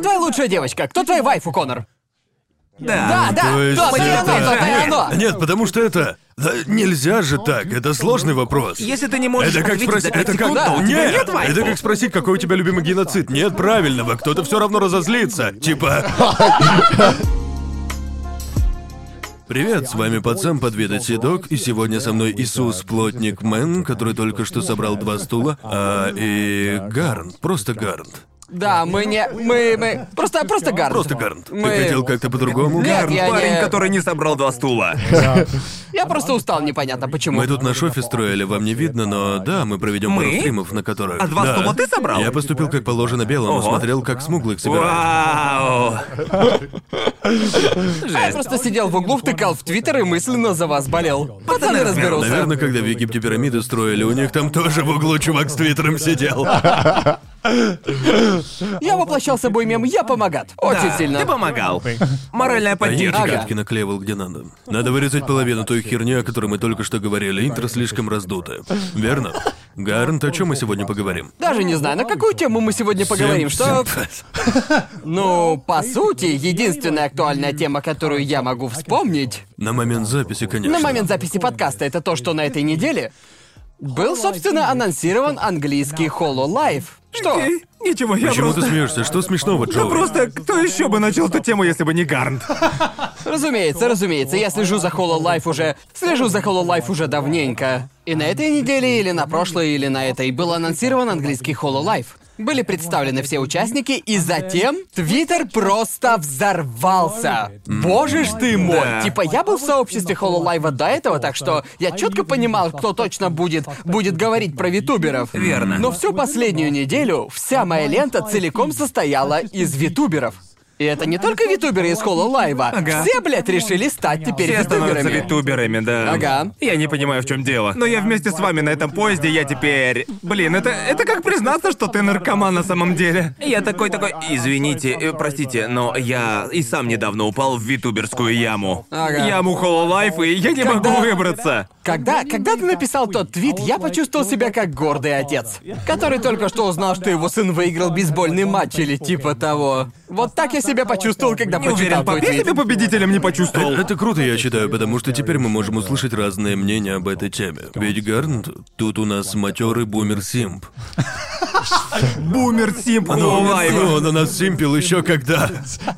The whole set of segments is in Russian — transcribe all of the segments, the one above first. Кто твоя лучшая девочка? Кто твоя вайфу, Коннор? Да, да, то есть это... Нет, потому что это... Да, нельзя же так, это сложный вопрос. Если ты не можешь ответить за 5 секунд, то у тебя нет вайфу. Это как спросить, какой у тебя любимый геноцид. Нет правильного, кто-то все равно разозлится. Типа... Привет, с вами пацан Подведать Седок, и сегодня со мной Иисус Плотник Мэн, который только что собрал 2 стула, и Гарнт, просто Гарнт. Да, мы не... мы... Просто Гарнт. Просто Гарнт. Мы... Ты хотел как-то по-другому? Гарнт, парень, который не собрал 2 стула. Я просто устал, непонятно почему. Мы тут наш офис строили, вам не видно, но да, мы проведем пару стримов, на которых... А 2 стула ты собрал? Я поступил как положено белому, смотрел, как смуглых собирают. Вау! Я просто сидел в углу, втыкал в Твиттер и мысленно за вас болел. Пацаны разберутся. Наверное, когда в Египте пирамиды строили, у них там тоже в углу чувак с Твиттером сидел. Я воплощал собой мем «Я помогат». Очень сильно. Ты помогал. Моральная поддержка. Я наклеивал где надо. Надо вырезать половину той херни, о которой мы только что говорили. Интро слишком раздутое. Верно? Гарнт, о чем мы сегодня поговорим? Даже не знаю, на какую тему мы сегодня поговорим, что... Ну, по сути, единственная актуальная тема, которую я могу вспомнить... На момент записи, конечно. На момент записи подкаста. Это то, что на этой неделе... Был, собственно, анонсирован английский HoloLive. Что? Ничего, я Почему ты смеешься? Что смешного, Джоуи? Ну просто, кто еще бы начал эту тему, если бы не Гарнт? Разумеется, разумеется. Я слежу за HoloLive уже давненько. И на этой неделе, или на прошлой, или на этой, был анонсирован английский HoloLive. Были представлены все участники, и затем Твиттер просто взорвался. Боже ж ты мой! Да. Типа, я был в сообществе HoloLive до этого, так что я четко понимал, кто точно будет говорить про витуберов. Верно. Но всю последнюю неделю вся моя лента целиком состояла из витуберов. И это не только витуберы из HoloLive. Ага. Все, блядь, решили стать теперь витуберами. Все витуберами, да. Ага. Я не понимаю, в чем дело. Но я вместе с вами на этом поезде, я теперь... Блин, это как признаться, что ты наркоман на самом деле. Я такой... Извините, простите, но я и сам недавно упал в витуберскую яму. Ага. Яму HoloLive, и я не могу выбраться. Когда ты написал тот твит, я почувствовал себя как гордый отец, который только что узнал, что его сын выиграл бейсбольный матч или типа того. Вот так я себя почувствовал, когда прочитал твой твит. Я себя победителем не почувствовал. Это круто, я считаю, потому что теперь мы можем услышать разные мнения об этой теме. Ведь, Гарнт, тут у нас матерый бумер-симп. Бумер-симп HoloLive. Он у нас симпил еще когда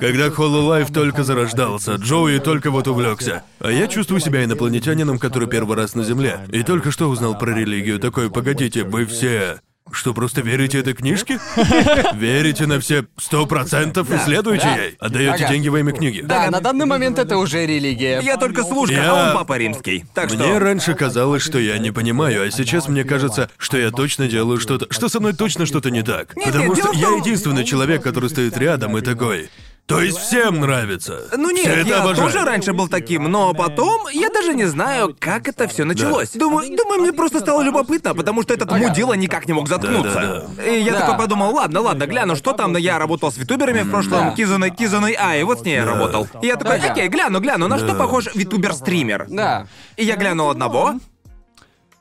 HoloLive только зарождался, Джоуи только вот увлекся. А я чувствую себя инопланетянином, который первый раз на Земле. И только что узнал про религию. Такой, погодите, вы все... Что, просто верите этой книжке? Верите на все 100% и следуете ей? Отдаете деньги во имя книги? Да, на данный момент это уже религия. Я только служка, а он папа римский. Так что... Мне раньше казалось, что я не понимаю, а сейчас мне кажется, что я точно делаю что-то... Что со мной точно что-то не так. Потому что я единственный человек, который стоит рядом и такой... То есть всем нравится? Ну нет, я тоже раньше был таким, но потом я даже не знаю, как это все началось. Да. Думаю, мне просто стало любопытно, потому что этот мудила никак не мог заткнуться. Да. И я такой подумал, ладно, гляну, что там, но я работал с витуберами в прошлом, Кизуной Ай, вот с ней я работал. И я такой, окей, гляну, на что похож витубер-стример. Да. И я глянул одного.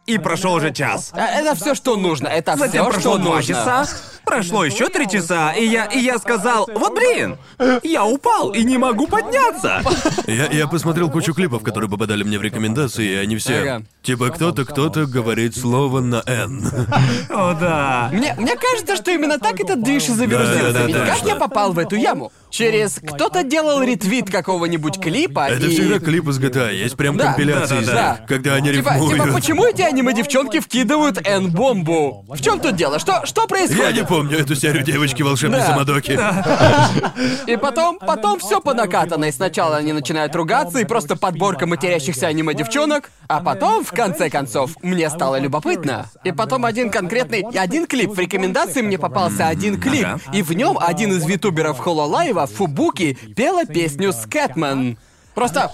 И прошел уже час. Это все, что нужно. Это Затем все, прошло что 2 часа. Прошло еще 3 часа, и я сказал, вот блин, я упал и не могу подняться. Я посмотрел кучу клипов, которые попадали мне в рекомендации, и они все... Типа кто-то говорит слово на «Н». О, да. Мне кажется, что именно так этот движ и завирусился. Ведь как я попал в эту яму? Через... Кто-то делал ретвит какого-нибудь клипа, и... Это всегда клип из GTA, есть прям компиляции из них, когда они рифмуют. Типа, почему эти аниме-девчонки вкидывают «Н-бомбу»? В чем тут дело? Что происходит? Я не помню эту серию девочки-волшебницы Мадоки. И потом все по накатанной. Сначала они начинают ругаться, и просто подборка матерящихся аниме-девчонок, а потом, в конце концов, мне стало любопытно. И потом один клип. В рекомендации мне попался один клип, и в нем один из витуберов HoloLive Фубуки пела песню «Скэтмен». Просто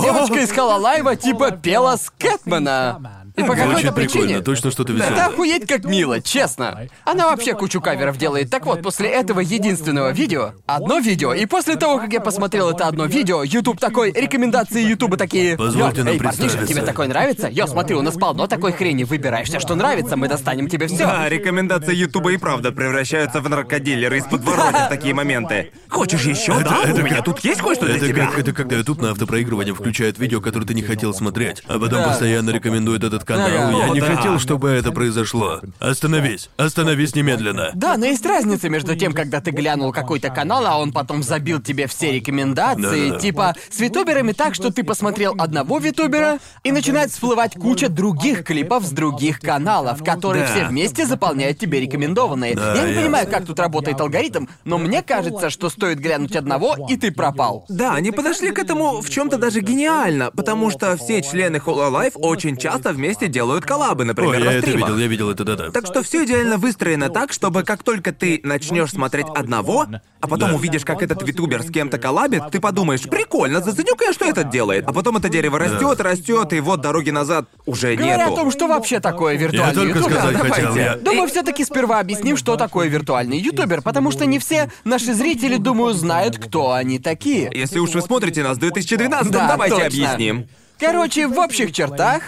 девочка из HoloLive типа пела «Скэтмена». И по какой-то причине... Точно что-то веселое. Да охуеть как мило, честно. Она вообще кучу каверов делает. Так вот, после этого единственного видео, одно видео, и после того, как я посмотрел это одно видео, YouTube такой, рекомендации Ютуба такие... Позвольте нам представиться. Тебе такое нравится? Я смотрю, у нас полно такой хрени. Выбираешь все, что нравится, мы достанем тебе все. Да, рекомендации Ютуба и правда превращаются в наркодилеры из подворотен в такие моменты. Хочешь еще? Да, у меня тут есть кое-что для тебя. Это когда YouTube на автопроигрывание включает видео, которое ты не хотел смотреть, а потом постоянно рекомендует этот канал. Я не хотел, чтобы это произошло. Остановись. Остановись немедленно. Да, но есть разница между тем, когда ты глянул какой-то канал, а он потом забил тебе все рекомендации, типа с витуберами так, что ты посмотрел одного витубера, и начинает всплывать куча других клипов с других каналов, которые все вместе заполняют тебе рекомендованные. Я не понимаю, как тут работает алгоритм, но мне кажется, что стоит глянуть одного, и ты пропал. Да, они подошли к этому в чем-то даже гениально, потому что все члены Hollow Life очень часто вместе делают коллабы, например, на стримах. Я видел это, да. Так что все идеально выстроено так, чтобы как только ты начнешь смотреть одного, а потом увидишь, как этот витубер с кем-то коллабит, ты подумаешь, прикольно, заценю-ка, что этот делает. А потом это дерево растет, растет, и вот дороги назад уже говоря нету. Говоря о том, что вообще такое виртуальный ютубер, давайте. Думаю, все-таки сперва объясним, что такое виртуальный ютубер, потому что не все наши зрители, думаю, знают, кто они такие. Если уж вы смотрите нас в 2012-м, да, давайте точно объясним. Короче, в общих чертах,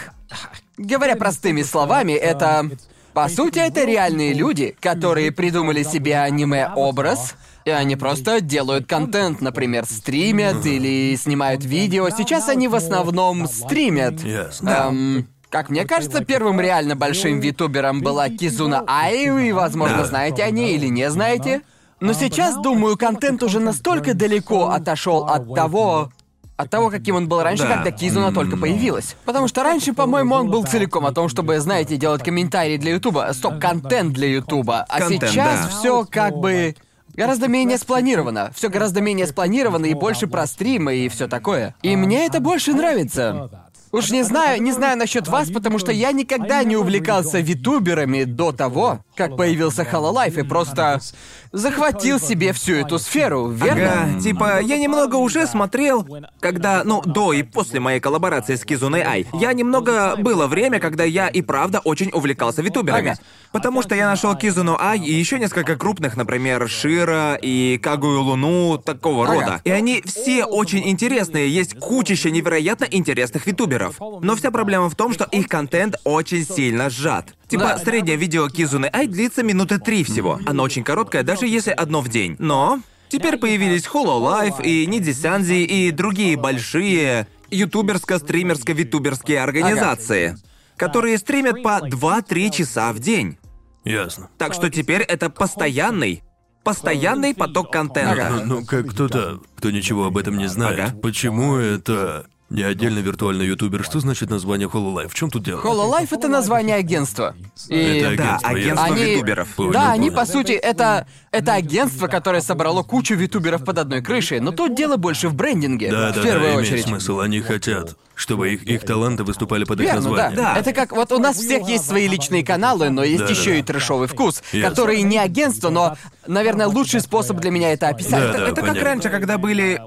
говоря простыми словами, это... По сути, это реальные люди, которые придумали себе аниме-образ, и они просто делают контент, например, стримят или снимают видео. Сейчас они в основном стримят. Как мне кажется, первым реально большим витубером была Кизуна Аиу, и, возможно, знаете о ней или не знаете. Но сейчас, думаю, контент уже настолько далеко отошел от того... каким он был раньше, когда Кизуна только появилась. Потому что раньше, по-моему, он был целиком о том, чтобы, знаете, делать комментарии для Ютуба. Контент для Ютуба. А контент, сейчас все как бы гораздо менее спланировано. Все гораздо менее спланировано и больше про стримы и все такое. И мне это больше нравится. Уж не знаю насчет вас, потому что я никогда не увлекался витуберами до того, как появился Hollow Life и просто захватил себе всю эту сферу, верно? Ага, типа, я немного уже смотрел, когда, до и после моей коллаборации с Кизуной Ай, было время, когда я и правда очень увлекался витуберами. Ага. Потому что я нашел Кизуну Ай и еще несколько крупных, например, Шира и Кагую Луну, такого рода. И они все очень интересные, есть кучища невероятно интересных витуберов. Но вся проблема в том, что их контент очень сильно сжат. Типа, среднее видео Кизуны Ай длится минуты 3 всего. Оно очень короткое, даже если одно в день. Но теперь появились Hollow Life и Нидзисянзи и другие большие ютуберско-стримерско-витуберские организации, которые стримят по 2-3 часа в день. Ясно. Так что теперь это постоянный поток контента. Ну, как кто-то, кто ничего об этом не знает, почему это... Я отдельно виртуальный ютубер. Что значит название Hollow Life? В чем тут дело? Hollow Life — это название агентства. И... Это агентство витуберов. Понял. По сути, это агентство, которое собрало кучу витуберов под одной крышей, но тут дело больше в брендинге. В первую очередь. Имеет смысл. Они хотят, чтобы их таланты выступали под их названием. Да. Это как вот у нас всех есть свои личные каналы, но есть еще и трэшовый вкус, которые не агентство, но, наверное, лучший способ для меня это описать. Это как раньше, когда были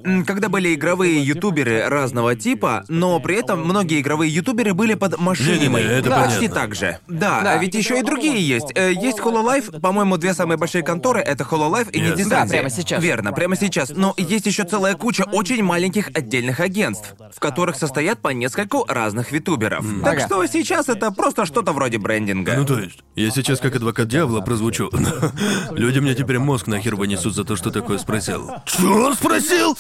игровые ютуберы разного типа, но при этом многие игровые ютуберы были под машинимой. Почти так же. Да, а ведь еще и другие есть. Есть Hollow Life, по-моему, две самые большие конторы — это Hollow Life и Nidissanzi. Да, прямо сейчас. Верно, прямо сейчас. Но есть еще целая куча очень маленьких отдельных агентств, в которых состоят по нескольку разных витуберов. Так что сейчас это просто что-то вроде брендинга. То есть, я сейчас как адвокат дьявола прозвучу. Люди мне теперь мозг нахер вынесут за то, что такое спросил. Что спросил?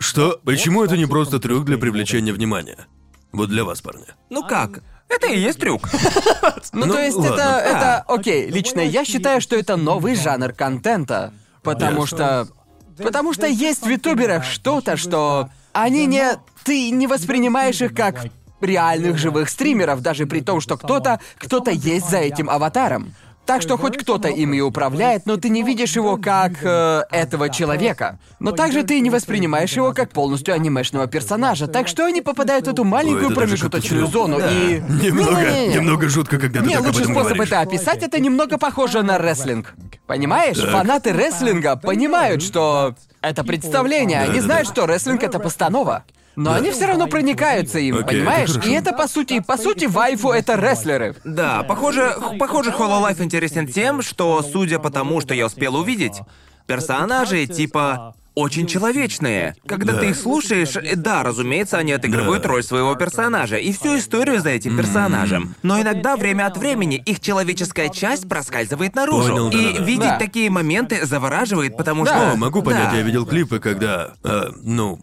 Что? Почему это не просто трюк для привлечения внимания? Вот для вас, парни. Как? Это и есть трюк. Окей, лично я считаю, что это новый жанр контента. Потому что есть в витуберах что-то, что... Ты не воспринимаешь их как реальных живых стримеров, даже при том, что кто-то есть за этим аватаром. Так что хоть кто-то им и управляет, но ты не видишь его как этого человека. Но также ты не воспринимаешь его как полностью анимешного персонажа. Так что они попадают в эту маленькую промежуточную зону и... Немного жутко, когда ты так об этом говоришь. Лучший способ это описать, это немного похоже на рестлинг. Понимаешь? Так. Фанаты рестлинга понимают, что это представление. Они знают, что рестлинг — это постанова. Но они все равно проникаются им, понимаешь? Это и это, по сути, вайфу — это рестлеры. Да, похоже, Hololive интересен тем, что, судя по тому, что я успел увидеть, персонажи типа очень человечные. Когда ты их слушаешь, да, разумеется, они отыгрывают роль своего персонажа и всю историю за этим персонажем. Но иногда время от времени их человеческая часть проскальзывает наружу. Понял, и видеть такие моменты завораживает, потому что... Да, могу понять, я видел клипы, когда...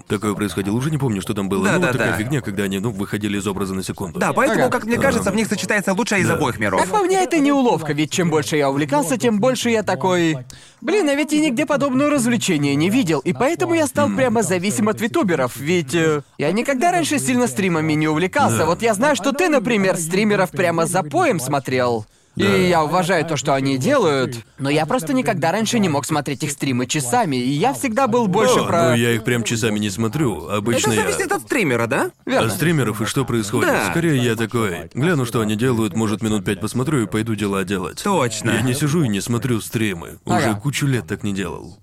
такое происходило, уже не помню, что там было. Такая фигня, когда они, выходили из образа на секунду. Да, поэтому, как мне кажется, в них сочетается лучшее из обоих миров. Как по мне, это не уловка, ведь чем больше я увлекался, тем больше я такой... Блин, а ведь я нигде подобное развлечение не видел. И поэтому я стал прямо зависим от витуберов, ведь я никогда раньше сильно стримами не увлекался. Да. Вот я знаю, что ты, например, стримеров прямо за поем смотрел. Да. И я уважаю то, что они делают, но я просто никогда раньше не мог смотреть их стримы часами, и я всегда был больше про... Ну, я их прям часами не смотрю, обычно я... Это зависит от стримера, да? Верно. От стримеров и что происходит? Да. Скорее я такой, гляну, что они делают, может, минут 5 посмотрю и пойду дела делать. Точно. Я не сижу и не смотрю стримы, уже кучу лет так не делал.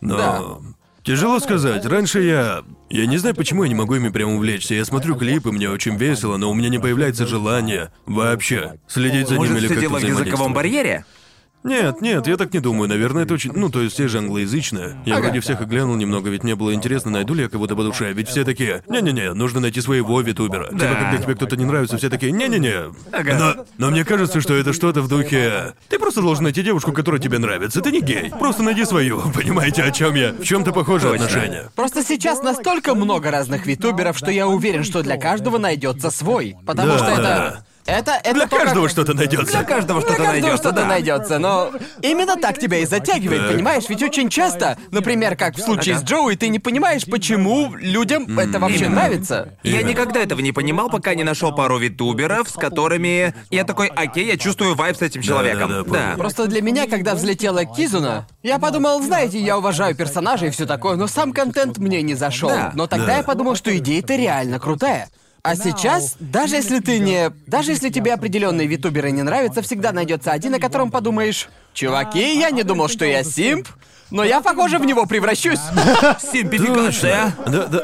Но... Да. Тяжело сказать. Раньше я не знаю, почему я не могу ими прямо увлечься. Я смотрю клипы, мне очень весело, но у меня не появляется желания вообще следить за ними или как-то взаимодействовать. Может, все дело в языковом барьере? Нет, я так не думаю. Наверное, это очень... то есть все же англоязычные. Я вроде всех и глянул немного, ведь мне было интересно, найду ли я кого-то по душе. Ведь все такие, не-не-не, нужно найти своего витубера. Да. Типа, когда тебе кто-то не нравится, все такие, не-не-не. Но мне кажется, что это что-то в духе... Ты просто должен найти девушку, которая тебе нравится. Ты не гей. Просто найди свою. Понимаете, о чем я? В чем-то похоже отношение. Просто сейчас настолько много разных витуберов, что я уверен, что для каждого найдется свой. Потому что это... Это для каждого что-то найдется. Для каждого что-то найдется, но именно так тебя и затягивает, понимаешь? Ведь очень часто, например, как в случае с Джоуи, ты не понимаешь, почему людям это вообще нравится. Я никогда этого не понимал, пока не нашел пару витуберов, с которыми я такой, окей, я чувствую вайб с этим человеком. Да. Просто для меня, когда взлетела Кизуна, я подумал, знаете, я уважаю персонажей и все такое, но сам контент мне не зашел. Да. Но тогда я подумал, что идея-то реально крутая. А сейчас, даже если тебе определенные витуберы не нравятся, всегда найдется один, о котором подумаешь: чуваки, я не думал, что я симп, но я, похоже, в него превращусь. Симпификация.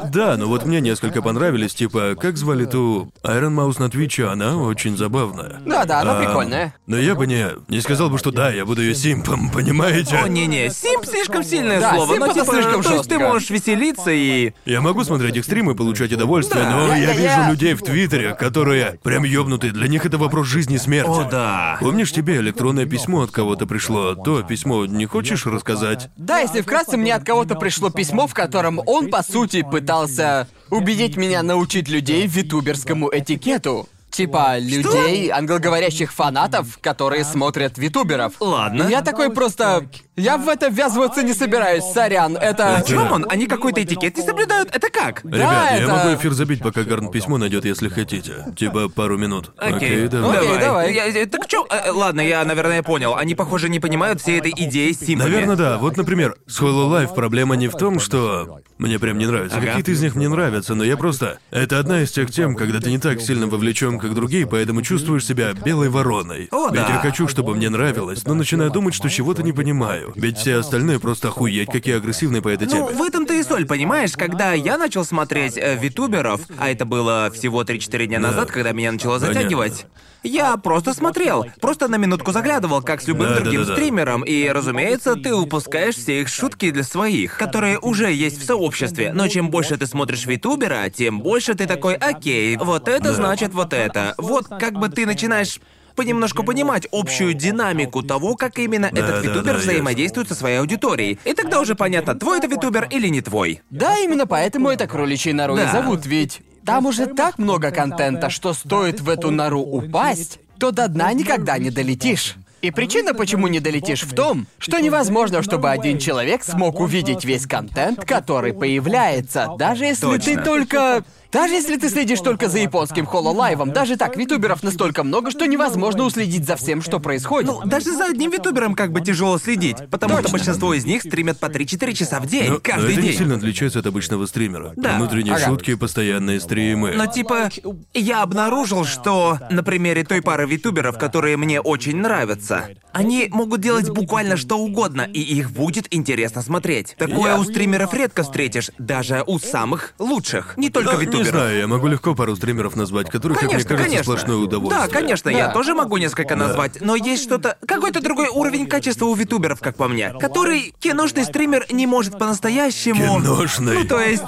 Да, но вот мне несколько понравились, типа, как звали ту Iron Mouse на Твиче, она очень забавная. Да, она прикольная. Но я бы не сказал бы, что да, я буду ее симпом, понимаете? О, не-не, симп слишком сильное слово, но типа, слишком жестко. То есть ты можешь веселиться и... Я могу смотреть их стримы и получать удовольствие, но я вижу людей в Твиттере, которые прям ёбнуты, для них это вопрос жизни и смерти. О, да. Помнишь, тебе электронное письмо от кого-то пришло? То письмо не хочешь рассказать? Да, если вкратце, мне от кого-то пришло письмо, в котором он, по сути, пытался убедить меня научить людей витуберскому этикету. Типа, людей, англоговорящих фанатов, которые смотрят витуберов. Ладно. Я такой просто... Я в это ввязываться не собираюсь, сорян, это... О чем он? Они какой-то этикет не соблюдают? Это как? Ребят, я могу эфир забить, пока Гарн письмо найдет, если хотите. Типа, пару минут. Окей, давай. Так чё? Ладно, я, наверное, понял. Они, похоже, не понимают всей этой идеи с символами. Наверное, да. Вот, например, с Hololive проблема не в том, что... Мне прям не нравится. Какие-то из них мне нравятся, но я просто... Это одна из тех тем, когда ты не так сильно вовлечен, как другие, поэтому чувствуешь себя белой вороной. Ведь я хочу, чтобы мне нравилось, но начинаю думать, что чего-то не понимаю. Ведь все остальные просто охуеть, какие агрессивные по этой теме. В этом-то и соль, понимаешь? Когда я начал смотреть витуберов, а это было всего 3-4 дня назад, когда меня начало затягивать... Я просто смотрел, просто на минутку заглядывал, как с любым другим стримером, и, разумеется, ты упускаешь все их шутки для своих, которые уже есть в сообществе, но чем больше ты смотришь витубера, тем больше ты такой, окей, вот это значит вот это. Вот как бы ты начинаешь... понемножку понимать общую динамику того, как именно этот витубер взаимодействует со своей аудиторией. И тогда уже понятно, твой это витубер или не твой. Да, именно поэтому это кроличий народ и зовут, ведь там уже так много контента, что стоит в эту нору упасть, то до дна никогда не долетишь. И причина, почему не долетишь, в том, что невозможно, чтобы один человек смог увидеть весь контент, который появляется, даже если ты только... Даже если ты следишь только за японским хололайвом, даже так, витуберов настолько много, что невозможно уследить за всем, что происходит. Ну, даже за одним витубером как бы тяжело следить, потому что большинство из них стримят по 3-4 часа в день, каждый день. Это не сильно отличается от обычного стримера. Да. Внутренние шутки, постоянные стримы. Но типа, я обнаружил, что на примере той пары витуберов, которые мне очень нравятся, они могут делать буквально что угодно, и их будет интересно смотреть. Такое у стримеров редко встретишь, даже у самых лучших, не только витуберов. Не знаю, я могу легко пару стримеров назвать, которых, конечно, как мне кажется, сплошное удовольствие. Да, конечно, я тоже могу несколько назвать, но есть что-то... Какой-то другой уровень качества у витуберов, как по мне, который киношный стример не может по-настоящему... Киношный? Ну, то есть...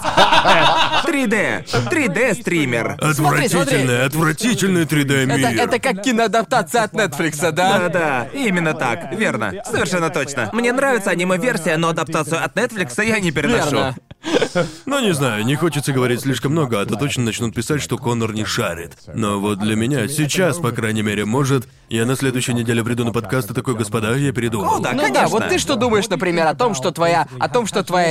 3D. 3D-стример. Отвратительный 3D-мир. Это как киноадаптация от Netflix, да? Да-да, именно так, верно. Совершенно точно. Мне нравится аниме-версия, но адаптацию от Netflix я не переношу. Верно. Ну, не знаю, не хочется говорить слишком много, а то точно начнут писать, что Коннор не шарит. Но вот для меня сейчас, по крайней мере, может, я на следующей неделе приду на подкаст и такой: господа, я передумал. Ну да, конечно. Ну да, вот ты что думаешь, например, о том, что твоя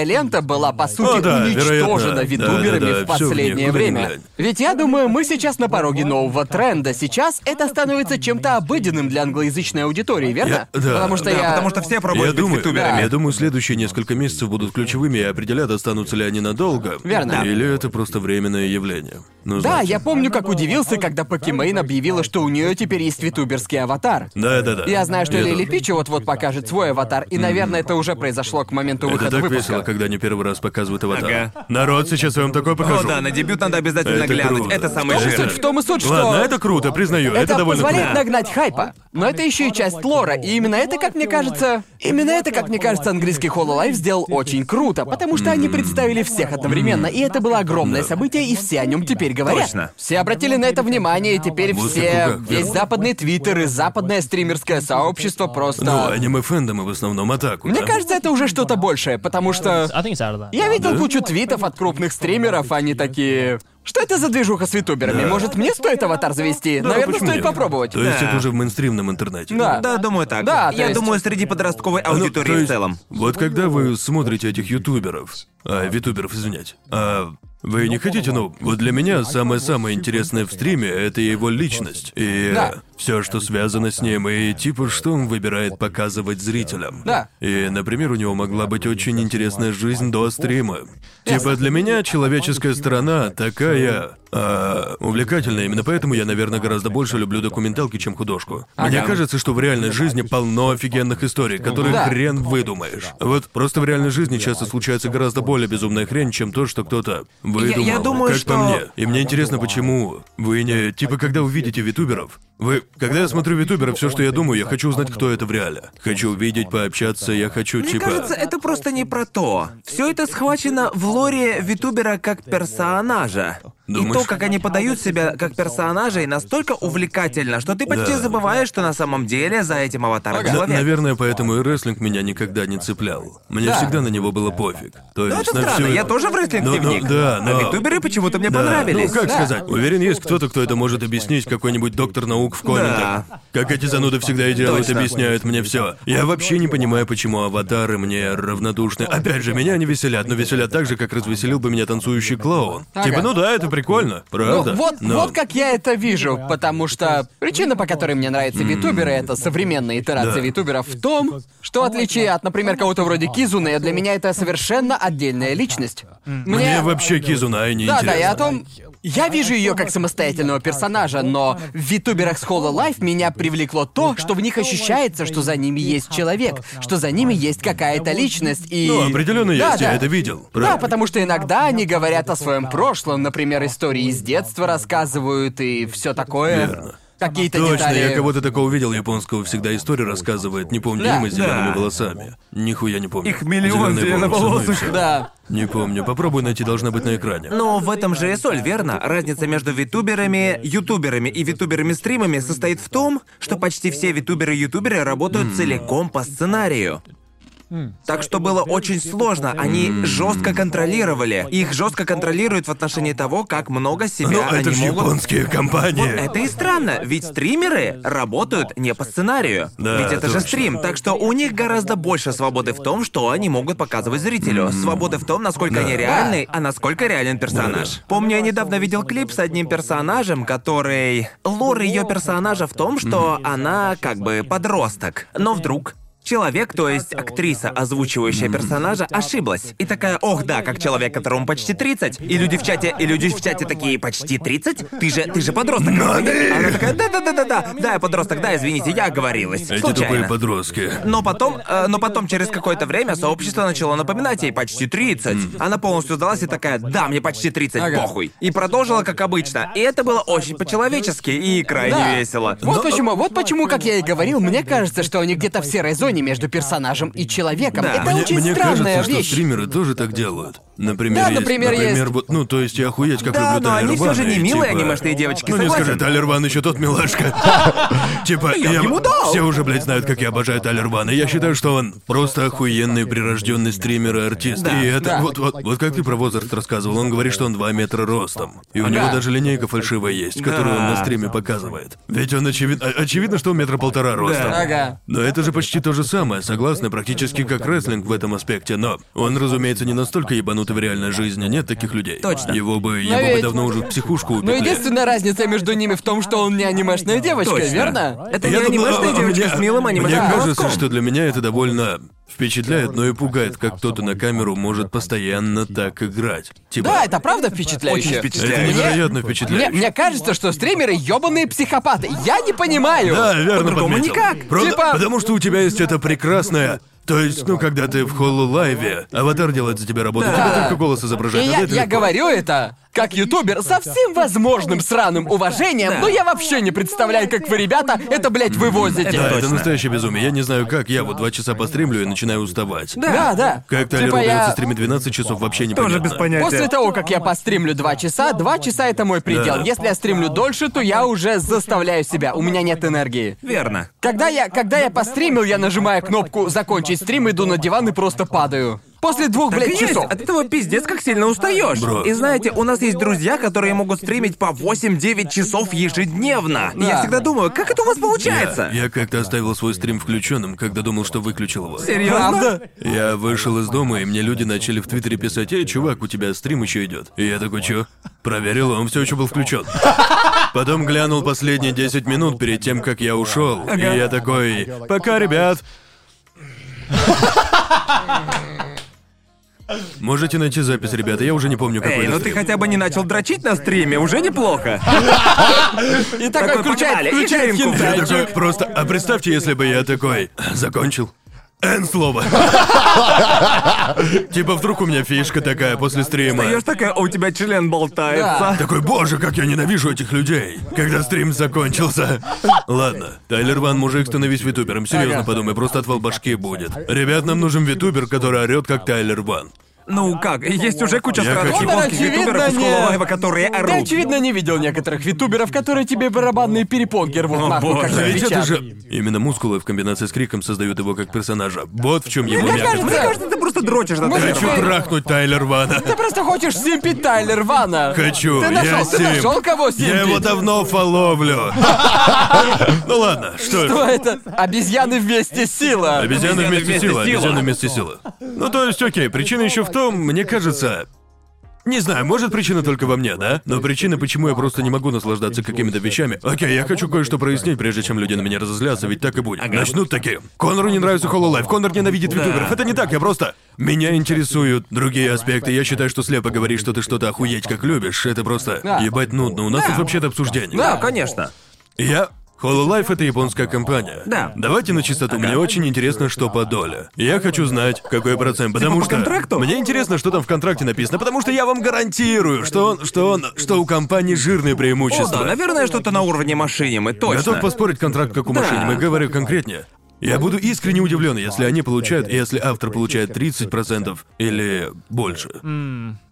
лента была, по сути, уничтожена витуберами в последнее время? Ведь я думаю, мы сейчас на пороге нового тренда. Сейчас это становится чем-то обыденным для англоязычной аудитории, верно? Потому что все пробуют быть витуберами. Я думаю, следующие несколько месяцев будут ключевыми и определят, останутся ли они надолго. Верно. Или это просто временное явление. Ну, да, я помню, как удивился, когда Покемейн объявила, что у нее теперь есть витуберский аватар. Да. Я знаю, что Лили Пичи вот-вот покажет свой аватар, и, наверное, это уже произошло к моменту выхода выпуска. Это так весело, когда они первый раз показывают аватар. Ага. Народ, сейчас я вам такой покажу. О, да, на дебют надо обязательно глянуть. Круто. Это самое жирное. В том и суть, что... Ладно, это круто, признаю. Это довольно круто. Это позволяет нагнать хайпа. Но это еще и часть лора, и именно это, как мне кажется, английский Hololive сделал очень круто, потому что они представили всех одновременно, и это было огромное событие, и все о нем теперь говорят. Точно. Все обратили на это внимание, и теперь весь западный твиттер и западное стримерское сообщество просто... Ну, аниме-фэндомы в основном атаку, да? Мне кажется, это уже что-то большее, потому что... Я видел кучу твитов от крупных стримеров, они такие... Что это за движуха с витуберами? Да. Может, мне стоит аватар завести? Да, наверное, стоит попробовать. То есть это уже в мейнстримном интернете? Да, думаю так. Да, я думаю, среди подростковой аудитории в целом. Вот когда вы смотрите этих витуберов, вы не хотите, вот для меня самое-самое интересное в стриме — это его личность. И все, что связано с ним, и типа, что он выбирает показывать зрителям. Да. И, например, у него могла быть очень интересная жизнь до стрима. Типа, для меня человеческая сторона такая... увлекательно, именно поэтому я, наверное, гораздо больше люблю документалки, чем художку. Мне кажется, что в реальной жизни полно офигенных историй, которые хрен выдумаешь. Вот просто в реальной жизни часто случается гораздо более безумная хрень, чем то, что кто-то выдумал. Я думаю, как по мне. И мне интересно, почему вы не... Типа, когда увидите витуберов... Когда я смотрю витуберов, все, что я думаю, я хочу узнать, кто это в реале. Хочу увидеть, пообщаться, я хочу, типа... Мне кажется, это просто не про то. Все это схвачено в лоре витубера как персонажа. Думаешь? И то, как они подают себя как персонажей, настолько увлекательно, что ты почти забываешь, что на самом деле за этим аватаром человек. Наверное, поэтому и рестлинг меня никогда не цеплял. Мне всегда на него было пофиг. То есть, это странно, я тоже в рестлинг дневник. Но витуберы почему-то мне понравились. Ну, как сказать? Уверен, есть кто-то, кто это может объяснить, какой-нибудь доктор наук в комментах. Как эти зануды всегда делают, объясняют мне все. Я вообще не понимаю, почему аватары мне равнодушны. Опять же, меня они веселят, но веселят так же, как развеселил бы меня танцующий клоун. Типа, это прикольно, правда? Вот как я это вижу, потому что причина, по которой мне нравятся витуберы, это современная итерация витуберов, в том, что в отличие от, например, кого-то вроде Кизуне, для меня это совершенно отдельная личность. Мне вообще Кизуне не интересно. Да, я о том... Я вижу ее как самостоятельного персонажа, но в витуберах с Hololive меня привлекло то, что в них ощущается, что за ними есть человек, что за ними есть какая-то личность, и... Ну, определенно есть, я это видел. Правда. Да, потому что иногда они говорят о своем прошлом, например, истории из детства рассказывают и все такое. Верно. Какие-то детали. Точно, я кого-то такого видел, японского всегда историю рассказывает, не помню, им с зелеными волосами. Нихуя не помню. Их миллион зеленоволосых. Не помню, попробуй найти, должна быть на экране. Но в этом же и соль, верно? Разница между витуберами, ютуберами и витуберами-стримами состоит в том, что почти все витуберы-ютуберы работают целиком по сценарию. Так что было очень сложно. Они жестко контролировали. Их жестко контролируют в отношении того, как много себя но они это же могут... японские компании. Вот это и странно, ведь стримеры работают не по сценарию. Да, ведь это точно. Же стрим, так что у них гораздо больше свободы в том, что они могут показывать зрителю. Свободы в том, насколько они реальны, а насколько реален персонаж. Помню, я недавно видел клип с одним персонажем, который... Лор ее персонажа в том, что она как бы подросток, но вдруг... Человек, то есть актриса, озвучивающая персонажа, ошиблась. И такая, ох да, как человек, которому почти 30. И люди в чате такие, почти 30? Ты же подросток. Она такая, да-да-да-да-да. Да, я подросток, да, извините, я оговорилась. Эти тупые подростки. Но потом, через какое-то время, сообщество начало напоминать ей почти 30. Она полностью сдалась и такая, да, мне почти 30, похуй. И продолжила, как обычно. И это было очень по-человечески и крайне весело. Вот почему, как я и говорил, мне кажется, что они где-то в серой зоне между персонажем и человеком. Да. Это очень странная кажется, вещь. Что стримеры тоже так делают. Например, есть... Ну, то есть я охуеть, как люблю Талер Ван. Да, но они все же не милые анимешные девочки, согласен? Ну не скажи, Талер Ван еще тот милашка. Типа, я... Все уже, блядь, знают, как я обожаю Талер Вана. Я считаю, что он просто охуенный прирожденный стример и артист. И это... Вот как ты про возраст рассказывал, он говорит, что он 2 метра ростом. И у него даже линейка фальшивая есть, которую он на стриме показывает. Ведь он очевидно, что 1,5 метра ростом. Но это же почти то же самое, согласны, практически как рестлинг в этом аспекте, но он, разумеется, не настолько ебанутый в реальной жизни, нет таких людей. Точно. Его бы давно уже в психушку упекли. Но единственная разница между ними в том, что он не анимешная девочка, точно. Верно? Это я не анимешная девочка с милым анимешным голоском. Мне кажется, что для меня это довольно... Впечатляет, но и пугает, как кто-то на камеру может постоянно так играть. Типа... Да, это правда впечатляюще. Очень впечатляюще. Это невероятно впечатляюще. Мне кажется, что стримеры ёбаные психопаты. Я не понимаю. Да, верно подметил. Никак. Правда? Типа... Потому что у тебя есть это прекрасное... То есть, ну, когда ты в Хололайве, аватар делает за тебя работу, да. Тебе только голос изображает. И я говорю это как ютубер со всем возможным сраным уважением, но я вообще не представляю, как вы, ребята, это, блядь, вывозите. Это настоящее безумие. Я не знаю, как я вот 2 часа постримлю и начинаю уставать. Да. Как Талеру удается стримить 12 часов, вообще непонятно. Тоже без понятия. После того, как я постримлю 2 часа, 2 часа — это мой предел. Да. Если я стримлю дольше, то я уже заставляю себя, у меня нет энергии. Верно. Когда я постримил, я нажимаю кнопку «Закончить». Стрим, иду на диван и просто падаю. После 2, так блядь, часов. От этого пиздец, как сильно устаешь. Бро. И знаете, у нас есть друзья, которые могут стримить по 8-9 часов ежедневно. Да. Я всегда думаю, как это у вас получается? Я как-то оставил свой стрим включенным, когда думал, что выключил его. Серьезно? Я вышел из дома, и мне люди начали в Твиттере писать: «Эй, чувак, у тебя стрим еще идет». И я такой, чё? Проверил, он все еще был включен. Потом глянул последние 10 минут перед тем, как я ушел. И я такой: «Пока, ребят». Можете найти запись, ребята, я уже не помню, какой это. Ты хотя бы не начал дрочить на стриме, уже неплохо. И такой включает хентайчик. Просто, а представьте, если бы я такой закончил. N-слово. Типа вдруг у меня фишка такая после стрима. Встаёшь такая, у тебя член болтается. Такой, боже, как я ненавижу этих людей, когда стрим закончился. Ладно, Талер Ван, мужик, становись витубером. Серьезно подумай, просто отвал башки будет. Ребят, нам нужен витубер, который орёт, как Талер Ван. Ну как, есть уже куча странных японских витуберов из Хололайва, которые орут. Ты, очевидно, не видел некоторых витуберов, которые тебе барабанные перепонки рвут нахуй, как на ведь это же... Именно мускулы в комбинации с криком создают его как персонажа. Вот в чем его мягкость. Мне кажется, ты просто дрочишь на Талер Вана. Хочу трахнуть Талер Вана. Ты просто хочешь симпить Талер Вана. Хочу, я симп. Ты нашел кого симпить? Я его давно фоловлю. Ну ладно, что это? Что это? Обезьяны вместе сила. Обезьяны вместе сила. Ну то есть, окей, причина еще в том, мне кажется... Не знаю, может, причина только во мне, да? Но причина, почему я просто не могу наслаждаться какими-то вещами... Окей, я хочу кое-что прояснить, прежде чем люди на меня разозлятся, ведь так и будет. Начнут такие. Конору не нравится Хололайв, Конор ненавидит витуберов. Это не так, я просто... Меня интересуют другие аспекты. Я считаю, что слепо говорить, что ты что-то охуеть как любишь, это просто... Ебать нудно. У нас тут вообще-то обсуждение. Да, конечно. Hololive — это японская компания. Да. Давайте на чистоту. Мне очень интересно, что по доле. Я хочу знать, какой процент, потому что... По контракту? Мне интересно, что там в контракте написано, потому что я вам гарантирую, что у компании жирные преимущества. О, да, наверное, что-то на уровне Машинимы, точно. Готов поспорить контракт, как у Машинимы, говорю конкретнее. Я буду искренне удивлен, если они получают... Если автор получает 30% или больше.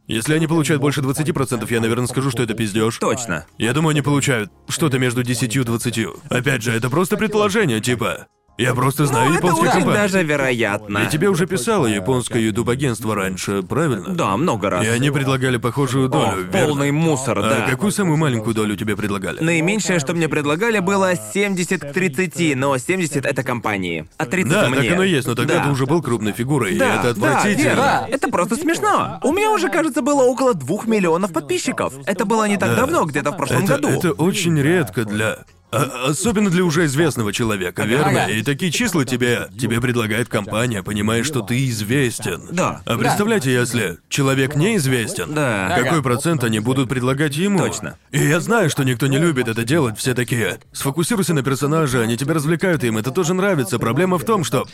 Если они получают больше 20%, я, наверное, скажу, что это пиздёж. Точно. Я думаю, они получают что-то между 10 и 20. Опять же, это просто предположение, типа... Я просто знаю японские кабачки. Даже вероятно. И тебе уже писало японское ютуб-агентство раньше, правильно? Да, много раз. И они предлагали похожую долю, верно? Полный мусор, да. А какую самую маленькую долю тебе предлагали? Наименьшее, что мне предлагали, было 70 к 30, но 70 — это компании, а 30 — мне. Да, так оно и есть, но тогда ты уже был крупной фигурой, и это отвратительно. Да, это просто смешно. У меня уже, кажется, было около 2 миллионов подписчиков. Это было не так давно, где-то в прошлом году. Это очень редко для... Особенно для уже известного человека, верно? И такие числа тебе предлагает компания, понимая, что ты известен. Да. А представляете, если человек неизвестен, какой процент они будут предлагать ему? Точно. И я знаю, что никто не любит это делать, все такие. Сфокусируйся на персонаже, они тебя развлекают, им это тоже нравится. Проблема в том, что...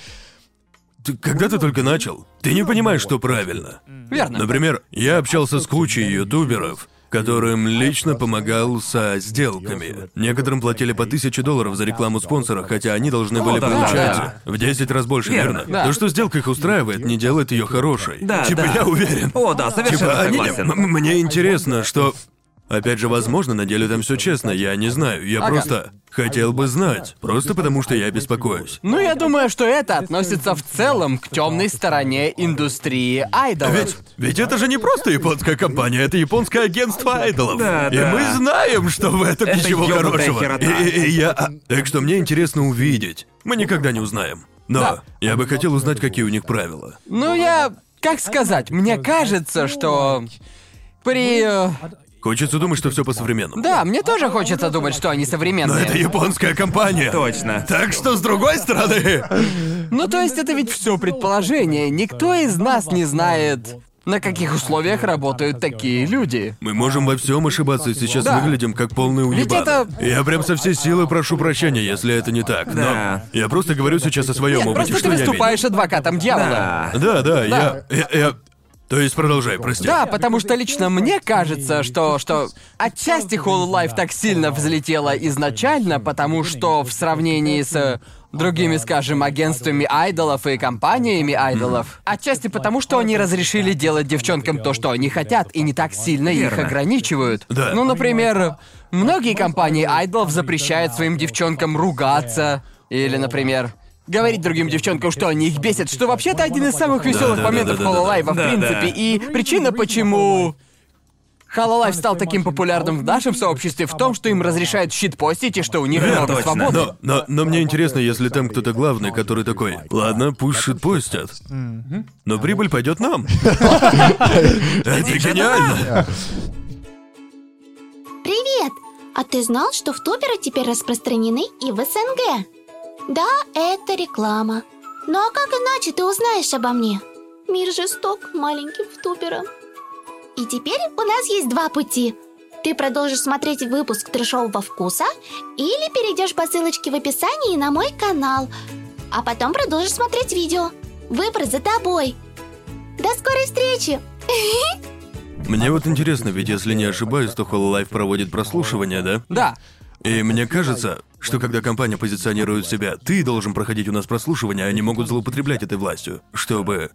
Когда ты только начал, ты не понимаешь, что правильно. Верно. Например, я общался с кучей ютуберов, которым лично помогал со сделками. Некоторым платили по $1000 за рекламу спонсора, хотя они должны были получать в 10 раз больше, верно? Да. То, что сделка их устраивает, не делает ее хорошей. Да, типа, я уверен. О, да, совершенно согласен. Мне интересно, что... Опять же, возможно, на деле там все честно, я не знаю, я просто... Хотел бы знать, просто потому что я беспокоюсь. Ну, я думаю, что это относится в целом к темной стороне индустрии айдолов. Ведь это же не просто японская компания, это японское агентство айдолов. Да, и мы знаем, что в этом это ничего хорошего. Так что мне интересно увидеть. Мы никогда не узнаем. Но я бы хотел узнать, какие у них правила. Ну, как сказать, мне кажется, что Хочется думать, что все по-современному. Да, мне тоже хочется думать, что они современные. Но это японская компания. Точно. Так что, с другой стороны... Ну, то есть, это ведь все предположение. Никто из нас не знает, на каких условиях работают такие люди. Мы можем во всем ошибаться, и сейчас выглядим как полные уебаны. Ведь это... Я прям со всей силы прошу прощения, если это не так. Да. Но я просто говорю сейчас о своем опыте. Просто ты выступаешь адвокатом дьявола. То есть продолжай, прости. Да, потому что лично мне кажется, что отчасти Hololive так сильно взлетела изначально, потому что в сравнении с другими, скажем, агентствами айдолов и компаниями айдолов, отчасти потому, что они разрешили делать девчонкам то, что они хотят, и не так сильно их ограничивают. Да. Ну, например, многие компании айдолов запрещают своим девчонкам ругаться, или, например... Говорить другим девчонкам, что они их бесят, что вообще-то один из самых веселых моментов Hololive, в принципе, и причина, почему Hololive стал таким популярным в нашем сообществе, в том, что им разрешают щитпостить и что у них много свободы. Но мне интересно, если там кто-то главный, который такой: ладно, пусть щитпостят, но прибыль пойдет нам. Это гениально. Привет! А ты знал, что втуберы теперь распространены и в СНГ? Да, это реклама. Ну а как иначе ты узнаешь обо мне? Мир жесток к маленьким втуберам. И теперь у нас есть два пути. Ты продолжишь смотреть выпуск «Трэшового вкуса» или перейдешь по ссылочке в описании на мой канал, а потом продолжишь смотреть видео. Выбор за тобой. До скорой встречи! Мне вот интересно, ведь если не ошибаюсь, то Hololive проводит прослушивание, да? Да. И мне кажется, что когда компания позиционирует себя, ты должен проходить у нас прослушивание, они могут злоупотреблять этой властью, чтобы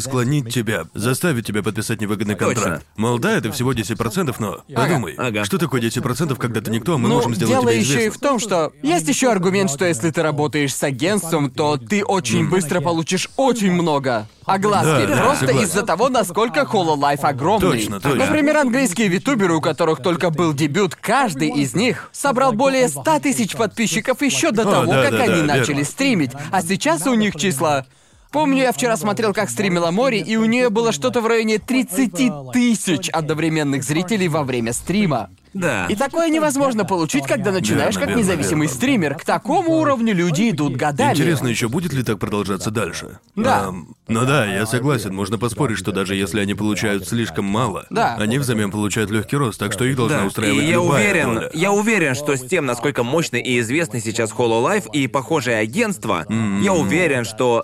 склонить тебя, заставить тебя подписать невыгодный контракт. Точно. Мол, да, это всего 10%, но подумай, что такое 10%, когда ты никто, а мы можем сделать тебя известным? Дело еще и в том, что есть еще аргумент, что если ты работаешь с агентством, то ты очень быстро получишь очень много огласки, просто из-за того, насколько Hololive огромный. Точно. Например, английские витуберы, у которых только был дебют, каждый из них собрал более 100 тысяч подписчиков еще до того, как они начали стримить. А сейчас у них числа... Помню, я вчера смотрел, как стримила Мори, и у нее было что-то в районе 30 тысяч одновременных зрителей во время стрима. Да. И такое невозможно получить, когда начинаешь как независимый стример. К такому уровню люди идут годами. Интересно, еще будет ли так продолжаться дальше? Да. Я согласен. Можно поспорить, что даже если они получают слишком мало, они взамен получают легкий рост, так что их должна устраивать любая роля. Я уверен, что с тем, насколько мощный и известный сейчас Hololive и похожие агентства, я уверен, что,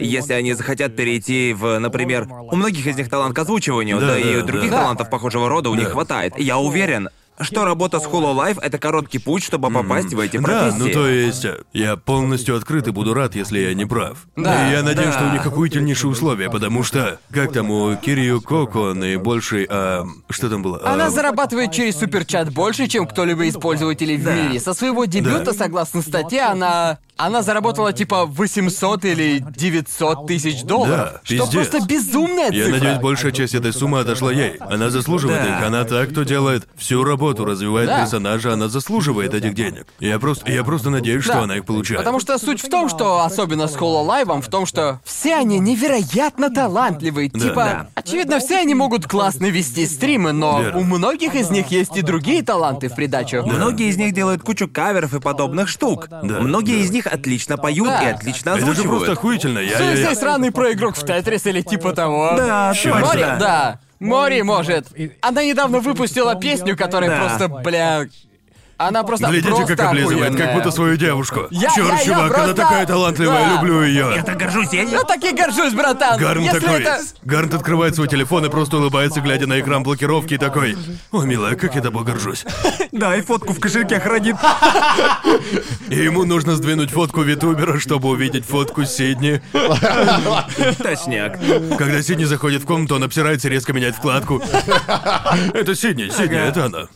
если они захотят перейти в, например, у многих из них талант к озвучиванию, и других талантов похожего рода у них хватает. Я уверен, что работа с Hololive — это короткий путь, чтобы попасть в эти профессии. Да, то есть я полностью открыт и буду рад, если я не прав. Да. И я надеюсь, что у них охуительнейшие условия, потому что... Как там у Кирию Коко наибольший... Что там было? Она зарабатывает через суперчат больше, чем кто-либо из пользователей в мире. Со своего дебюта, согласно статье, она... Она заработала типа 800 или 900 тысяч долларов. Да, что пиздец. Просто безумная цифра. Я надеюсь, большая часть этой суммы отошла ей. Она заслуживает их. Она та, кто делает всю работу, развивает персонажа, она заслуживает этих денег. Я просто надеюсь, что она их получает. Потому что суть в том, что, особенно с Hollow Live'ом, в том, что все они невероятно талантливые. Да. Типа, очевидно, все они могут классно вести стримы, но у многих из них есть и другие таланты в придачу. Да. Многие из них делают кучу каверов и подобных штук. Да. Многие из них отлично поют и отлично озвучивают. Это же просто охуительно. Здесь сраный проигрок в Тетрис или типа того. Да, точно. Да. Мори может. Она недавно выпустила песню, которая просто, бля... Она просто. Глядите, как облизывает, как будто свою девушку. Чёрт, чувак, просто... она такая талантливая, люблю ее. Я так горжусь ею. Я так и горжусь, братан. Гарнт такой. Гарнт открывает свой телефон и просто улыбается, глядя на экран блокировки, и такой: «О, милая, как я тобой горжусь». Да, и фотку в кошельке хранит. И ему нужно сдвинуть фотку витубера, чтобы увидеть фотку Сидни. Точняк. Когда Сидни заходит в комнату, он обсирается и резко меняет вкладку. Это Сидни, это она.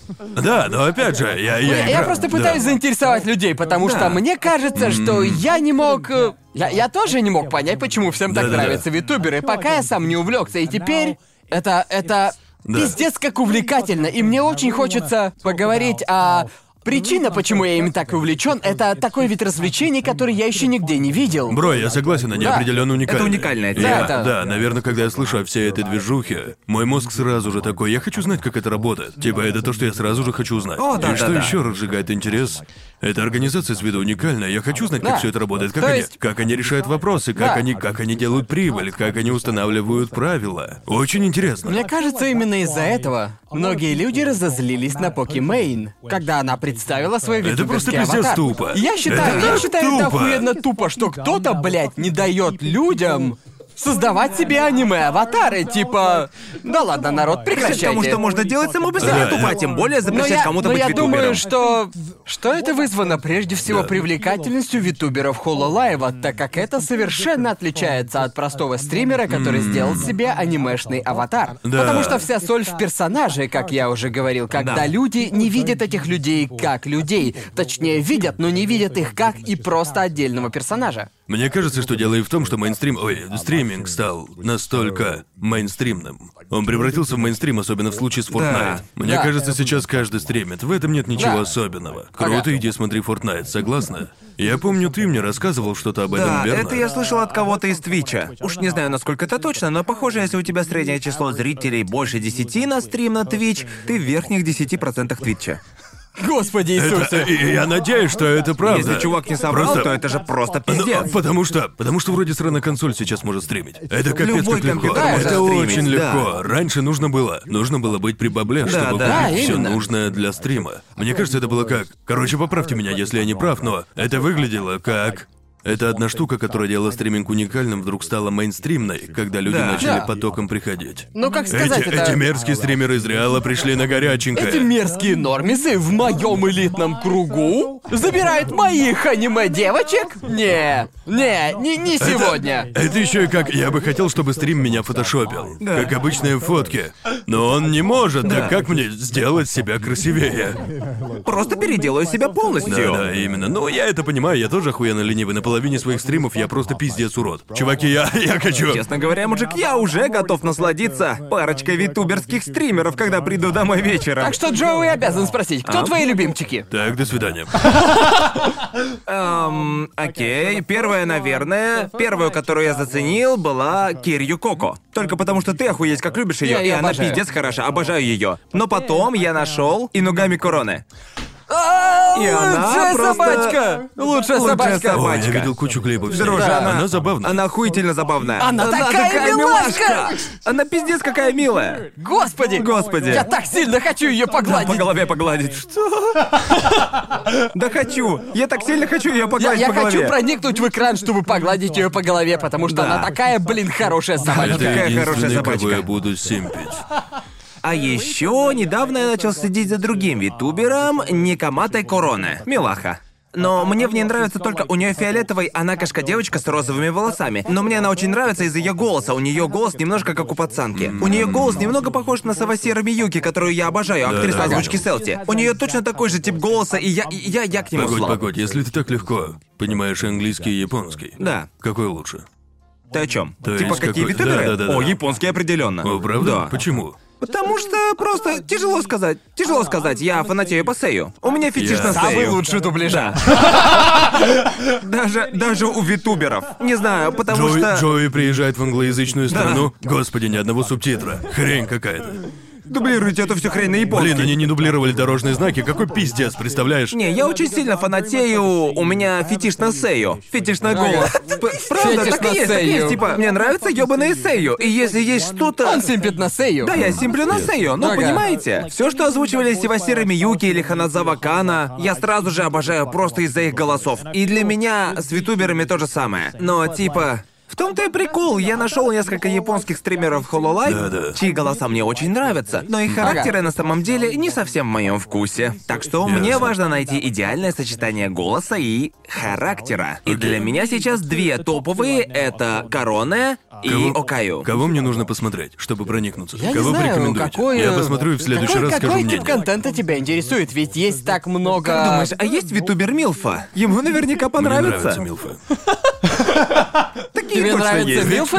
Да, но опять же, я просто пытаюсь заинтересовать людей, потому что мне кажется, что я не мог... Я тоже не мог понять, почему всем так нравятся витуберы, пока я сам не увлекся. И теперь это пиздец как увлекательно. И мне очень хочется поговорить о... Причина, почему я им так увлечен, это такой вид развлечений, который я еще нигде не видел. Бро, я согласен, они определенно уникальны. Это уникальная тема. Да, наверное, когда я слышу о всей этой движухе, мой мозг сразу же такой: я хочу знать, как это работает. Типа, это то, что я сразу же хочу узнать. И что еще разжигает интерес? Эта организация с виду уникальная. Я хочу знать, как все это работает, как они решают вопросы, как они делают прибыль, как они устанавливают правила. Очень интересно. Мне кажется, именно из-за этого многие люди разозлились на Покимейн, когда она представила свой витуберский аватар. Это просто пиздец тупо. Я считаю, это охуенно тупо, что кто-то, блядь, не дает людям создавать себе аниме-аватары, типа... Да ладно, народ, прекращайте. Потому что можно делать само по себе тупо, тем более запрещать кому-то быть витубером. Но я думаю, что... Что это вызвано прежде всего привлекательностью витуберов Hollow Live'а, так как это совершенно отличается от простого стримера, который сделал себе анимешный аватар. Да. Потому что вся соль в персонаже, как я уже говорил, когда люди не видят этих людей как людей. Точнее, видят, но не видят их как и просто отдельного персонажа. Мне кажется, что дело и в том, что стриминг стал настолько мейнстримным. Он превратился в мейнстрим, особенно в случае с Fortnite. Да. Мне кажется, сейчас каждый стримит. В этом нет ничего особенного. Круто, иди смотри Fortnite, согласна? Я помню, ты мне рассказывал что-то об этом, верно? Да, это я слышал от кого-то из Твича. Уж не знаю, насколько это точно, но похоже, если у тебя среднее число зрителей больше 10 на стрим на Twitch, ты в верхних 10% Твича. Господи Иисусе! Я надеюсь, что это правда. Если чувак не собрал, то это же просто пиздец. Ну, потому что вроде сраная консоль сейчас может стримить. Это капец как легко. Это очень легко. Раньше нужно было быть при бабле, чтобы купить все нужное для стрима. Мне кажется, это было как... Короче, поправьте меня, если я не прав, но это выглядело как... Это одна штука, которая делала стриминг уникальным, вдруг стала мейнстримной, когда люди начали потоком приходить. Ну, как сказать, эти мерзкие стримеры из Реала пришли на горяченькое. Эти мерзкие нормисы в моем элитном кругу забирают моих аниме-девочек? Не сегодня. Это еще и как... Я бы хотел, чтобы стрим меня фотошопил. Как обычные фотки. Но он не может, так как мне сделать себя красивее? Просто переделаю себя полностью. Да, именно. Ну, я это понимаю, я тоже охуенно ленивый на половине своих стримов, я просто пиздец урод. Чуваки, я хочу... Честно говоря, мужик, я уже готов насладиться парочкой витуберских стримеров, когда приду домой вечером. Так что, Джоуи, обязан спросить, кто твои любимчики? Так, до свидания. Окей, первая, которую я заценил, была Кирью Коко. Только потому, что ты охуеть как любишь ее, и она пиздец хороша, обожаю ее. Но потом я нашел Инугами Короне. И она просто... Лучшая собачка. Ой, я видел кучу клипов с ней. Она забавная. Она охуительно забавная. Она такая милашка. Она пиздец какая милая. Господи. Я так сильно хочу ее погладить. Да, по голове погладить. Что? Да хочу. Я так сильно хочу ее погладить по голове. Я хочу проникнуть в экран, чтобы погладить ее по голове, потому что она такая, блин, хорошая собачка. Она такая хорошая собачка. Кого я буду симпить. А еще недавно я начал следить за другим витубером Никаматой Короне. Милаха. но мне в ней нравится только у нее фиолетовый, она кошка-девочка с розовыми волосами. Но мне она очень нравится из-за ее голоса. У нее голос немножко как у пацанки. У нее голос немного похож на Савасира Миюки, которую я обожаю, актриса озвучки Селти. У нее точно такой же тип голоса, и я к нему Погодь, если ты так легко понимаешь английский и японский. Да. Какой лучше? Ты о чем? Типа какие какой... витамины? Да. О, японский определенно. О, правда? Да. Почему? Потому что просто тяжело сказать. Тяжело сказать, я фанатею по Сэю. У меня фетиш на Сэю. Самый лучший дубляжа. Даже у витуберов. Не знаю, потому что... Джоуи приезжает в англоязычную страну. Господи, ни одного субтитра. Хрень какая-то. Дублируйте эту всю хрень на японский. Блин, они не дублировали дорожные знаки. Какой пиздец, представляешь? Не, я очень сильно фанатею. У меня фетиш на Сэю. Фетиш на голос. Правда, так и есть, Типа, мне нравится ёбаные Сэю. И если есть что-то... Он симпит на Сэю. Да, я симплю на Сэю. Ну, понимаете? Все, что озвучивали Савасира Миюки или Ханадзава Кана, я сразу же обожаю просто из-за их голосов. И для меня с витуберами то же самое. Но, типа... В том-то и прикол, я нашел несколько японских стримеров Hololive, чьи голоса мне очень нравятся, но их характеры на самом деле не совсем в моем вкусе. Так что мне важно найти идеальное сочетание голоса и характера. И для меня сейчас две топовые — это Короне и Окаю. Кого мне нужно посмотреть, чтобы проникнуться? Я кого не знаю, порекомендуете? Какое... Я посмотрю и в следующий раз скажу мнение. Какой тип контента тебя интересует? Ведь есть так много... Как думаешь, а есть витубер Милфа? Ему наверняка понравится. Мне нравится Милфа. Такие точно есть.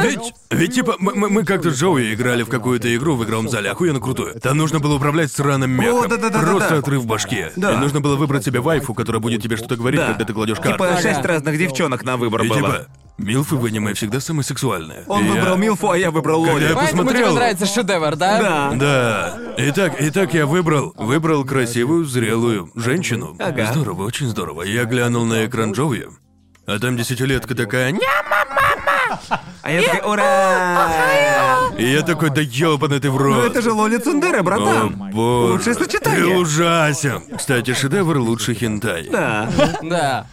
Ведь типа мы как-то с Джоуи играли в какую-то игру в игровом зале, охуенно крутую. Там нужно было управлять сраным мехом. Просто отрыв в башке. И нужно было выбрать себе вайфу, которая будет тебе что-то говорить, когда ты кладешь карту. Типа 6 разных девчонок на выбор было. Милфы в аниме всегда самые сексуальные. Он выбрал Милфу, а я выбрал Лоли. Когда я посмотрел... Тебе нравится шедевр, да? Да. Итак, я выбрал красивую, зрелую женщину. Здорово, очень здорово. Я глянул на экран Джоуи, а там 10-летка такая... А я такой, ура! И я такой, да ёбаный ты в рот. Ну это же Лоли Цундере, братан. О, боже. Лучшее сочетание. Ты ужасен. Кстати, шедевр лучше хентай. Да.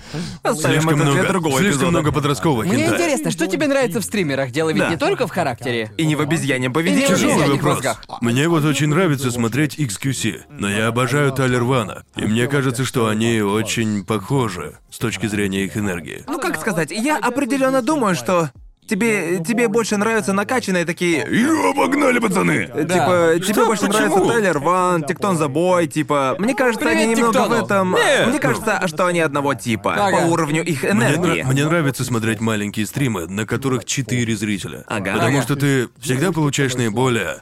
Слишком много подросткового хентай. Мне интересно, что тебе нравится в стримерах? Дело ведь не только в характере. И не в обезьяньем поведении. Тяжелый вопрос. Мне вот очень нравится смотреть XQC, но я обожаю Тайлер Вана. И мне кажется, что они очень похожи с точки зрения их энергии. Ну как сказать, я определенно думаю, что... Тебе больше нравятся накачанные такие... Йо, погнали, пацаны! Типа, тебе больше нравится Тайлер Ван, Тиктон за бой, типа... Мне кажется, они немного в этом... Мне кажется, что они одного типа, по уровню их энергии. Мне нравится смотреть маленькие стримы, на которых 4 зрителя. Потому что ты всегда получаешь наиболее...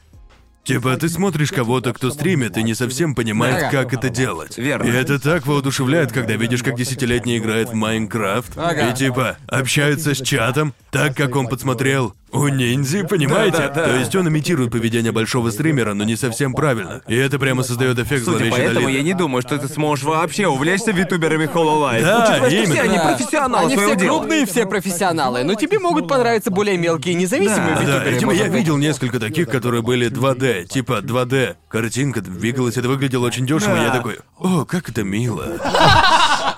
Типа, ты смотришь кого-то, кто стримит, и не совсем понимает, как это делать. Верно. И это так воодушевляет, когда видишь, как 10-летний играет в Майнкрафт, и типа общается с чатом, так как он подсмотрел у ниндзя, понимаете? Да. То есть он имитирует поведение большого стримера, но не совсем правильно. И это прямо создает эффект зловещей долины. Поэтому я не думаю, что ты сможешь вообще увлечься витуберами Hololive. Да, учитывая, что все они профессионалы своего дела. Они все крупные, все профессионалы, но тебе могут понравиться более мелкие независимые витуберы. Да, я видел несколько таких, которые были 2D, типа 2D. Картинка двигалась, это выглядело очень дешево, я такой, о, как это мило.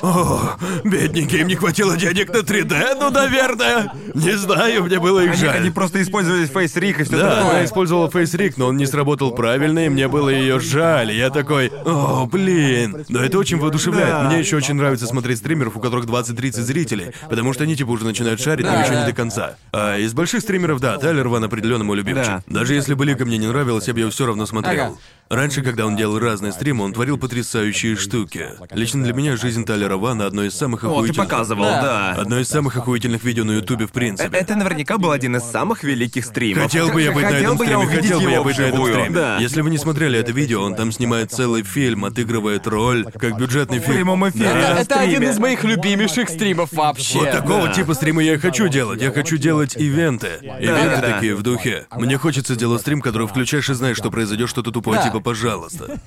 О, бедненькие, им не хватило денег на 3D, ну, наверное. Не знаю, мне было их жаль. Они просто использовали фейс-рик и все такое. Да, она использовала фейс-рик, но он не сработал правильно, и мне было ее жаль. Я такой, о, блин. Но это очень воодушевляет. Да. Мне еще очень нравится смотреть стримеров, у которых 20-30 зрителей, потому что они типа уже начинают шарить, но еще не до конца. А из больших стримеров, да, Тайлер Ван определенно мой любимчик. Да. Даже если бы Лика мне не нравилась, я бы ее все равно смотрел. Раньше, когда он делал разные стримы, он творил потрясающие штуки. Лично для меня жизнь Тайлера Вана одно из самых охуительных... О, ты показывал, да. Одно из самых охуительных видео на Ютубе, в принципе. Это наверняка был один из самых великих стримов. Хотел бы я быть на этом стриме, Да. Если вы не смотрели это видео, он там снимает целый фильм, отыгрывает роль, как бюджетный фильм. В прямом эфире. Да. Это один из моих любимейших стримов вообще. Вот такого типа стрима я и хочу делать. Я хочу делать ивенты. Ивенты такие в духе. Мне хочется сделать стрим, который включаешь и знаешь, что произойдет что-то тупое, типа, пожалуйста.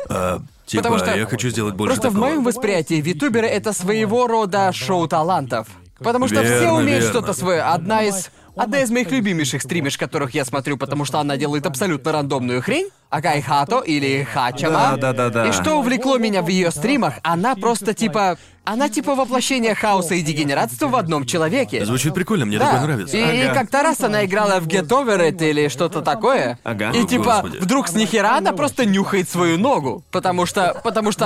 Потому что я хочу сделать больше просто такого. В моем восприятии витуберы — это своего рода шоу талантов. Потому что все умеют что-то свое. Одна из моих любимейших стримерш, которых я смотрю, потому что она делает абсолютно рандомную хрень, Акай Хато или Хачама. И что увлекло меня в ее стримах, она просто типа... Она типа воплощение хаоса и дегенератства в одном человеке. Звучит прикольно, мне такое нравится. И как-то раз она играла в Get Over It или что-то такое. Ага. И типа, вдруг с нихера она просто нюхает свою ногу, потому что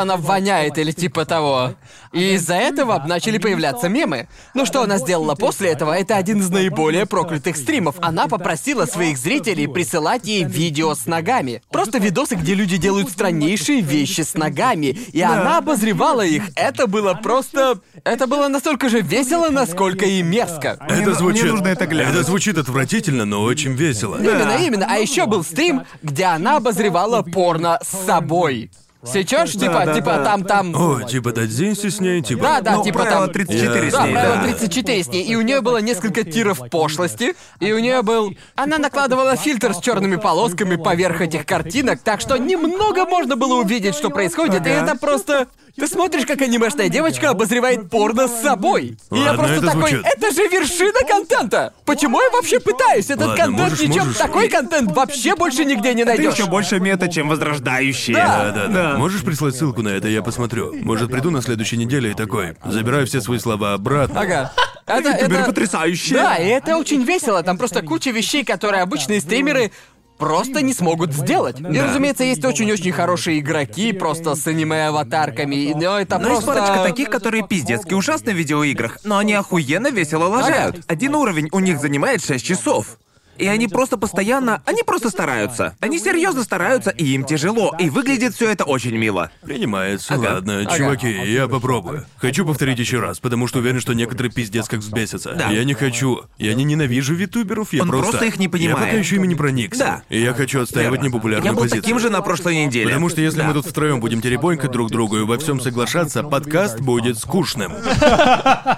она воняет или типа того. И из-за этого начали появляться мемы. Но что она сделала после этого, это один из наиболее проклятых стримов. Она попросила своих зрителей присылать ей видео с ногами. Просто видосы, где люди делают страннейшие вещи с ногами. И она обозревала их. Это было просто... Это было настолько же весело, насколько и мерзко. Это звучит... Мне нужно это глянуть. Это звучит отвратительно, но очень весело. Да. Именно. А еще был стрим, где она обозревала порно с собой. Сейчас типа там. О, типа дадзинси с ней, типа. Да, типа правило там. 34 с ней. Да, правило 34 с ней. И у нее было несколько тиров пошлости, и у нее был. Она накладывала фильтр с черными полосками поверх этих картинок, так что немного можно было увидеть, что происходит, и это просто. Ты смотришь, как анимешная девочка обозревает порно с собой. Ладно, и я просто такой, звучит. Это же вершина контента! Почему я вообще пытаюсь? Этот ладно, контент можешь. Такой контент вообще больше нигде не найдешь. Это еще больше мета, чем возрождающие. Да. Можешь прислать ссылку на это, я посмотрю. Может, приду на следующей неделе и такой. Забираю все свои слова обратно. Ага. Это потрясающе. Да, и это очень весело. Там просто куча вещей, которые обычные стримеры... просто не смогут сделать. Да. И, разумеется, есть очень-очень хорошие игроки, просто с аниме-аватарками, но это но просто... есть парочка таких, которые пиздецки ужасны в видеоиграх, но они охуенно весело лажают. Ага. Один уровень у них занимает 6 часов. И они просто постоянно... Они просто стараются. Они серьезно стараются, и им тяжело. И выглядит все это очень мило. Принимается. Ага. Ладно, чуваки, я попробую. Хочу повторить еще раз, потому что уверен, что некоторые пиздец как взбесятся. Да. Я не хочу. Я не ненавижу витуберов, я Он просто их не понимает. Я пока еще ими не проникся. Да. И я хочу отстаивать непопулярную позицию. Я был таким же на прошлой неделе. Потому что если мы тут втроем будем теребонькать друг другу и во всем соглашаться, подкаст будет скучным.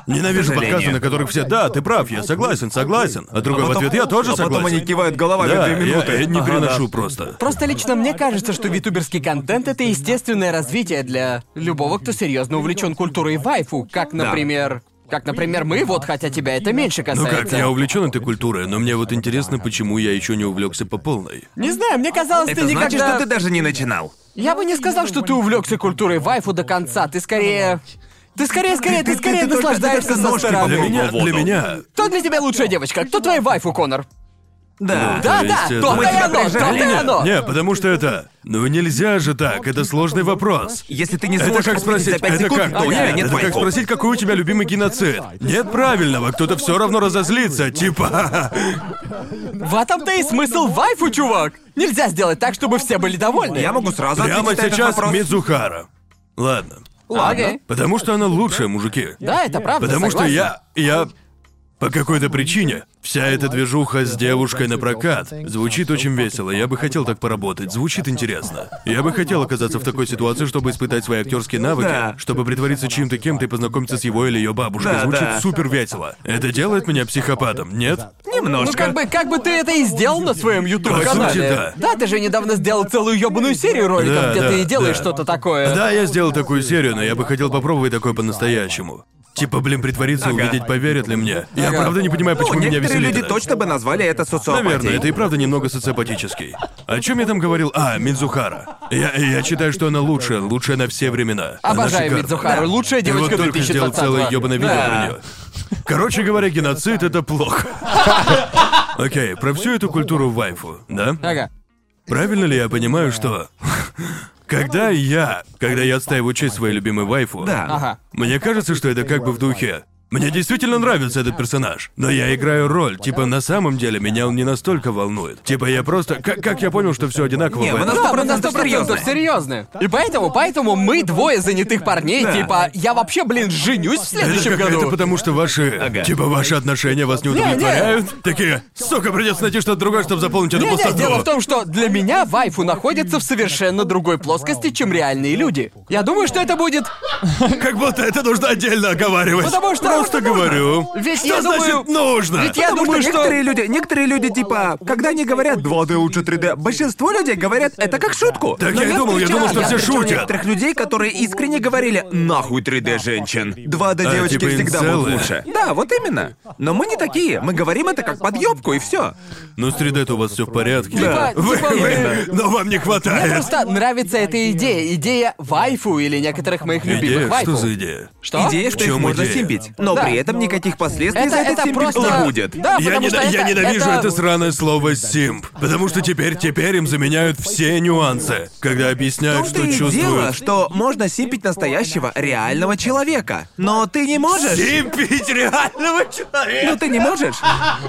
Ненавижу подкасты, на которых все «Да, ты прав, я согласен». А другой в ответ «Я тоже согласен». Потом они кивают головами 2 минуты. Я не приношу просто. Просто лично мне кажется, что витуберский контент — это естественное развитие для любого, кто серьезно увлечен культурой вайфу, как, например... Как, например, мы, вот, хотя тебя это меньше касается. Ну как, я увлечен этой культурой, но мне вот интересно, почему я еще не увлекся по полной. Не знаю, мне казалось, это ты никогда... Это значит, что ты даже не начинал. Я бы не сказал, что ты увлекся культурой вайфу до конца, ты скорее... Ты скорее наслаждаешься со стороны. Для меня... Кто для тебя лучшая девочка? Кто твоя вайфу, Коннор? Да, то-то и оно! Не, потому что это... Ну нельзя же так, это сложный вопрос. Если ты не сможешь ответить за 5 секунд, то у тебя нет вайфу. Это как спросить, какой у тебя любимый геноцид. Нет правильного, кто-то все равно разозлится, типа... В этом-то и смысл вайфу, чувак! Нельзя сделать так, чтобы все были довольны. Я могу сразу ответить на этот вопрос. Прямо сейчас Мидзухара. Ладно. Потому что она лучшая, мужики. Да, это правда, потому что я... По какой-то причине вся эта движуха с девушкой напрокат звучит очень весело. Я бы хотел так поработать, звучит интересно. Я бы хотел оказаться в такой ситуации, чтобы испытать свои актерские навыки, чтобы притвориться чьим-то кем-то и познакомиться с его или ее бабушкой. Звучит супер весело. Это делает меня психопатом, нет? Немножко. Ну как бы ты это и сделал на своем YouTube-канале. Да, ты же недавно сделал целую ёбаную серию роликов, где ты и делаешь что-то такое. Да, я сделал такую серию, но я бы хотел попробовать такое по-настоящему. Типа, блин, притвориться, увидеть, поверят ли мне. Я правда не понимаю, почему меня веселит. Некоторые люди точно бы назвали это социопатией. Наверное, это и правда немного социопатический. О чем я там говорил? А, Мидзухара. Я считаю, что она лучшая на все времена. Обожаю Мидзухару, лучшая девочка 2020. Я вот только сделал целое ёбаное видео про неё. Короче говоря, геноцид — это плохо. Окей, про всю эту культуру вайфу, да? Ага. Правильно ли я понимаю, что... Когда я отстаиваю честь своей любимой вайфу, мне кажется, что это как бы в духе. Мне действительно нравится этот персонаж, но я играю роль. Типа, на самом деле, меня он не настолько волнует. Типа, я просто... Как я понял, что все одинаково? Не, мы на 100% серьезны. И поэтому мы двое занятых парней, типа, я вообще, блин, женюсь в следующем году. Это потому что ваши... Типа, ваши отношения вас не удовлетворяют? Нет. Такие, сука, придется найти что-то другое, чтобы заполнить эту пустоту. Дело в том, что для меня вайфу находится в совершенно другой плоскости, чем реальные люди. Я думаю, что это будет... Как будто это нужно отдельно оговаривать. Потому что... просто говорю. Ведь что я значит думаю... нужно? Ведь я потому думаю, что некоторые люди типа, когда они говорят 2D лучше 3D, большинство людей говорят это как шутку. Так я думал, что все шутят. Некоторых людей, которые искренне говорили «Нахуй 3D женщин». 2D девочки типа всегда будут лучше. Да, вот именно. Но мы не такие. Мы говорим это как подъебку и все. Ну с 3D-то у вас все в порядке. Да. Вы, но вам не хватает. Мне просто нравится эта идея. Идея вайфу или некоторых моих любимых вайфу. Что за идея? Что? Идея, что их можно симпить. Но при этом никаких последствий за это симпить не будет. Да, я ненавижу это сраное слово «симп». Потому что теперь им заменяют все нюансы. Когда объясняют, что чувствуют. Дело, что можно симпить настоящего, реального человека. Но ты не можешь... Симпить реального человека? Но ты не можешь.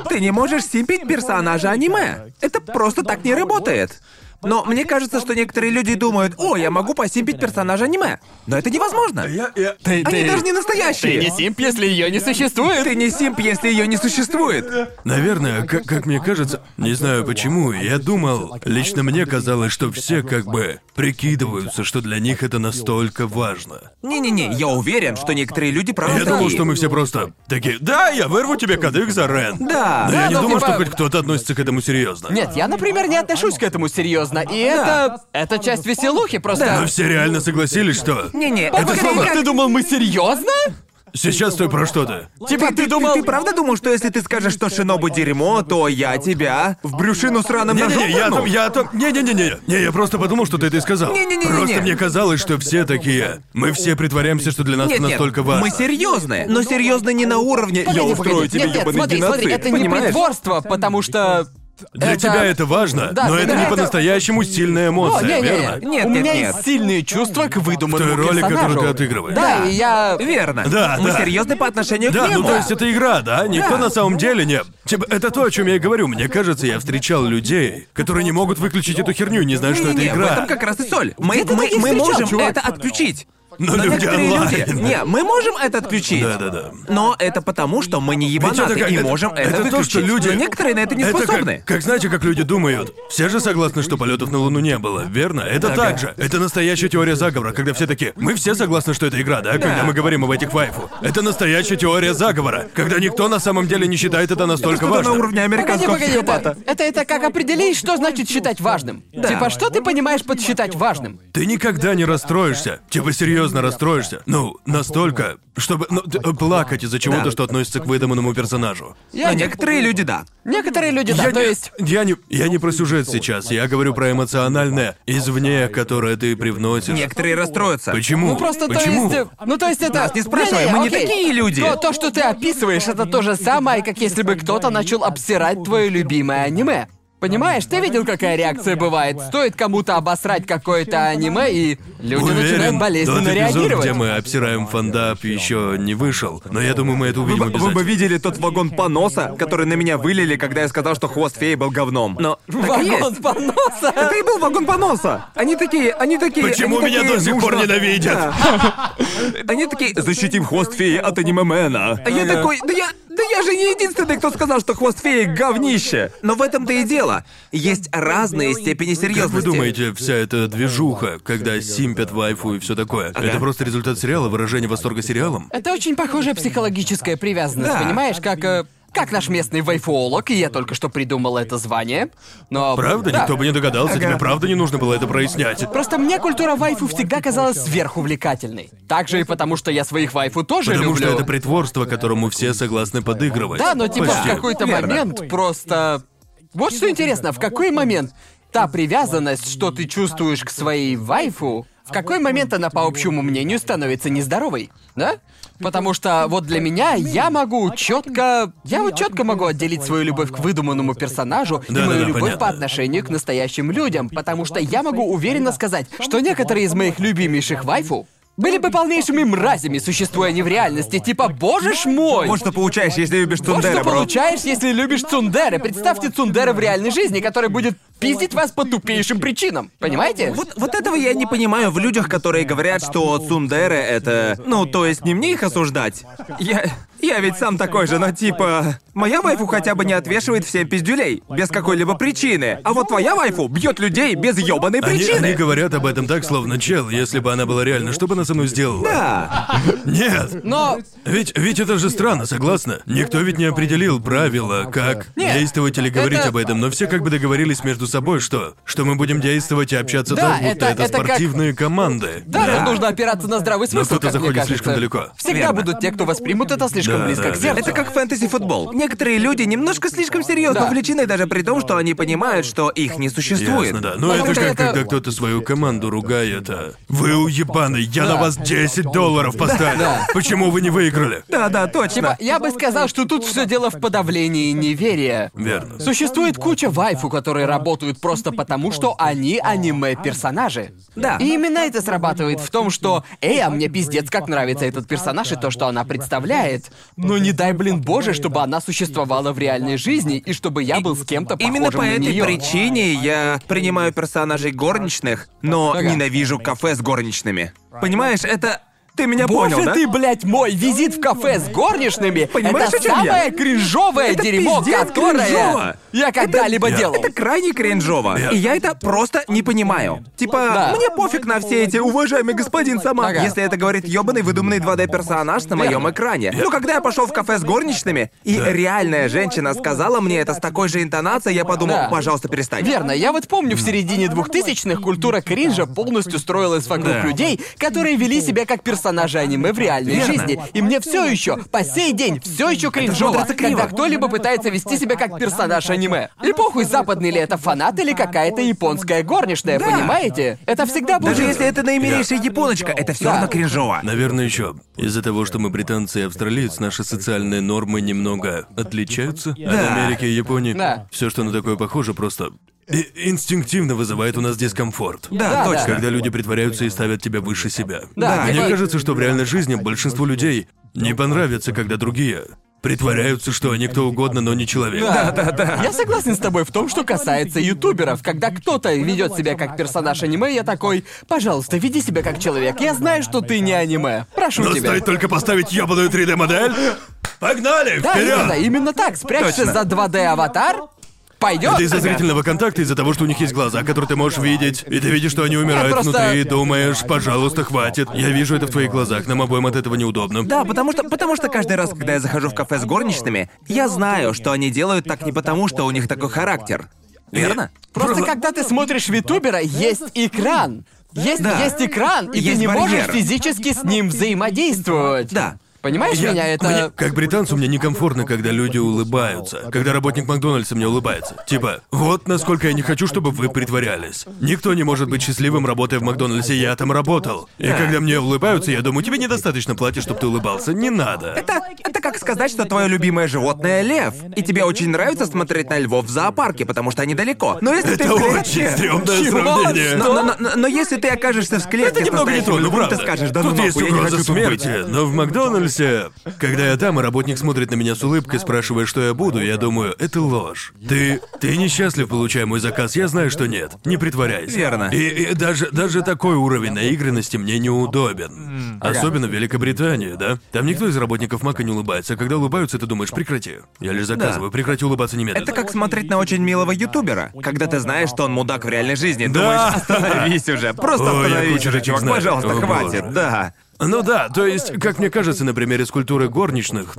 Ты не можешь симпить персонажа аниме. Это просто так не работает. Но мне кажется, что некоторые люди думают, о, я могу посимпить персонажа аниме. Но это невозможно. Они даже не настоящие. Ты не симп, если ее не существует. Ты не симп, если ее не существует. Наверное, как мне кажется, не знаю почему, я думал, лично мне казалось, что все как бы прикидываются, что для них это настолько важно. Не-не-не, я уверен, что некоторые люди правда. Я думал, что мы все просто такие, да, я вырву тебе кадык за Рен. Да. Но я не думал, что хоть кто-то относится к этому серьезно. Нет, я, например, не отношусь к этому серьезно. И это часть веселухи просто. Да. Мы все реально согласились, что... Не-не, это слово... Ты думал, мы серьезно? Сейчас ты про что-то. Типа ты думал... Ты правда думал, что если ты скажешь, что Шинобу дерьмо, то я тебя в брюшину сраным ножом? Я там... Не-не-не-не. Не, я просто подумал, что ты это и сказал. Не-не-не-не. Просто мне казалось, что все такие... Мы все притворяемся, что для нас это настолько важно. Мы серьезные, но серьезно не на уровне... Я устрою тебе ебаный геноцид. Смотри, это не притворство, потому что... Для тебя это важно, да, но это не по-настоящему сильная эмоция, верно? Нет, у меня есть сильные чувства к выдуманному персонажу. В той роли, которую ты отыгрываешь. Да, и я... Верно. Да, мы серьезны по отношению к нему. Да, ну то есть это игра, да? Никто на самом деле не... Типа, это то, о чем я и говорю. Мне кажется, я встречал людей, которые не могут выключить эту херню, не знают, что это игра. В этом как раз и соль. Мы можем это отключить. Но люди... Не, мы можем это отключить. Да. Но это потому, что мы не ебанаты и не можем это выключить. Это то, что люди... Но некоторые на это не способны. Как знаете, как люди думают. Все же согласны, что полетов на Луну не было, верно? Это так же. Это настоящая теория заговора, когда все такие... Мы все согласны, что это игра, да? Когда мы говорим об этих вайфу. Это настоящая теория заговора, когда никто на самом деле не считает это настолько важным. Это на уровне американского психопата. Это как определить, что значит считать важным. Типа, что ты понимаешь под считать важным? Ты никогда не расстроишься. Типа, серьезно. Расстроишься. Ну, настолько, чтобы плакать из-за чего-то, что относится к выдуманному персонажу. Некоторые люди, да. Некоторые люди, да. То есть... Я не про сюжет сейчас, я говорю про эмоциональное извне, которое ты привносишь. Некоторые расстроятся. Почему? Ну просто почему? То есть... Ну то есть это... Нас не спрашивай, мы не такие люди. То, что ты описываешь, это то же самое, как если бы кто-то начал обсирать твое любимое аниме. Понимаешь, ты видел, какая реакция бывает? Стоит кому-то обосрать какое-то аниме, и люди начинают болезненно реагировать. Эпизод, где мы обсираем фандап, еще не вышел. Но я думаю, мы это увидим обязательно. Вы бы видели тот вагон поноса, который на меня вылили, когда я сказал, что хвост феи был говном. Но... Вагон поноса? Это и был вагон поноса. Они такие... Почему меня до сих пор ненавидят? Они такие... Защитим хвост феи от аниме-мена. А я такой... Да я же не единственный, кто сказал, что хвост феи говнище. Но в этом-то и дело. Есть разные степени серьезности. Как вы думаете, вся эта движуха, когда симпят вайфу и все такое, это просто результат сериала, выражение восторга сериалом? Это очень похожая психологическая привязанность, понимаешь, как наш местный вайфуолог, и я только что придумал это звание, но... Правда? Да. Никто бы не догадался, тебе правда не нужно было это прояснять. Просто мне культура вайфу всегда казалась сверхувлекательной. Также и потому, что я своих вайфу тоже люблю. Потому что это притворство, которому все согласны подыгрывать. Да, но типа в какой-то момент просто... Вот что интересно, в какой момент та привязанность, что ты чувствуешь к своей вайфу, в какой момент она, по общему мнению, становится нездоровой, да? Потому что вот для меня я могу четко. Я вот четко могу отделить свою любовь к выдуманному персонажу и мою любовь по отношению к настоящим людям. Потому что я могу уверенно сказать, что некоторые из моих любимейших вайфу были бы полнейшими мразями, существуя не в реальности. Типа, боже ж мой! Вот что получаешь, если любишь цундеры, бро. Представьте цундеры в реальной жизни, который будет пиздить вас по тупейшим причинам. Понимаете? Вот этого я не понимаю в людях, которые говорят, что цундеры — это... Ну, то есть не мне их осуждать. Я ведь сам такой же, но типа... Моя вайфу хотя бы не отвешивает всем пиздюлей, без какой-либо причины. А вот твоя вайфу бьет людей без ёбаной причины. Они говорят об этом так, словно, чел, если бы она была реально, что бы она со мной сделала? Да. Нет. Но... Ведь это же странно, согласна? Никто ведь не определил правила, как действовать или говорить об этом, но все как бы договорились между собой, что мы будем действовать и общаться так, будто это спортивные команды. Да, нужно опираться на здравый смысл, но кто-то заходит слишком далеко. Всегда будут те, кто воспримут это слишком близко к сердцу. Это как фэнтези-футбол. Некоторые люди немножко слишком серьезно увлечены, даже при том, что они понимают, что их не существует. Ясно, да. Но это как когда кто-то свою команду ругает, а... Вы уебаны, я на вас $10 поставил. Почему вы не выиграли? Да, точно. Типа, я бы сказал, что тут все дело в подавлении неверия. Верно. Существует куча вайфу, которые работают просто потому, что они аниме-персонажи. Да. И именно это срабатывает в том, что «Эй, а мне пиздец, как нравится этот персонаж и то, что она представляет». Но не дай, блин, боже, чтобы она существовала в реальной жизни, и чтобы я был с кем-то похожим на неё. Именно по этой причине я принимаю персонажей горничных, но ненавижу кафе с горничными. Понимаешь, это... Ты меня понял, да? Ты, блядь, мой визит в кафе с горничными, понимаешь, это самое кринжовое дерьмо, которое я когда-либо делал. Это крайне кринжово, и я это просто не понимаю. Типа, мне пофиг на все эти уважаемый господин Саман, если это говорит ёбаный выдуманный 2D-персонаж на моем экране. Но когда я пошел в кафе с горничными, и реальная женщина сказала мне это с такой же интонацией, я подумал, пожалуйста, перестань. Верно, я вот помню, в середине 2000-х культура кринжа полностью строилась вокруг людей, которые вели себя как персонажи аниме в реальной жизни. И мне все еще, по сей день, все еще кринжово, когда кто-либо пытается вести себя как персонаж аниме. И похуй, западный ли это фанат или какая-то японская горничная, понимаете? Это всегда будет. Даже если это наимилейшая японочка, это все равно кринжово. Наверное, еще из-за того, что мы британцы и австралиец, наши социальные нормы немного отличаются от Америки и Японии. Да. Все, что на такое похоже, просто... инстинктивно вызывает у нас дискомфорт. Да, точно. Когда люди притворяются и ставят тебя выше себя. Да. Мне кажется, что в реальной жизни большинству людей не понравится, когда другие притворяются, что они кто угодно, но не человек. Да. Я согласен с тобой в том, что касается ютуберов. Когда кто-то ведет себя как персонаж аниме, я такой: пожалуйста, веди себя как человек. Я знаю, что ты не аниме. Прошу тебя. Но стоит только поставить ёбаную 3D-модель. Погнали! Да, вперед! Именно так. Спрячься за 2D-аватар. Пойдет? Это из-за зрительного контакта, из-за того, что у них есть глаза, которые ты можешь видеть, и ты видишь, что они умирают внутри, и думаешь, пожалуйста, хватит. Я вижу это в твоих глазах, нам обоим от этого неудобно. Да, потому что каждый раз, когда я захожу в кафе с горничными, я знаю, что они делают так не потому, что у них такой характер. Верно? Просто когда ты смотришь витубера, есть экран. Есть экран, и ты не можешь физически с ним взаимодействовать. Да. Понимаешь меня, это... Мне, как британцу, мне некомфортно, когда люди улыбаются. Когда работник Макдональдса мне улыбается. Типа, вот насколько я не хочу, чтобы вы притворялись. Никто не может быть счастливым, работая в Макдональдсе, я там работал. И когда мне улыбаются, я думаю, тебе недостаточно платья, чтобы ты улыбался, не надо. Это как сказать, что твое любимое животное — лев. И тебе очень нравится смотреть на львов в зоопарке, потому что они далеко. Но если ты в клетке... Это очень стрёмное сравнение. Но если ты окажешься в склепке... Это немного не то, ну правда. Ты скажешь, да, тут есть угроза смерти, но в Макдональдсе... Когда я там, и работник смотрит на меня с улыбкой, спрашивая, что я буду, я думаю, это ложь. Ты несчастлив, получая мой заказ, я знаю, что нет. Не притворяйся. Верно. И даже такой уровень наигранности мне неудобен. Особенно в Великобритании, да? Там никто из работников Мака не улыбается, а когда улыбаются, ты думаешь, прекрати. Я лишь заказываю, прекрати улыбаться немедленно. Это как смотреть на очень милого ютубера, когда ты знаешь, что он мудак в реальной жизни. Да. Думаешь, остановись уже, просто остановись уже, чувак, пожалуйста, хватит, да. Ну да, то есть, как мне кажется, на примере с культурой горничных,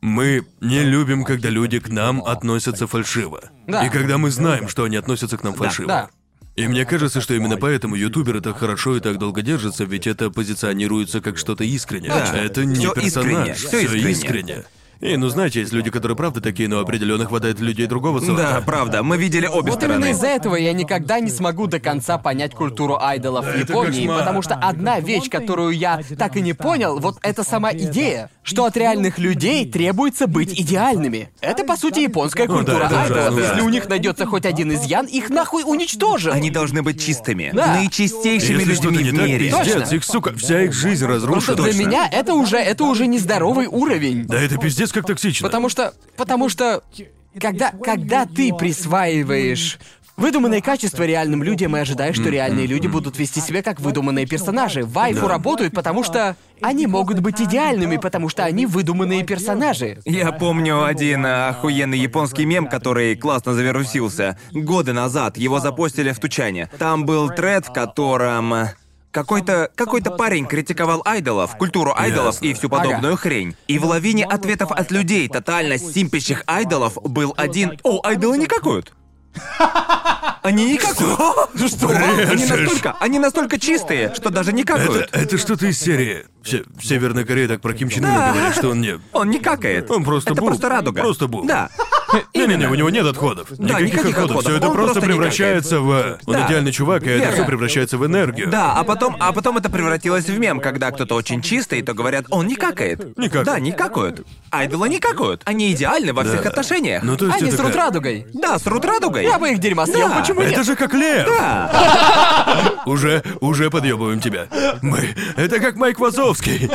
мы не любим, когда люди к нам относятся фальшиво. Да. И когда мы знаем, что они относятся к нам фальшиво. Да. И мне кажется, что именно поэтому ютуберы так хорошо и так долго держатся, ведь это позиционируется как что-то искреннее. Да. Это не всё персонаж, всё искренне. И, знаете, есть люди, которые правда такие, но определенно хватает людей другого сорта. Да, правда, мы видели обе стороны. Вот именно из-за этого я никогда не смогу до конца понять культуру айдолов в Японии, потому что одна вещь, которую я так и не понял, вот это сама идея, что от реальных людей требуется быть идеальными. Это, по сути, японская культура айдолов. Если у них найдется хоть один изъян, их нахуй уничтожат. Они должны быть чистыми, наичистейшими людьми в мире. Пиздец, их, сука, вся их жизнь разрушена. Просто для меня это уже нездоровый уровень. Да, это пиздец. Как токсично. Потому что когда ты присваиваешь Выдуманные качества реальным людям, и ожидаешь, что реальные люди будут вести себя как выдуманные персонажи. Вайфу работают, потому что они могут быть идеальными, потому что они выдуманные персонажи. Я помню один охуенный японский мем, который классно завирусился. Годы назад его запостили в Тучане. Там был тред, в котором какой-то парень критиковал айдолов, культуру айдолов и всю подобную хрень. И в лавине ответов от людей, тотально симпящих айдолов, был один: «О, айдолы не какают». Они не какают. Ну что? Они настолько чистые, что даже не какают. Это что-то из серии. В Северной Корее так про Ким Чен Ына говорят, что он не... Он не какает. Он просто бур. Это просто радуга. Просто бур. Да. Не-не-не, у него нет отходов. Да, никаких отходов. Все это просто превращается в... Он идеальный чувак, и это все превращается в энергию. Да, а потом это превратилось в мем, когда кто-то очень чистый, то говорят, он не какает. Не какает. Да, не какают. Айдолы не какают. Они идеальны во всех отношениях. Ну, то есть они срут радугой. Да, срут радугой. Я бы их дерьма съел, почему нет? Это же как Лев. Да. Уже подъебываем тебя. Мы... Это как Майк Вазовский.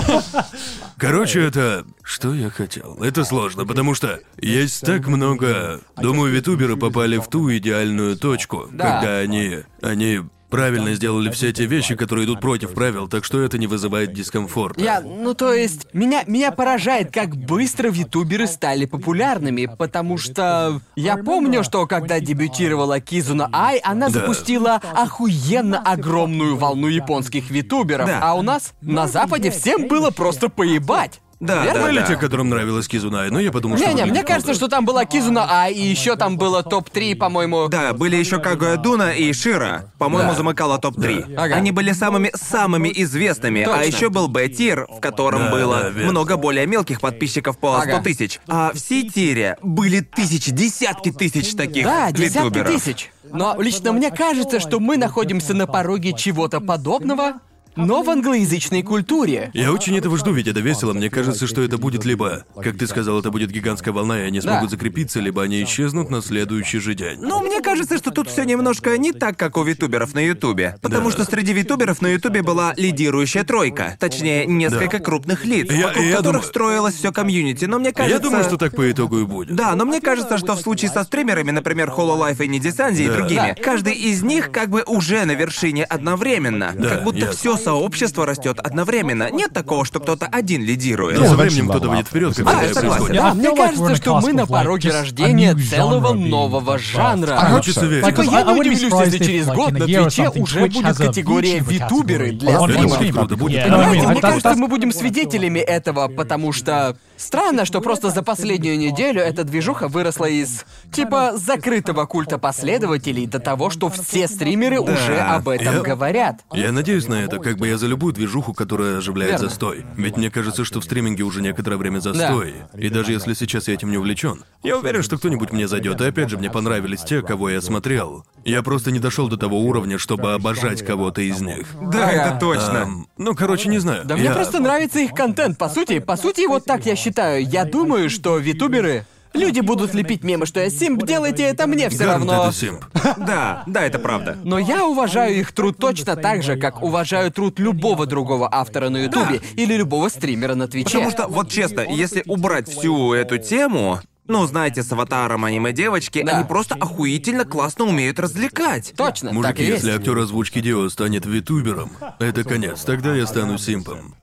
Короче, это... Что я хотел? Это сложно, потому что есть так много... Думаю, витуберы попали в ту идеальную точку, когда они правильно сделали все те вещи, которые идут против правил, так что это не вызывает дискомфорта. Меня поражает, как быстро витуберы стали популярными, потому что я помню, что когда дебютировала Кизуна Ай, она запустила охуенно огромную волну японских витуберов, а у нас на Западе всем было просто поебать. Да, верно? Были те, которым нравилась Кизуна Ай, но я подумал, что... Не-не, мне кажется, что там была Кизуна Ай, и еще там было топ-3, по-моему... Да, были еще Кагуя Дуна и Шира, по-моему, замыкала топ-3. Да. Ага. Они были самыми известными, точно. А еще был Б-тир, в котором было много более мелких подписчиков по 100 тысяч. А в Си-тире были тысячи, десятки тысяч таких витуберов. Да, десятки тысяч. Но лично мне кажется, что мы находимся на пороге чего-то подобного... Но в англоязычной культуре. Я очень этого жду, ведь это весело. Мне кажется, что это будет либо, как ты сказал, это будет гигантская волна, и они смогут закрепиться, либо они исчезнут на следующий же день. Ну, мне кажется, что тут все немножко не так, как у витуберов на Ютубе. Потому что среди витуберов на Ютубе была лидирующая тройка. Точнее, несколько крупных лиц, вокруг которых строилось все комьюнити. Но мне кажется... Я думаю, что так по итогу и будет. Да, но мне кажется, что в случае со стримерами, например, Hololive и Nidisanzi и другими, каждый из них как бы уже на вершине одновременно. Как будто все сообщество растет одновременно. Нет такого, что кто-то один лидирует. Но со временем кто-то выйдет вперед, когда это происходит. Да, мне кажется, что мы на пороге рождения целого нового жанра. Хочется верить. Типа, я не удивлюсь, если через год на Твиче уже будет категория витуберы для стримов. Понимаете, мне кажется, мы будем свидетелями этого, потому что странно, что просто за последнюю неделю эта движуха выросла из типа закрытого культа последователей до того, что все стримеры уже об этом говорят. Я надеюсь на это. Как бы я за любую движуху, которая оживляет застой. Ведь мне кажется, что в стриминге уже некоторое время застой. Да. И даже если сейчас я этим не увлечен, я уверен, что кто-нибудь мне зайдет. И опять же, мне понравились те, кого я смотрел. Я просто не дошел до того уровня, чтобы обожать кого-то из них. Да, это точно. Не знаю. Да, мне просто нравится их контент, по сути, вот так я считаю. Я думаю, что витуберы... Люди будут лепить мемы, что я симп, делайте это мне все равно. Это симп. Да, это правда. Но я уважаю их труд точно так же, как уважаю труд любого другого автора на Ютубе или любого стримера на Твиче. Потому что, вот честно, если убрать всю эту тему... Ну, знаете, с аватаром аниме-девочки, они просто охуительно классно умеют развлекать. Точно, мужики, так и есть. Если актер озвучки Дио станет витубером, это конец, тогда я стану симпом.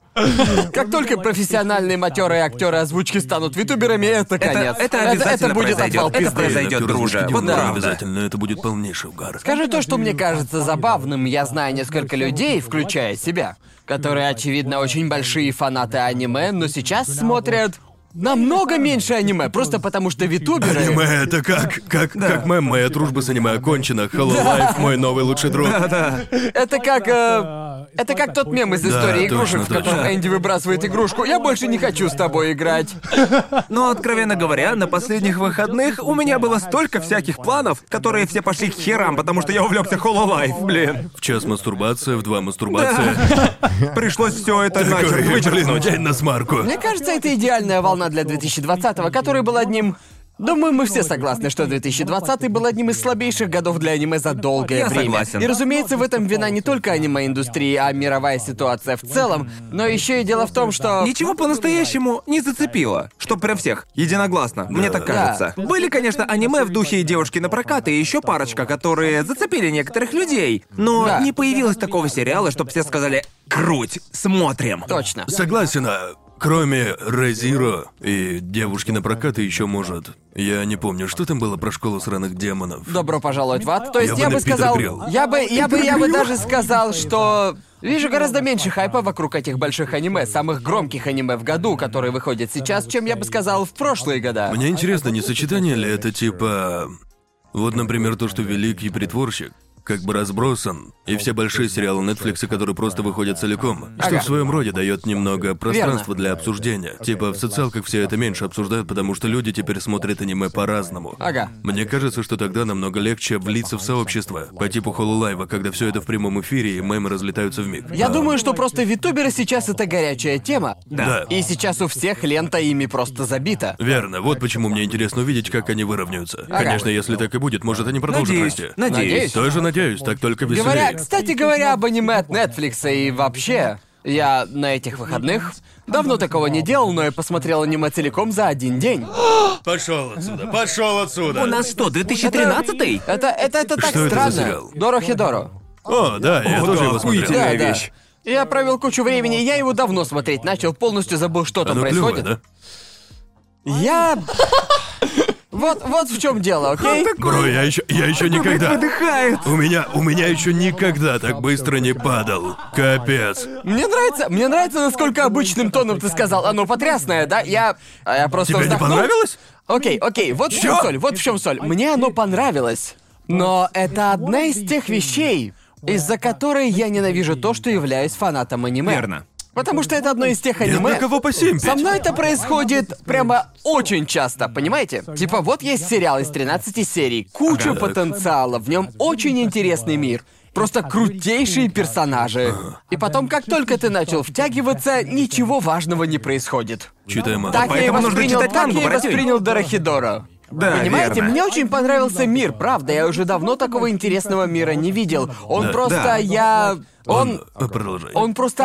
Как только профессиональные матерые актеры озвучки станут витуберами, это конец. Это будет отвал пизды. Это произойдет, друже. Вот правда. Обязательно это будет полнейший угар. Скажи то, что мне кажется забавным. Я знаю несколько людей, включая себя, которые, очевидно, очень большие фанаты аниме, но сейчас смотрят намного меньше аниме, просто потому что витуберы... Аниме — это как мем, моя дружба с аниме окончена, Hololive — мой новый лучший друг. Да. Это как тот мем из истории игрушек, в котором Энди выбрасывает игрушку. Я больше не хочу с тобой играть. Но, откровенно говоря, на последних выходных у меня было столько всяких планов, которые все пошли к херам, потому что я увлекся Hololive, блин. В час мастурбация, в два мастурбация. Да. Пришлось все это начать вычеркнуть. День на смарку. Мне кажется, это идеальная волна для 2020-го, который был одним... Думаю, мы все согласны, что 2020 был одним из слабейших годов для аниме за долгое время. Согласен. И, разумеется, в этом вина не только аниме-индустрии, а мировая ситуация в целом, но еще и дело в том, что... Ничего по-настоящему не зацепило. Что прям всех. Единогласно. Мне так кажется. Да. Были, конечно, аниме в духе «Девушки на прокат» и еще парочка, которые зацепили некоторых людей. Но не появилось такого сериала, чтобы все сказали «Круть! Смотрим!» Точно. Согласен. Кроме Re:Zero и «Девушки на прокат» и еще может... Я не помню, что там было про школу сраных демонов. Добро пожаловать в ад. То есть я бы сказал... Я бы даже сказал, что... Вижу гораздо меньше хайпа вокруг этих больших аниме, самых громких аниме в году, которые выходят сейчас, чем я бы сказал в прошлые года. Мне интересно, не сочетание ли это типа... Вот, например, то, что «Великий притворщик» как бы разбросан, и все большие сериалы Netflix, которые просто выходят целиком, что в своем роде дает немного пространства для обсуждения. Типа в социалках все это меньше обсуждают, потому что люди теперь смотрят аниме по-разному. Мне кажется, что тогда намного легче влиться в сообщество, по типу Hololive, когда все это в прямом эфире и мемы разлетаются вмиг. Я думаю, что просто витуберы сейчас это горячая тема. Да. И сейчас у всех лента ими просто забита. Верно, вот почему мне интересно увидеть, как они выровняются. Конечно, если так и будет, может, они продолжат расти. Надеюсь. Тоже надеюсь, так только веселее. Кстати говоря, об аниме от Netflix и вообще, я на этих выходных давно такого не делал, но я посмотрел аниме целиком за один день. Пошел отсюда. У нас что, 2013-й? Это так что странно. Это Дорохидоро. О, да, я тоже его смотрел. Охуительная вещь. Да. Я провел кучу времени, я его давно смотреть начал, полностью забыл, что там происходит. Клёво, да? Вот в чем дело, окей? Бро, я еще никогда. У меня еще никогда так быстро не падал. Капец. Мне нравится, насколько обычным тоном ты сказал. Оно потрясное, да? Я просто вздохнул. Тебе не понравилось? Окей, вот в чем соль. Мне оно понравилось. Но это одна из тех вещей, из-за которой я ненавижу то, что являюсь фанатом аниме. Верно. Потому что это одно из тех аниме. Со мной это происходит прямо очень часто, понимаете? Типа вот есть сериал из 13 серий, куча потенциала, в нем очень интересный мир. Просто крутейшие персонажи. И потом, как только ты начал втягиваться, ничего важного не происходит. Так я и воспринял Дорохидоро. Да, понимаете, верно. Мне очень понравился мир, правда. Я уже давно такого интересного мира не видел. Он просто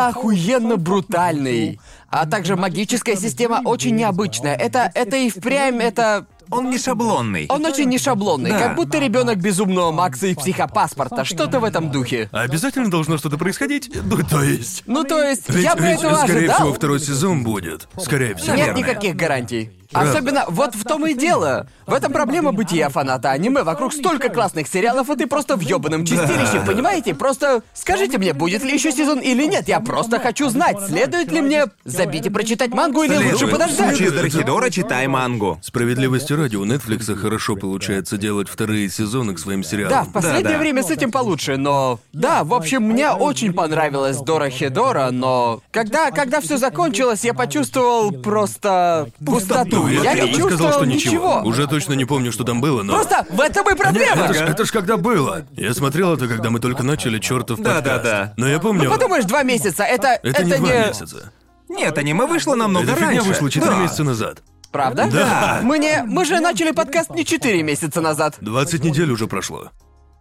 охуенно брутальный. А также магическая система очень необычная. Это и впрямь, это... Он не шаблонный. Он очень не шаблонный, как будто ребенок Безумного Макса и Психопаспорта, что-то в этом духе. Обязательно должно что-то происходить? То есть, ведь, я бы этого ожидал. Скорее всего, второй сезон будет. Скорее всего. Нет никаких гарантий. Правда. Особенно, вот в том и дело. В этом проблема бытия фаната аниме. Вокруг столько классных сериалов, и ты просто в ёбаном чистилище, понимаете? Просто скажите мне, будет ли еще сезон или нет. Я просто хочу знать, следует ли мне забить и прочитать мангу или лучше подождать. В случае Дорохидоро читай мангу. Справедливости ради, у Netflix хорошо получается делать вторые сезоны к своим сериалам. Да, в последнее время с этим получше, но... Да, в общем, мне очень понравилось Дорохидоро, но... Когда все закончилось, я почувствовал просто... пустоту. Я не чувствовал, что ничего. Уже точно не помню, что там было, но... Просто в этом и проблема! Это ж когда было. Я смотрел это, когда мы только начали чертов подкаст. Да. Но я помню... Ну подумаешь, 2 месяца, это не... 2 месяца. Нет, аниме вышло намного раньше. Фигня вышла 4 месяца назад. Правда? Да. Мы же начали подкаст не 4 месяца назад. 20 недель уже прошло.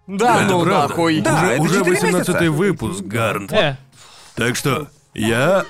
Да, это ну нахуй. Да, уже 18-й выпуск, Гарнт. Так что... Я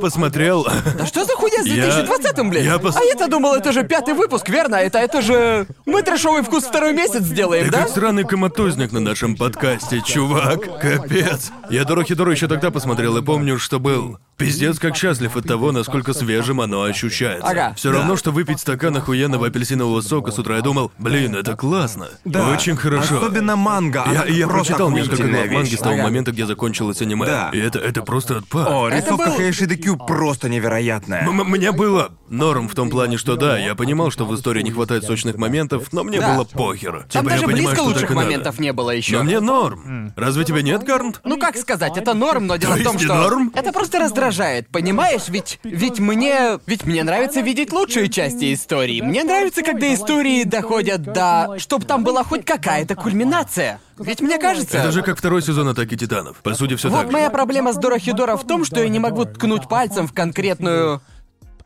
посмотрел... Да что за хуйня с 2020-м, блин? А я-то думал, это же 5-й выпуск, верно? Это же... Мы трэшовый вкус 2-й месяц сделаем, да? Ты как сраный коматозник на нашем подкасте, чувак. Капец. Я Дорохидоро еще тогда посмотрел и помню, что был... Пиздец, как счастлив от того, насколько свежим оно ощущается. Все равно, что выпить стакан охуенного апельсинового сока с утра, я думал, блин, это классно. Да. Очень хорошо. Особенно манга. Я прочитал несколько глав манги с того момента, где закончилось аниме. Да. И это просто отпад. О, рисовка Хэйшиды Кью просто невероятная. Мне было норм в том плане, что да, я понимал, что в истории не хватает сочных моментов, но мне было похер. Там даже близко лучших моментов не было еще. Но мне норм. Разве тебе нет, Гарнт? Ну как сказать, это норм, но дело в том, что... норм? Это просто раздражает. Понимаешь, ведь мне нравится видеть лучшие части истории. Мне нравится, когда истории доходят до... Чтоб там была хоть какая-то кульминация. Ведь мне кажется... Это же как 2-й сезон «Атаки Титанов». По сути, все так. Вот моя проблема с Дорохидоро в том, что я не могу ткнуть пальцем в конкретную...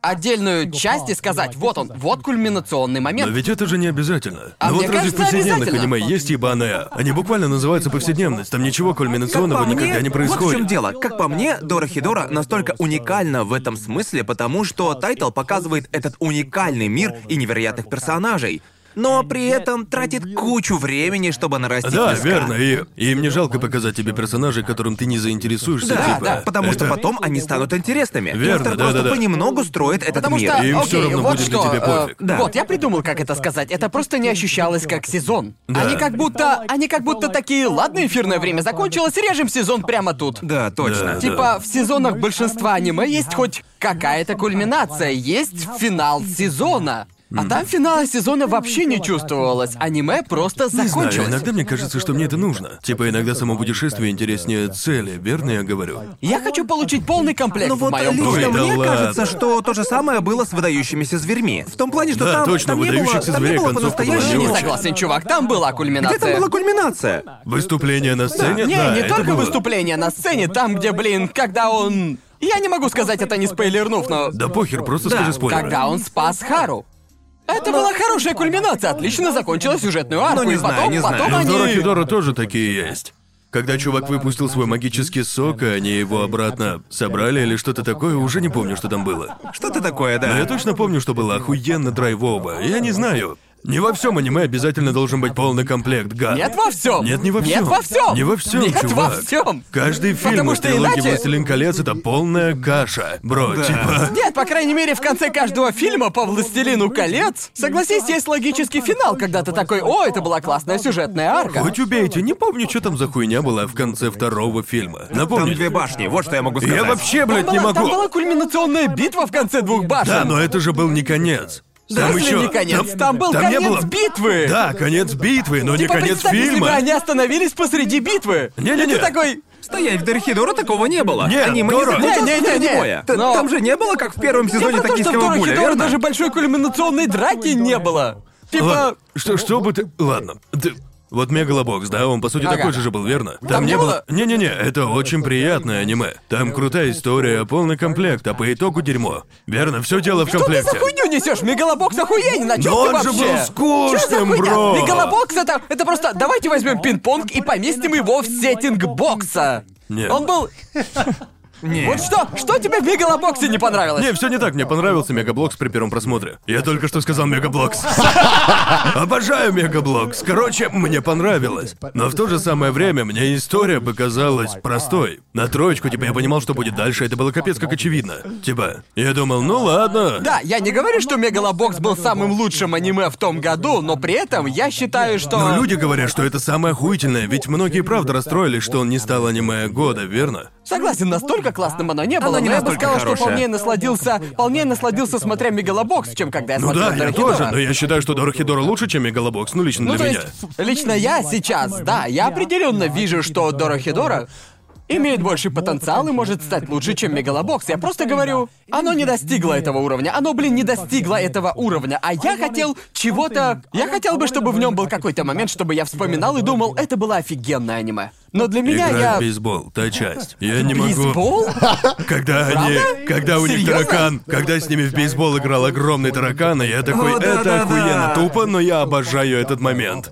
отдельную часть и сказать, вот он, вот кульминационный момент. Но ведь это же не обязательно. А ну мне вот разве повседневных аниме есть ебаное? Они буквально называются повседневность, там ничего кульминационного никогда не происходит. Вот в чем дело. Как по мне, Дорохидора настолько уникальна в этом смысле, потому что тайтл показывает этот уникальный мир и невероятных персонажей. Но при этом тратит кучу времени, чтобы нарастить носка. Верно, и мне жалко показать тебе персонажей, которым ты не заинтересуешься, потому что потом они станут интересными. Верно, автор просто понемногу строит этот мир. Что, им все равно вот будет что, для тебя пофиг. Вот, я придумал, как это сказать. Это просто не ощущалось как сезон. Да. Они как будто такие, ладно, эфирное время закончилось, режем сезон прямо тут. Да, точно. Да, типа, в сезонах большинства аниме есть хоть какая-то кульминация, есть финал сезона. А там финала сезона вообще не чувствовалось. Аниме просто закончилось. Не знаю, иногда мне кажется, что мне это нужно. Типа иногда само путешествие интереснее цели, верно я говорю? Я хочу получить полный комплект в моём случае. Ну вот лично мне кажется, что то же самое было с выдающимися зверьми. В том плане, что там не было по-настоящему. Я не согласен, чувак, там была кульминация. Где там была кульминация? Выступление на сцене? Не только выступление на сцене, там где, блин, когда он... Я не могу сказать это не спойлернув, но... Да похер, просто скажи спойлер. Когда он спас Хару. Это была хорошая кульминация, отлично закончила сюжетную арку, и потом они... У Дорохидора тоже такие есть. Когда чувак выпустил свой магический сок, и они его обратно собрали или что-то такое, уже не помню, что там было. Что-то такое, да. Но я точно помню, что было охуенно драйвово, я не знаю. Не во всем аниме обязательно должен быть полный комплект, гад. Нет во всем! Нет, не во всем! Нет во всем! Не во всем, чувак! Нет во всем! Каждый фильм из трилогии «Властелин колец» — это полная каша, бро, типа... Нет, по крайней мере, в конце каждого фильма по «Властелину колец», согласись, есть логический финал, когда ты такой, о, это была классная сюжетная арка. Хоть убейте, не помню, что там за хуйня была в конце второго фильма. Напомню. Там две башни, вот что я могу сказать. Я вообще, блядь, не могу. Там была кульминационная битва в конце двух башен. Да, но это же был не конец. Там еще... Там был конец битвы! Да, конец битвы, но типа, не конец фильма. Если бы они остановились посреди битвы. Не-не-не. Ты такой... Стоять, в Дорохидора такого не было. Не, но... Там же не было, как в первом сезоне «Токийского гуля», верно? В Дорохидора даже большой кульминационной драки не было. Типа... Ладно. Что бы ты... Ладно. Вот Мегалобокс, да, он по сути такой же был, верно? Там не было... Не-не-не, это очень приятное аниме. Там крутая история, полный комплект, а по итогу дерьмо. Верно, все дело в комплекте. Что ты за хуйню несешь? Мегалобокс охуенен, на чём ты вообще? Он же был скучным, бро! Мегалобокс это просто... Давайте возьмем пинг-понг и поместим его в сеттинг бокса. Нет. Он был... Нет. Вот что? Что тебе в Мегалобоксе не понравилось? Не, все не так. Мне понравился Мегаблокс при первом просмотре. Я только что сказал Мегаблокс. Обожаю Мегаблокс. Короче, мне понравилось. Но в то же самое время мне история показалась простой. На троечку, типа, я понимал, что будет дальше. Это было капец как очевидно. Типа, я думал, ну ладно. Да, я не говорю, что Мегалобокс был самым лучшим аниме в том году, но при этом я считаю, что... Но люди говорят, что это самое охуительное, ведь многие правда расстроились, что он не стал аниме года, верно? Согласен, настолько классным оно не было, но я бы сказал, что полнее насладился, смотря Мегалобокс, чем когда я смотрел Дорохидора. Я тоже, но я считаю, что Дорохидора лучше, чем Мегалобокс, ну лично для меня. Лично я сейчас, да, я определенно вижу, что Дорохидора имеет больше потенциал и может стать лучше, чем Мегалобокс. Я просто говорю, оно не достигло этого уровня. Оно, блин, не достигло этого уровня. А я хотел чего-то... Я хотел бы, чтобы в нем был какой-то момент, чтобы я вспоминал и думал, это было офигенное аниме. Но для меня игра в бейсбол, та часть. Я не могу... Бейсбол? Когда они... Когда у них таракан... Когда с ними в бейсбол играл огромный таракан, и я такой, это охуенно тупо, но я обожаю этот момент.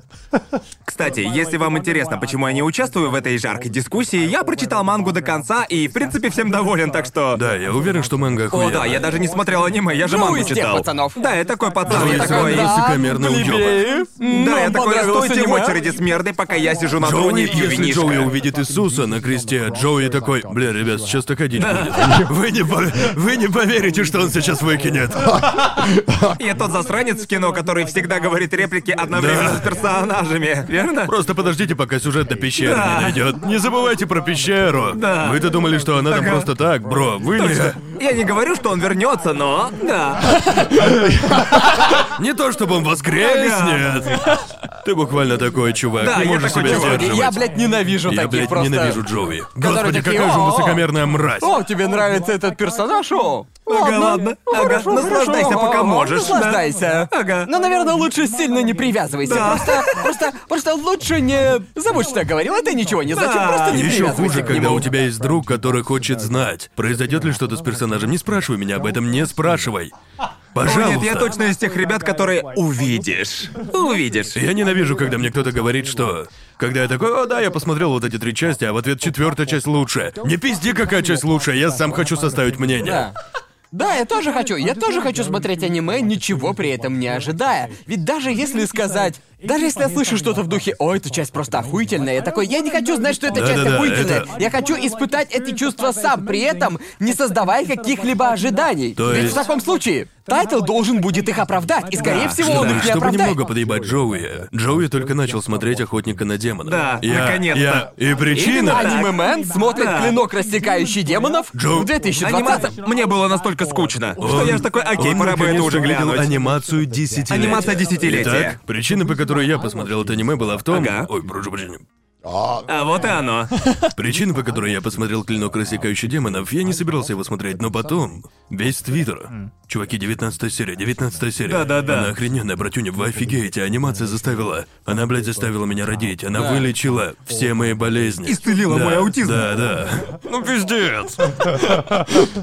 Кстати, если вам интересно, почему я не участвую в этой жаркой дискуссии, я прочитал мангу до конца и, в принципе, всем доволен, так что... Да, я уверен, что манга охуенная. О, да, я даже не смотрел аниме, я же мангу читал. Да, я такой пацан, я такой... Да, я такой, стойте в очереди с мердой, пока я сижу на троне и пью винишко. Джоуи увидит Иисуса на кресте, а Джоуи такой, бля, ребят, сейчас такая дичь будет. Вы не поверите, что он сейчас выкинет. Я тот засранец в кино, который всегда говорит реплики одновременно с персонажами, верно? Просто подождите, пока сюжет до пещеры не дойдет. Не забывайте про пещеру. Да. Вы-то думали, что она там просто так, бро, вылез. Я не говорю, что он вернется, но... Да. Не то, чтобы он воскрес, нет. Ты буквально такой, чувак. Да, не можешь себя сдерживать. Я, блядь, ненавижу таких просто... Я, блядь, ненавижу Джоуи. Господи, такие, какая же высокомерная мразь. О, тебе нравится этот персонаж, о? Ага, ладно. Ага, наслаждайся, пока можешь. Наслаждайся. Ага. Но, наверное, лучше сильно не привязывайся. Просто лучше не... Забудь, что я говорил, это ничего не значит. Просто не привязывайся. Еще хуже, когда у тебя есть друг, который хочет знать, произойдет ли что-то с персонажем. Не спрашивай меня об этом, не спрашивай. Пожалуйста. Нет, я точно из тех ребят, которые увидишь. Я ненавижу, когда мне кто-то говорит, что... Когда я такой, о да, я посмотрел вот эти 3 части, а в ответ 4-я часть лучше. Не пизди, какая часть лучше, я сам хочу составить мнение. Да, я тоже хочу смотреть аниме, ничего при этом не ожидая. Ведь даже если я слышу что-то в духе «Ой, эта часть просто охуительная», я такой, я не хочу знать, что эта часть охуительная. Я хочу испытать эти чувства сам, при этом не создавая каких-либо ожиданий. Ведь в таком случае тайтл должен будет их оправдать, и скорее всего он их не оправдает. Чтобы немного подъебать Джоуи. Джоуи только начал смотреть «Охотника на демонов». Да, наконец-то. И причина... Аниме-мен смотрит «Клинок, рассекающий демонов» в 2020-м. Мне было настолько скучно, что я же такой, окей, пора бы это уже глянуть. Анимацию десятилетия. Анимация десятилетия. Итак, причина, по которой я посмотрел это аниме, была в том... Ага. Ой, прошу прощения. А вот и оно. Причина, по которой я посмотрел «Клинок, рассекающий демонов», я не собирался его смотреть, но потом... Весь твиттер. Чуваки, 19-я серия. Да-да-да. Она охрененная, братюня, вы офигеете. Анимация заставила... Она, блядь, заставила меня родить. Она вылечила все мои болезни. Исцелила мой аутизм. Да-да. Ну, пиздец.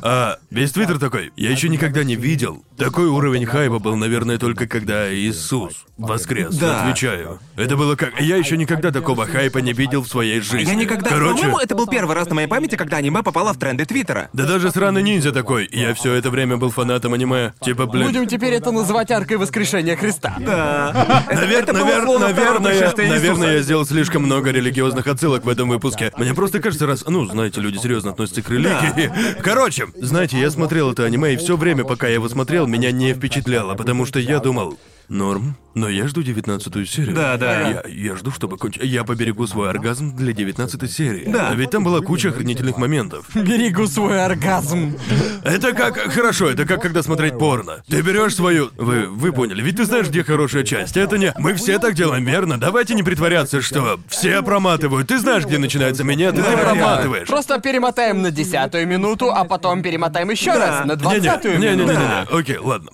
А весь твиттер такой. Я еще никогда не видел. Такой уровень хайпа был, наверное, только когда Иисус воскрес. Да. Отвечаю. Это было как... Я еще никогда такого хайпа не видел в своей жизни. Я никогда... Короче... По-моему, это был первый раз на моей памяти, когда аниме попало в тренды твиттера. Да даже сраный ниндзя такой. Я все это время был фанатом аниме. Типа, блин... Будем теперь это называть аркой воскрешения Христа. Да. Наверное, я сделал слишком много религиозных отсылок в этом выпуске. Мне просто кажется, раз... Ну, знаете, люди серьезно относятся к религии. Короче, знаете, я смотрел это аниме, и все время, пока я его смотрел, меня не впечатляло, потому что я думал... Норм, но я жду 19-ю серию. Да. Я жду, чтобы кончить. Я поберегу свой оргазм для 19-й серии. Да. Ведь там была куча охренительных моментов. Берегу свой оргазм. Это как... Хорошо, это как когда смотреть порно. Ты берешь свою... Вы поняли, ведь ты знаешь, где хорошая часть. Это не... Мы все так делаем, верно? Давайте не притворяться, что все проматывают. Ты знаешь, где начинается меня, ты не проматываешь. Просто перемотаем на 10-ю минуту, а потом перемотаем еще раз на 20-ю минуту. Не-не-не. Окей, ладно.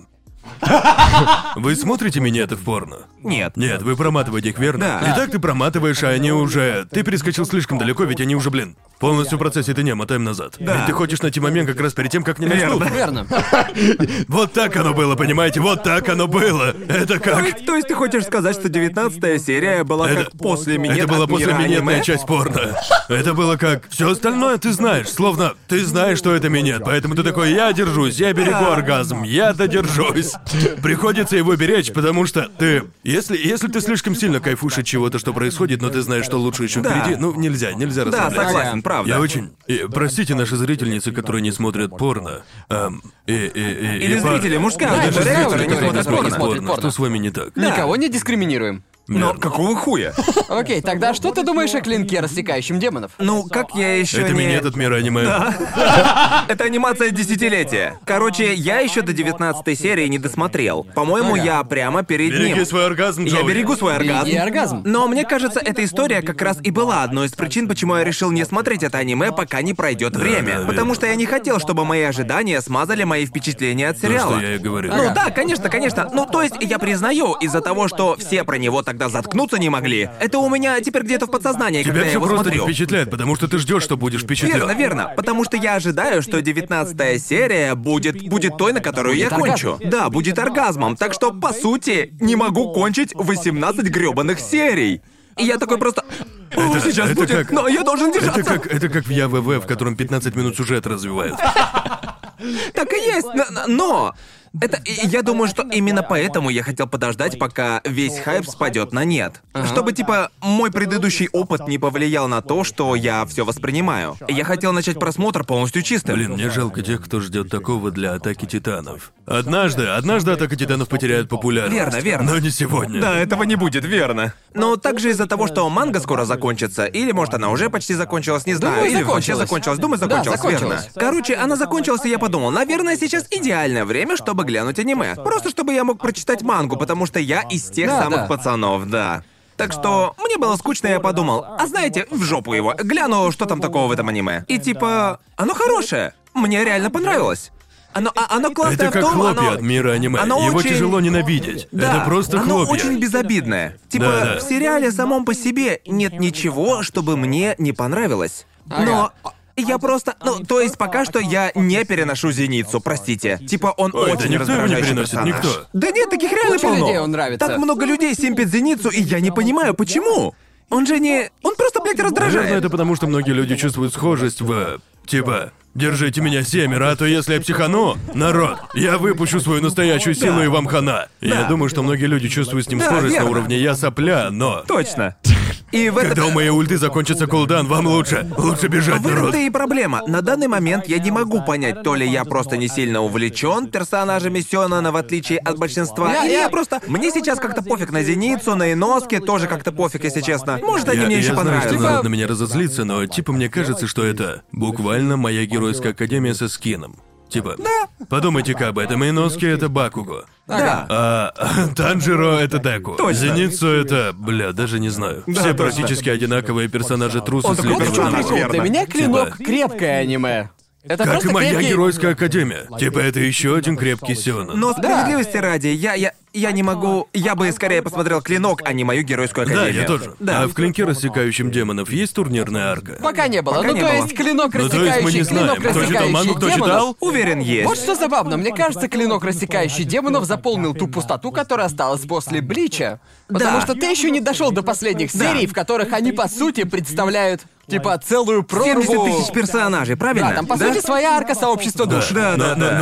Вы смотрите минеты в порно? Нет. Нет, вы проматываете их, верно? Да. Итак, ты проматываешь, а они уже... Ты перескочил слишком далеко, ведь они уже, блин, полностью в процессе, ты не мотаем назад. Да. Ведь ты хочешь найти момент как раз перед тем, как не начнут. Верно. Вот так оно было, понимаете? Вот так оно было. Это как... То есть ты хочешь сказать, что 19-я серия была как после минет? Это была после минетная часть порно. Это было как... Все остальное ты знаешь, словно ты знаешь, что это минет, поэтому ты такой, я держусь, я берегу оргазм, я додержусь. Приходится его беречь, потому что ты... Если ты слишком сильно кайфуешь от чего-то, что происходит, но ты знаешь, что лучше еще впереди, ну нельзя расслабляться. Да, согласен, правда. Я очень... И, простите, наши зрительницы, которые не смотрят порно. Или зрители, мужская, которые не смотрят порно. Что с вами не так? Никого не дискриминируем. Но какого хуя? Окей, тогда что ты думаешь о клинке, рассекающем демонов? Ну, как я еще не... Это минет от мира аниме. Да. Это анимация десятилетия. Короче, я еще до 19-й серии не досмотрел. По-моему, я прямо перед ним. Береги свой оргазм, Джоуи. Я берегу свой оргазм. Береги оргазм. Но мне кажется, эта история как раз и была одной из причин, почему я решил не смотреть это аниме, пока не пройдет время. Потому что я не хотел, чтобы мои ожидания смазали мои впечатления от сериала. То, что я и говорил. Ну да, конечно. Ну, то есть, я признаю, из-за того, что все про него так когда заткнуться не могли. Это у меня теперь где-то в подсознании, тебя когда я его смотрю. Тебя просто не впечатляет, потому что ты ждешь, что будешь впечатлен. Верно. Потому что я ожидаю, что 19-я серия будет той, на которую я кончу. Да, будет оргазмом. Так что, по сути, не могу кончить 18 грёбаных серий. И я такой просто... Сейчас будет, как... но я должен держаться. Это как в ЯВВ, в котором 15 минут сюжет развивают. Так и есть, но... Это, я думаю, что именно поэтому я хотел подождать, пока весь хайп спадет на нет. Чтобы, типа, мой предыдущий опыт не повлиял на то, что я все воспринимаю. Я хотел начать просмотр полностью чистым. Блин, мне жалко тех, кто ждет такого для «Атаки Титанов». Однажды «Атака Титанов» потеряет популярность. Верно. Но не сегодня. Да, этого не будет, верно. Но также из-за того, что манга скоро закончится, или, может, она уже почти закончилась, не знаю. Или вообще закончилась. Думаю, закончилась. Да, закончилась. Верно. Короче, она закончилась, и я подумал, наверное, сейчас идеальное время, чтобы глянуть аниме. Просто чтобы я мог прочитать мангу, потому что я из тех самых пацанов, да. Так что мне было скучно, и я подумал, а знаете, в жопу его, гляну, что там такого в этом аниме. И типа, оно хорошее, мне реально понравилось. Оно классное в том, оно... Это как хлопья от мира аниме. Его очень... тяжело ненавидеть. Да, это просто хлопья. Оно очень безобидное. Типа, да. В сериале самом по себе нет ничего, чтобы мне не понравилось. Но... Я просто... Ну, то есть пока что я не переношу Зеницу, простите. Типа он очень раздражающий персонаж. Никто. Да нет, таких реально полно. Так много людей симпят Зеницу, и я не понимаю, почему? Он же не... Он просто, блядь, раздражает. Наверное, это потому, что многие люди чувствуют схожесть в... Типа, держите меня семеро, а то если я психану, народ, я выпущу свою настоящую силу и вам хана. Да. Я думаю, что многие люди чувствуют с ним схожесть на уровне «я сопля», но... Точно. И в Когда у моей ульты закончится кулдаун, вам лучше бежать, народ. В этом-то и проблема. На данный момент я не могу понять, то ли я просто не сильно увлечен персонажами Сёнэна, в отличие от большинства, или я просто... Мне сейчас как-то пофиг на Зеницу, на Иноске, тоже как-то пофиг, если честно. Может, они мне еще понравятся. Я знаю, что народ на меня разозлится, но типа мне кажется, что это буквально моя геройская академия со скином. Типа, подумайте-ка об этом, Иноске — это Бакуго. Да. А Танжиро — это Деку. Точно. Зеницу — это... Бля, даже не знаю. Да, все практически одинаковые персонажи трусы с легким. Для меня Клинок крепкое аниме. Это как и моя геройская академия. Типа, это еще один крепкий Сёнэн. Но справедливости ради, я не могу... Я бы скорее посмотрел Клинок, а не мою геройскую академию. Да, я тоже. Да. А в Клинке, рассекающем демонов, есть турнирная арка? Пока не было. Пока не было. Клинок, рассекающий демонов... Ну, то есть мы не знаем. Кто читал мангу, кто читал? Уверен, есть. Вот что забавно. Мне кажется, Клинок, рассекающий демонов, заполнил ту пустоту, которая осталась после Блича. Потому что ты еще не дошел до последних серий, в которых они, по сути, представляют... Типа целую прорву... 70 000 персонажей, правильно? Да, там, по сути, своя арка сообщества душ. Да.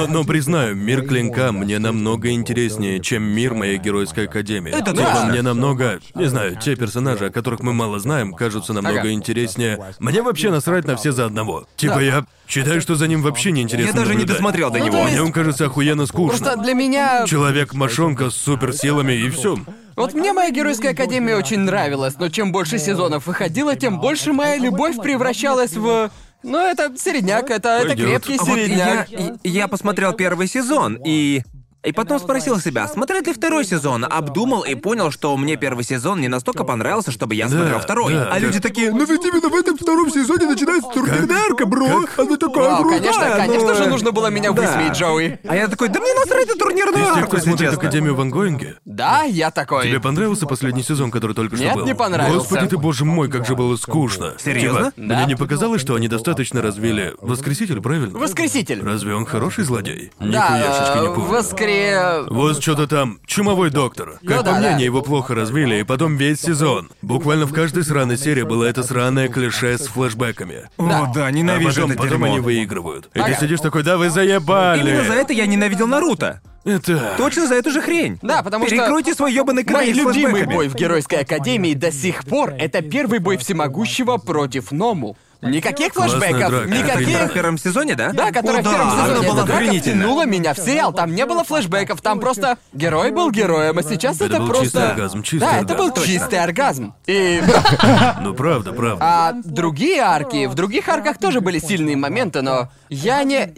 Но признаю, мир Клинка мне намного интереснее, чем мир моей геройской академии. Это да. Мне намного... Не знаю, те персонажи, о которых мы мало знаем, кажутся намного интереснее. Мне вообще насрать на все за одного. Типа я считаю, что за ним вообще не интересно. Я даже не досмотрел до него. То есть... Мне он кажется охуенно скучно. Просто для меня... Человек-мошонка с суперсилами и все. Вот мне моя геройская академия очень нравилась, но чем больше сезонов выходило, тем больше моя любовь превращалась в... Ну, это середняк, это крепкий середняк. А вот я посмотрел первый сезон, и потом спросил себя, смотреть ли второй сезон, обдумал и понял, что мне первый сезон не настолько понравился, чтобы я смотрел второй. А люди такие, ну ведь именно в этом втором сезоне начинается турнирная арка, бро. Она такая крутая. Конечно же нужно было меня высмеять, Джоуи. А я такой, да мне насрать на турнирную арку, если честно. Ты смотришь Академию Ван Гоинге? Да, я такой. Тебе понравился последний сезон, который только что был? Нет, не понравился. Господи ты, боже мой, как же было скучно. Серьезно? Да. Мне не показалось, что они достаточно развили Воскреситель, правильно? Воскреситель. Разве он хороший злодей? Нихуяшечки не помню. Вот что-то там, Чумовой доктор. Как по мне, его плохо развили, и потом весь сезон. Буквально в каждой сраной серии было это сраное клише с флешбэками. О, да, ненавижу это дерьмо. Потом они выигрывают. И ты сидишь такой, да вы заебали. Именно за это я ненавидел Наруто. Это... Точно за эту же хрень. Да, потому что... Перекройте свой ёбаный край с флешбэками. Мой любимый бой в Геройской Академии до сих пор — это первый бой Всемогущего против Ному. Никаких флешбэков, никаких... В первом сезоне, да? Да, которая в первом сезоне. Она была охренительна. Тянула меня в сериал, там не было флешбэков, там просто герой был героем, а сейчас это просто... Чистый оргазм, чистый оргазм. Да, это был чистый оргазм. И... Ну правда. А другие арки, в других арках тоже были сильные моменты, но я не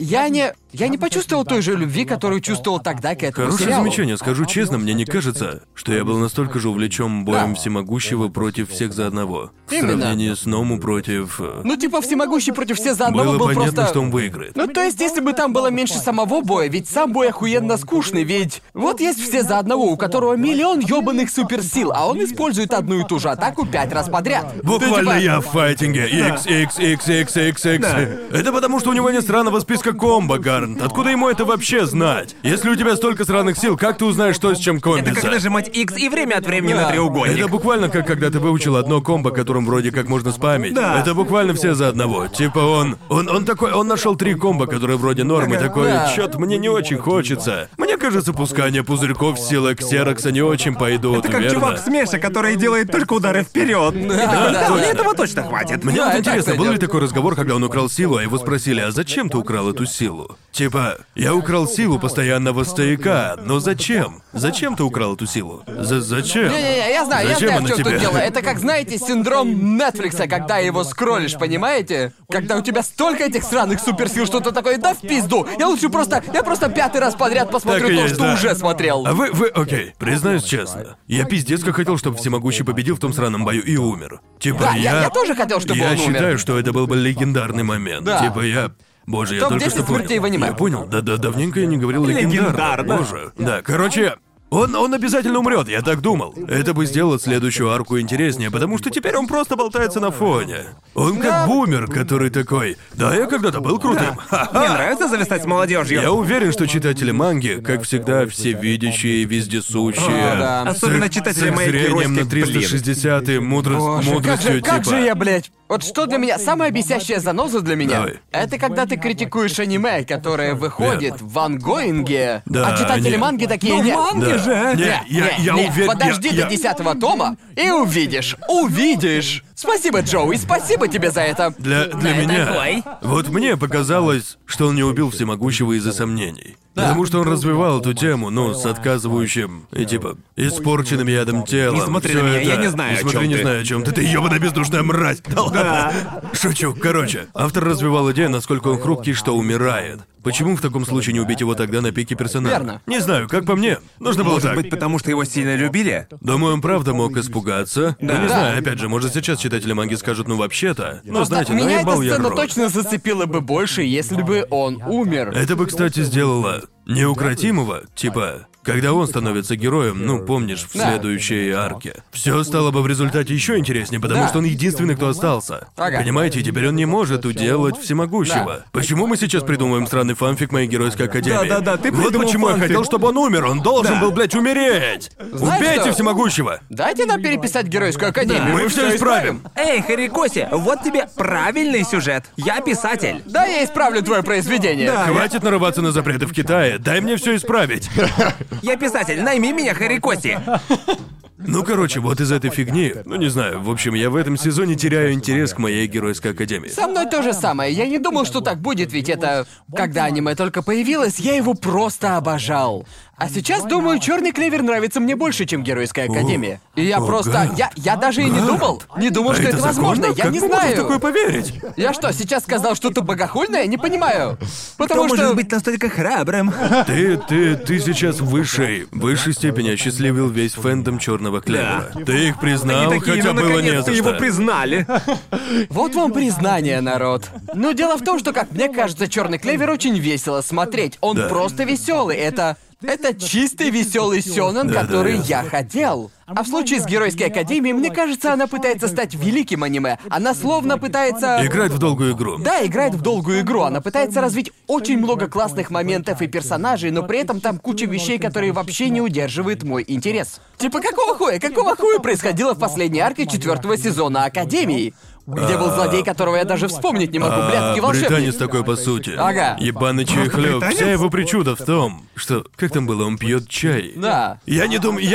почувствовал той же любви, которую чувствовал тогда к этому сериалу. Хорошее замечание, скажу честно, мне не кажется, что я был настолько же увлечен боем Всемогущего против всех за одного. Именно. В сравнении с Ному против... Ну типа Всемогущий против всех за одного был понятно, просто... что он выиграет. Ну то есть если бы там было меньше самого боя, ведь сам бой охуенно скучный, ведь... Вот есть все за одного, у которого миллион ёбаных суперсил, а он использует одну и ту же атаку 5 раз подряд. Буквально я в файтинге. XXXXXX. Это потому, что у него нет сраного списка комбо, Гарнт. Откуда ему это вообще знать? Если у тебя столько сраных сил, как ты узнаешь, что с чем комбиться? Это как нажимать X и время от времени на треугольник. Это буквально как когда ты выучил одно комбо, которым вроде как можно спамить. Да. Это буквально все за одного. Типа он такой, он нашел 3 комбо, которые вроде нормы, такой, чёт, мне не очень хочется. Мне кажется, пускание пузырьков, сила ксерокса не очень пойдут, верно? Это как чувак с Меша, который делает только удары вперед. Да, этого точно хватит. Мне вот интересно, был ли такой разговор, когда он украл силу, а его спросили, а зачем ты украл эту силу? Типа, я украл силу постоянного стояка, но зачем? Зачем ты украл эту силу? Зачем? Не-не-не, я знаю, в чем тут дело. Это как, знаете, синдром Нетфликса, когда его скроллишь, понимаете? Когда у тебя столько этих сраных суперсил, что ты такой, да в пизду, я лучше просто, я просто 5 раз подряд посмотрю то, что уже смотрел. А вы, окей, признаюсь честно, я пиздец как хотел, чтобы Всемогущий победил в том сраном бою и умер. Типа, да, я тоже хотел, чтобы он умер. Я считаю, что это был бы легендарный момент. Да. Типа, я... Боже, я только что понял. Я понял, да, давненько я не говорил легендарно. Боже. Да, короче, он обязательно умрет, я так думал. Это бы сделало следующую арку интереснее, потому что теперь он просто болтается на фоне. Он как бумер, который такой: да, я когда-то был крутым. Ха-ха. Мне нравится зависать с молодежью. Я уверен, что читатели манги, как всегда, всевидящие, вездесущие. О, да. Особенно читатели моей геройских, блин. С зрением на 360-й, мудростью типа... Как же я, блядь... Вот что для меня... Самая бесящая заноза для меня... Давай. Это когда ты критикуешь аниме, которое выходит в ангоинге, да, а читатели манги такие... Ну, манги же! Нет, я уверен... Подожди до 10-го тома и увидишь. Увидишь! Спасибо, Джоуи, спасибо тебе за это. Для меня... Такой. Вот мне показалось, что он не убил всемогущего из-за сомнений. Да. Потому что он развивал эту тему, но с отказывающим и типа испорченным ядом телом. Не смотри на меня, это... я не знаю, не знаю, о чем ты. Ты ёбаная бездушная мразь. Да ладно. Шучу. Короче, автор развивал идею, насколько он хрупкий, что умирает. Почему в таком случае не убить его тогда на пике персонажа? Верно. Не знаю, как по мне. Нужно было так. Может быть, потому что его сильно любили? Думаю, он правда мог испугаться. Да. Не знаю, опять же, может, сейчас читатели манги скажут, ну вообще-то. Но знаете, меня эта сцена точно зацепила бы больше, если бы он умер. Это бы, кстати, сделало неукротимого, типа... Когда он становится героем, ну, помнишь, в следующей арке. Все стало бы в результате еще интереснее, потому что он единственный, кто остался. Ага. Понимаете, теперь он не может уделать всемогущего. Да. Почему мы сейчас придумываем странный фанфик моей геройской академии? Да, ты придумал. Вот почему фанфик. Я хотел, чтобы он умер. Он должен был, блядь, умереть. Знаешь, убейте всемогущего. Дайте нам переписать геройскую академию. Да. Мы все исправим. Эй, Харикоси, вот тебе правильный сюжет. Я писатель. Да, я исправлю твое произведение. Да. Хватит нарываться на запреты в Китае. Дай мне все исправить. Я писатель, найми меня, Харикоси! Ну, короче, вот из этой фигни, ну не знаю, в общем, я в этом сезоне теряю интерес к моей геройской академии. Со мной то же самое, я не думал, что так будет, ведь это... Когда аниме только появилось, я его просто обожал. А сейчас, думаю, «Черный клевер» нравится мне больше, чем «Геройская академия». И я просто... Я даже и не думал. Не думал, что это возможно. Я не знаю. Как можно в такое поверить? Я что, сейчас сказал что-то богохульное? Не понимаю. Потому что... может быть настолько храбрым? Ты сейчас в высшей степени осчастливил весь фэндом «Черного клевера». Да. Ты их признал, такие, хотя было не за что. Его признали. Вот вам признание, народ. Но дело в том, что, как мне кажется, «Черный клевер» очень весело смотреть. Он просто веселый. Это чистый веселый сёнэн, который я хотел. А в случае с Геройской академией, мне кажется, она пытается стать великим аниме. Она словно пытается... Играть в долгую игру. Да, играет в долгую игру. Она пытается развить очень много классных моментов и персонажей, но при этом там куча вещей, которые вообще не удерживают мой интерес. Типа, какого хуя происходило в последней арке 4-го сезона Академии? Где был злодей, которого я даже вспомнить не могу, блядский волшебник. Британец такой, по сути. Ага. Ебаный чай-хлёб. Вся его причуда в том, что... Как там было? Он пьет чай. Да. Я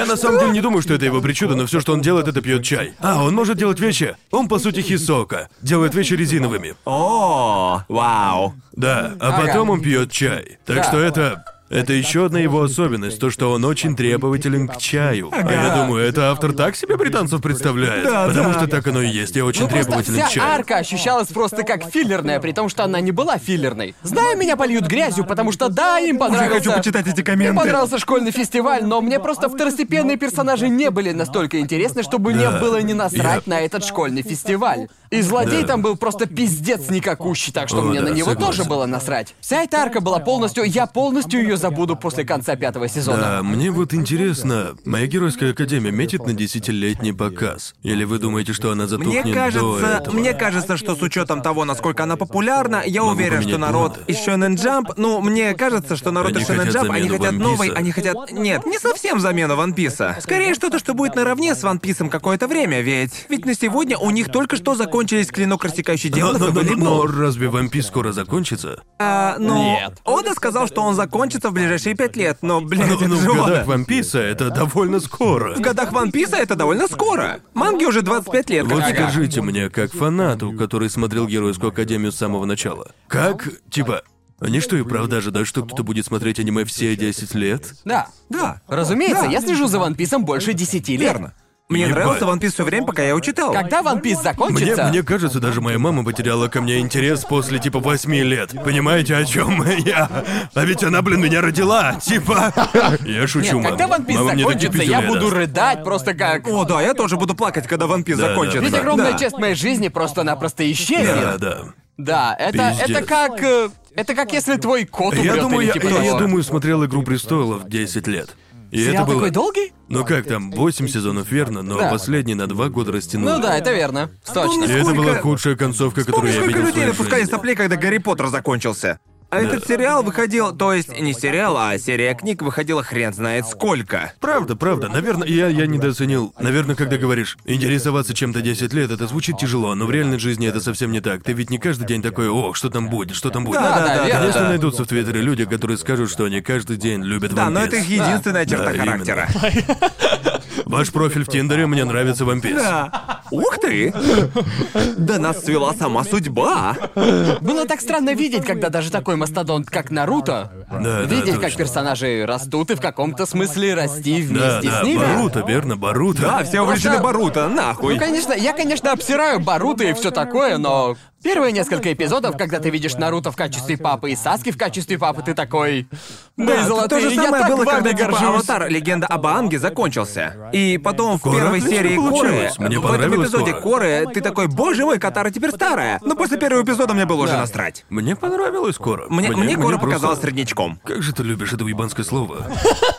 на самом деле не думаю, что это его причуда, но все, что он делает, это пьет чай. А, он может делать вещи. Он, по сути, хисока. Делает вещи резиновыми. О, вау. Да, а потом он пьет чай. Так что это... Это еще одна его особенность, то, что он очень требователен к чаю. Ага. А я думаю, это автор так себе британцев представляет. Потому что так оно и есть, я очень требователен к чаю. Вся арка ощущалась просто как филлерная, при том, что она не была филлерной. Знаю, меня польют грязью, потому что да, им понравился... Уже хочу почитать эти комменты. Им понравился школьный фестиваль, но мне просто второстепенные персонажи не были настолько интересны, чтобы мне было не насрать на этот школьный фестиваль. И злодей там был просто пиздец никакущий, так что мне на него тоже было насрать. Вся эта арка была полностью... Я полностью ее забуду после конца 5-го сезона. Да, мне вот интересно, моя Геройская академия метит на 10-летний показ? Или вы думаете, что она затухнет до этого? Мне кажется, что с учетом того, насколько она популярна, я уверен, что народ из Shonen Jump... Ну, мне кажется, что народ из Shonen Jump, они хотят новой, они хотят... Нет, не совсем замену One Piece. Скорее, что-то, что будет наравне с One Piece какое-то время, ведь на сегодня у них только что закончились клинок рассекающий демонов и волейбол. Но разве One Piece скоро закончится? Нет. Ода сказал, что он закончится в ближайшие 5 лет, но, блядь, это же Ода. В годах One Piece это довольно скоро. В годах One Piece это довольно скоро. Манге уже 25 лет. Вот скажите мне, как фанату, который смотрел Геройскую академию с самого начала, как, типа... Они что, и правда ожидают, что кто-то будет смотреть аниме все 10 лет? Да. Разумеется, я слежу за One Piece'ом больше 10 лет. Верно. Мне нравился One Piece все время, пока я его читал. Когда One Piece закончится... Мне кажется, даже моя мама потеряла ко мне интерес после, типа, 8 лет. Понимаете, о чем я? А ведь она, блин, меня родила, типа... Я шучу, мама. Когда One Piece закончится, я буду рыдать просто как... О, да, я тоже буду плакать, когда One Piece закончится. Ведь огромная часть моей жизни просто-напросто исчезнет. Да. Это как... Это как если твой кот умрет. Я думаю, смотрел «Игру престолов» 10 лет. И сериал это было... такой долгий? Ну как там, 8 сезонов, верно, но да. Последний на 2 года растянул. Ну да, это верно. Точно. И это была худшая концовка, которую я видел в своей жизни. Сколько людей выпускали сопли, когда Гарри Поттер закончился? А этот сериал выходил, то есть не сериал, а серия книг выходила хрен знает сколько. Правда. Наверное, я недооценил. Наверное, когда говоришь, интересоваться чем-то 10 лет, это звучит тяжело, но в реальной жизни это совсем не так. Ты ведь не каждый день такой, о, что там будет. Да. Конечно, найдутся в Твиттере люди, которые скажут, что они каждый день любят вампиров. Да, но это их единственная черта характера. Ваш профиль в Тиндере «Мне нравится вампир». Да. Ух ты! Да нас свела сама судьба. Было так странно видеть, когда даже такой мастодонт, как Наруто, видеть, как персонажи растут и в каком-то смысле расти вместе с ними. Боруто, верно, Боруто. Да, все увлечены Боруто, нахуй. Ну, конечно, я, обсираю Боруто и все такое, но... Первые несколько эпизодов, когда ты видишь Наруто в качестве папы и Саски в качестве папы, ты такой... Да, и золотые, то же самое было, когда «Аватар. Легенда об Аанге» закончился. И потом в первой серии Корре, в этом эпизоде Корре, ты такой, боже мой, Катара теперь старая. Но после первого эпизода мне было уже насрать. Мне понравилось Корре. Мне Корре показалось среднячком. Как же ты любишь это уебанское слово.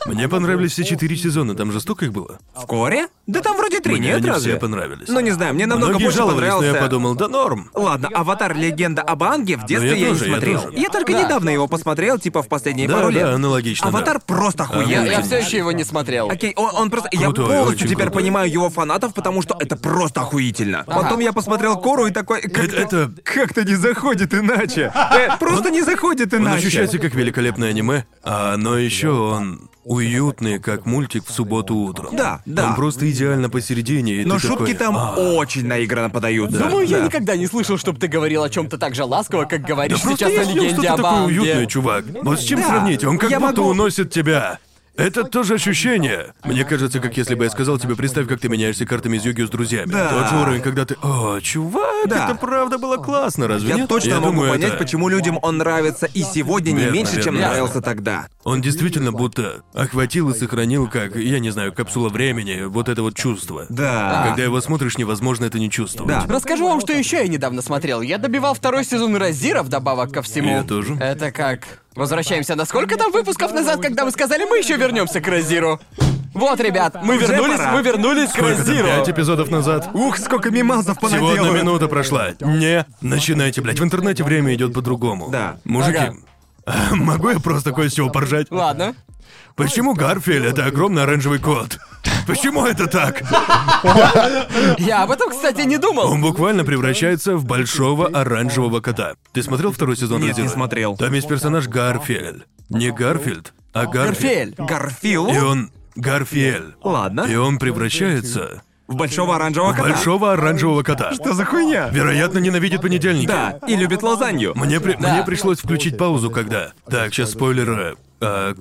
Мне понравились все 4 сезона, там же столько их было. В Корре? Да там вроде 3, нет, разве? Мне все понравились. Ну не знаю, мне намного больше понравился... я подумал, да норм. Ладно. «Аватар. Легенда об Аанге» в детстве я тоже не смотрел. Я только недавно его посмотрел, типа в последние пару лет. Да, аналогично. «Аватар» просто охуенный. Я все еще его не смотрел. Окей, он просто... Крутой, я полностью теперь понимаю его фанатов, потому что это просто охуительно. Ага. Потом я посмотрел Кору и такой... Это... Как-то не заходит иначе. Просто не заходит иначе. Он ощущается как великолепное аниме, но еще он... уютные, как мультик в субботу утром. Да. Он просто идеально посередине. Но шутки такой, там очень наигранно подают. Думаю, я никогда не слышал, чтобы ты говорил о чем-то так же ласково, как говоришь сейчас о «Легенде об Аанге». Да просто я такой уютный, чувак. Вот с чем сравнить? Он как будто уносит тебя. Это тоже ощущение. Мне кажется, как если бы я сказал тебе, представь, как ты меняешься картами из Yu-Gi-Oh! С друзьями. Да. Тот же уровень, когда ты... О, чувак, это правда было классно, разве нет? Я точно могу понять, почему людям он нравится и сегодня не меньше, чем нравился тогда. Он действительно будто охватил и сохранил, как, я не знаю, капсула времени, вот это вот чувство. Да. Когда его смотришь, невозможно это не чувствовать. Да. Расскажу вам, что еще я недавно смотрел. Я добивал 2 сезон «Розира» вдобавок ко всему. Я тоже. Это как... Возвращаемся на сколько там выпусков назад, когда вы сказали, мы еще вернемся к «Розиру». Вот, ребят, мы вернулись к «Розиру». 5 эпизодов назад. Ух, сколько мимазов понаделают. Всего 1 минута прошла. Не начинайте, блядь. В интернете время идет по-другому. Да. Мужики, могу я просто кое-чего поржать? Ладно. Почему Гарфилд — это огромный оранжевый кот? Почему это так? Я об этом, кстати, не думал. Он буквально превращается в большого оранжевого кота. Ты смотрел 2 сезон? Нет, не смотрел. Там есть персонаж Гарфилд. Не Гарфилд, а Гарфилд. Гарфилд? И он... Гарфилд. Ладно. И он превращается... в большого оранжевого кота. Большого оранжевого кота. Что за хуйня? Вероятно, ненавидит понедельники. Да, и любит лазанью. Мне пришлось включить паузу, когда... Так, сейчас спойлеры...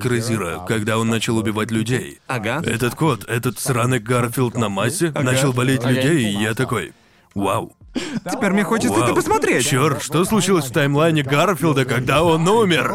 Крызира, когда он начал убивать людей. Ага. Этот кот, этот сраный Гарфилд на массе, начал болеть людей, и я такой... Вау. Теперь мне хочется это посмотреть. Черт, что случилось в таймлайне Гарфилда, когда он умер?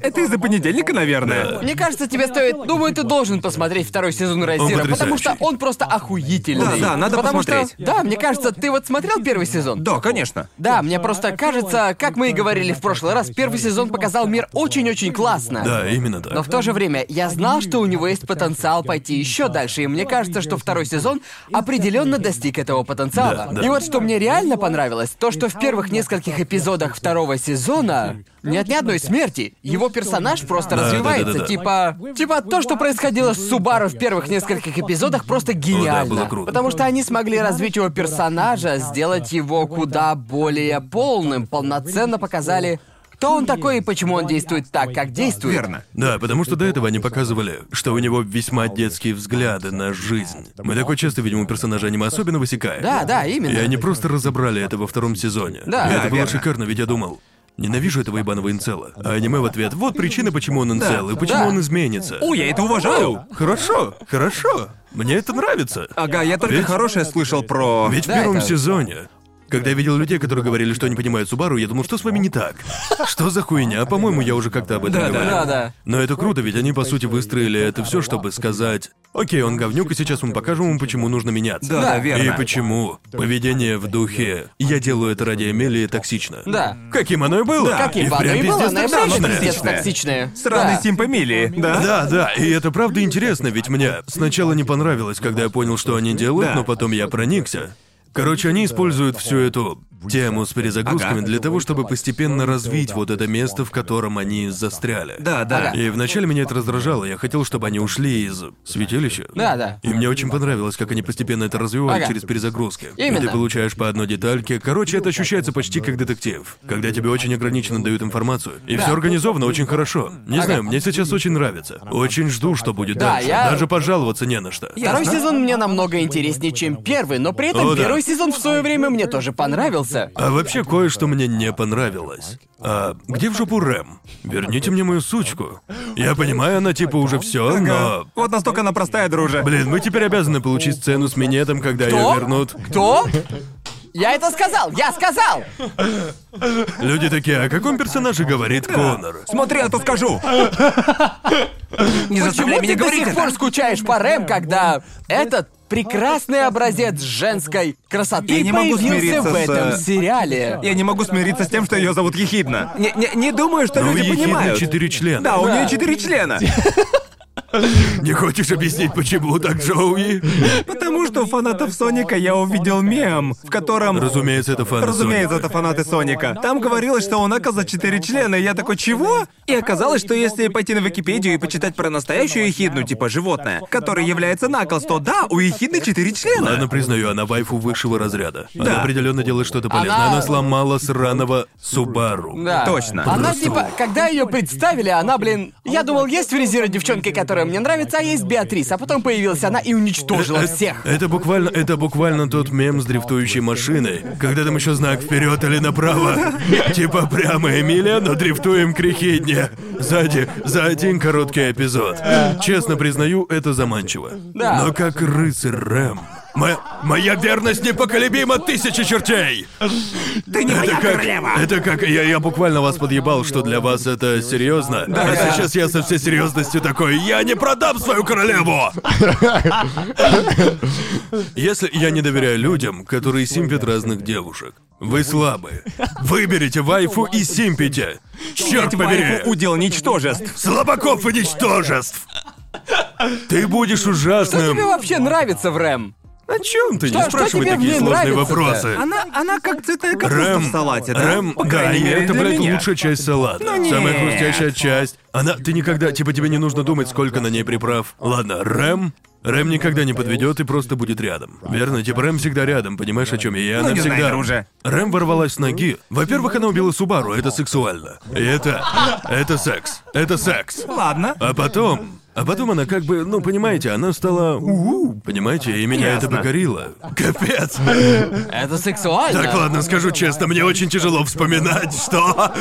Это из-за понедельника, наверное. Да. Мне кажется, тебе стоит... Думаю, ты должен посмотреть 2 сезон «Розира», потому что он просто охуительный. Да, надо посмотреть. Что... Да, мне кажется, ты вот смотрел 1 сезон? Да, конечно. Да, мне просто кажется, как мы и говорили в прошлый раз, 1 сезон показал мир очень-очень классно. Да, именно так. Но в то же время я знал, что у него есть потенциал пойти еще дальше, и мне кажется, что 2 сезон определенно достиг этого потенциала. Да. И вот что мне реально понравилось, то, что в первых нескольких эпизодах 2 сезона нет ни одной смерти. Его персонаж просто развивается. Типа то, что происходило с Субару в первых нескольких эпизодах, просто гениально. Было круто. Потому что они смогли развить его персонажа, сделать его куда более полным, полноценно показали... Кто он такой и почему он действует так, как действует? Верно. Да, потому что до этого они показывали, что у него весьма детские взгляды на жизнь. Мы такое часто видим у персонажа аниме, особенно высекая. Да, именно. И они просто разобрали это во 2 сезоне. Да, и это было шикарно, ведь я думал... Ненавижу этого ебаного инцела. А аниме в ответ: вот причина, почему он инцел, и почему он изменится. О, я это уважаю! Хорошо. Мне это нравится. Ага, я только хорошее слышал про... Ведь в 1 сезоне... Когда я видел людей, которые говорили, что не понимают Субару, я думал, что с вами не так? Что за хуйня? По-моему, я уже как-то об этом говорил. Но это круто, ведь они, по сути, выстроили это все, чтобы сказать... окей, он говнюк, и сейчас мы покажем ему, почему нужно меняться. Да, верно. И почему поведение в духе «я делаю это ради Эмилии» токсично. Да. Каким оно и было. Да. Каким оно и было, оно и правда пиздец токсичное. Сраный симп Эмилии, да? Да, и это правда интересно, ведь мне сначала не понравилось, когда я понял, что они делают, но потом я проникся. Короче, они используют всю эту тему с перезагрузками для того, чтобы постепенно развить вот это место, в котором они застряли. Да. И вначале меня это раздражало, я хотел, чтобы они ушли из святилища. Да. И мне очень понравилось, как они постепенно это развивали через перезагрузки. Именно. И ты получаешь по одной детальке. Короче, это ощущается почти как детектив, когда тебе очень ограниченно дают информацию. И все организовано очень хорошо. Не знаю, мне сейчас очень нравится. Очень жду, что будет дальше. Даже пожаловаться не на что. Второй сезон мне намного интереснее, чем первый, но при этом первый сезон в свое время мне тоже понравился. А вообще кое-что мне не понравилось. А где в жопу Рэм? Верните мне мою сучку. Я понимаю, она типа уже все, но... Вот настолько она простая, друже. Блин, мы теперь обязаны получить сцену с минетом, когда ее вернут. Кто? Я это сказал! Я сказал! Люди такие, о каком персонаже говорит Коннор? Смотри, а то скажу! Не заставляй меня говорить. Почему ты до сих пор скучаешь по Рэм, когда этот прекрасный образец женской красоты появился в этом сериале? Я не могу смириться с тем, что ее зовут Ехидна. Не думаю, что люди понимают. У Ехидны 4 члена. Да, у нее 4 члена. Не хочешь объяснить, почему так, Джоуи? Потому что у фанатов Соника я увидел мем, в котором... Разумеется, это фанаты Соника. Разумеется, это фанаты Соника. Там говорилось, что у Нака за 4 члена, и я такой, чего? И оказалось, что если пойти на Википедию и почитать про настоящую Ехидну, типа животное, которое является Наклз, то да, у Ехидны 4 члена. Ладно, признаю, она вайфу высшего разряда. Да. Она определенно делает что-то полезное. Она сломала сраного Субару. Да. Точно. Она типа, когда ее представили, она, блин... Я думал, есть фрезеры девчонки, которая мне нравится, а есть Беатрис, а потом появилась она и уничтожила всех. Это буквально тот мем с дрифтующей машиной, когда там еще знак вперед или направо. Типа прямо Эмилия, но дрифтуем к Ехидне. Сзади, за один короткий эпизод. Честно признаю, это заманчиво. Да. Но как рыцарь Рэм. Моя верность непоколебима 1000 чертей! Ты не моя королева! Это как... Я буквально вас подъебал, что для вас это серьезно. Да. А сейчас я со всей серьезностью такой, я не продам свою королеву! Если я не доверяю людям, которые симпят разных девушек. Вы слабы. Выберите вайфу и симпите. Черт побери! Вайфу удел ничтожеств. Слабаков и ничтожеств! Ты будешь ужасным. Что тебе вообще нравится в Рэм? О чем ты? Не спрашивай такие сложные вопросы. Она как цветная капуста в салате, да? Рэм, это, блядь, лучшая часть салата. Самая хрустящая часть. Ты никогда... Типа тебе не нужно думать, сколько на ней приправ. Ладно, Рэм... Рэм никогда не подведет и просто будет рядом. Верно? Типа Рэм всегда рядом, понимаешь, о чем я? И она всегда... Рэм ворвалась с ноги. Во-первых, она убила Субару, это сексуально. И это... Это секс. Ладно. А потом она как бы, понимаете, она стала... Понимаете, и меня это покорило. Капец. Это сексуально. Так, ладно, скажу честно, мне очень тяжело вспоминать, что...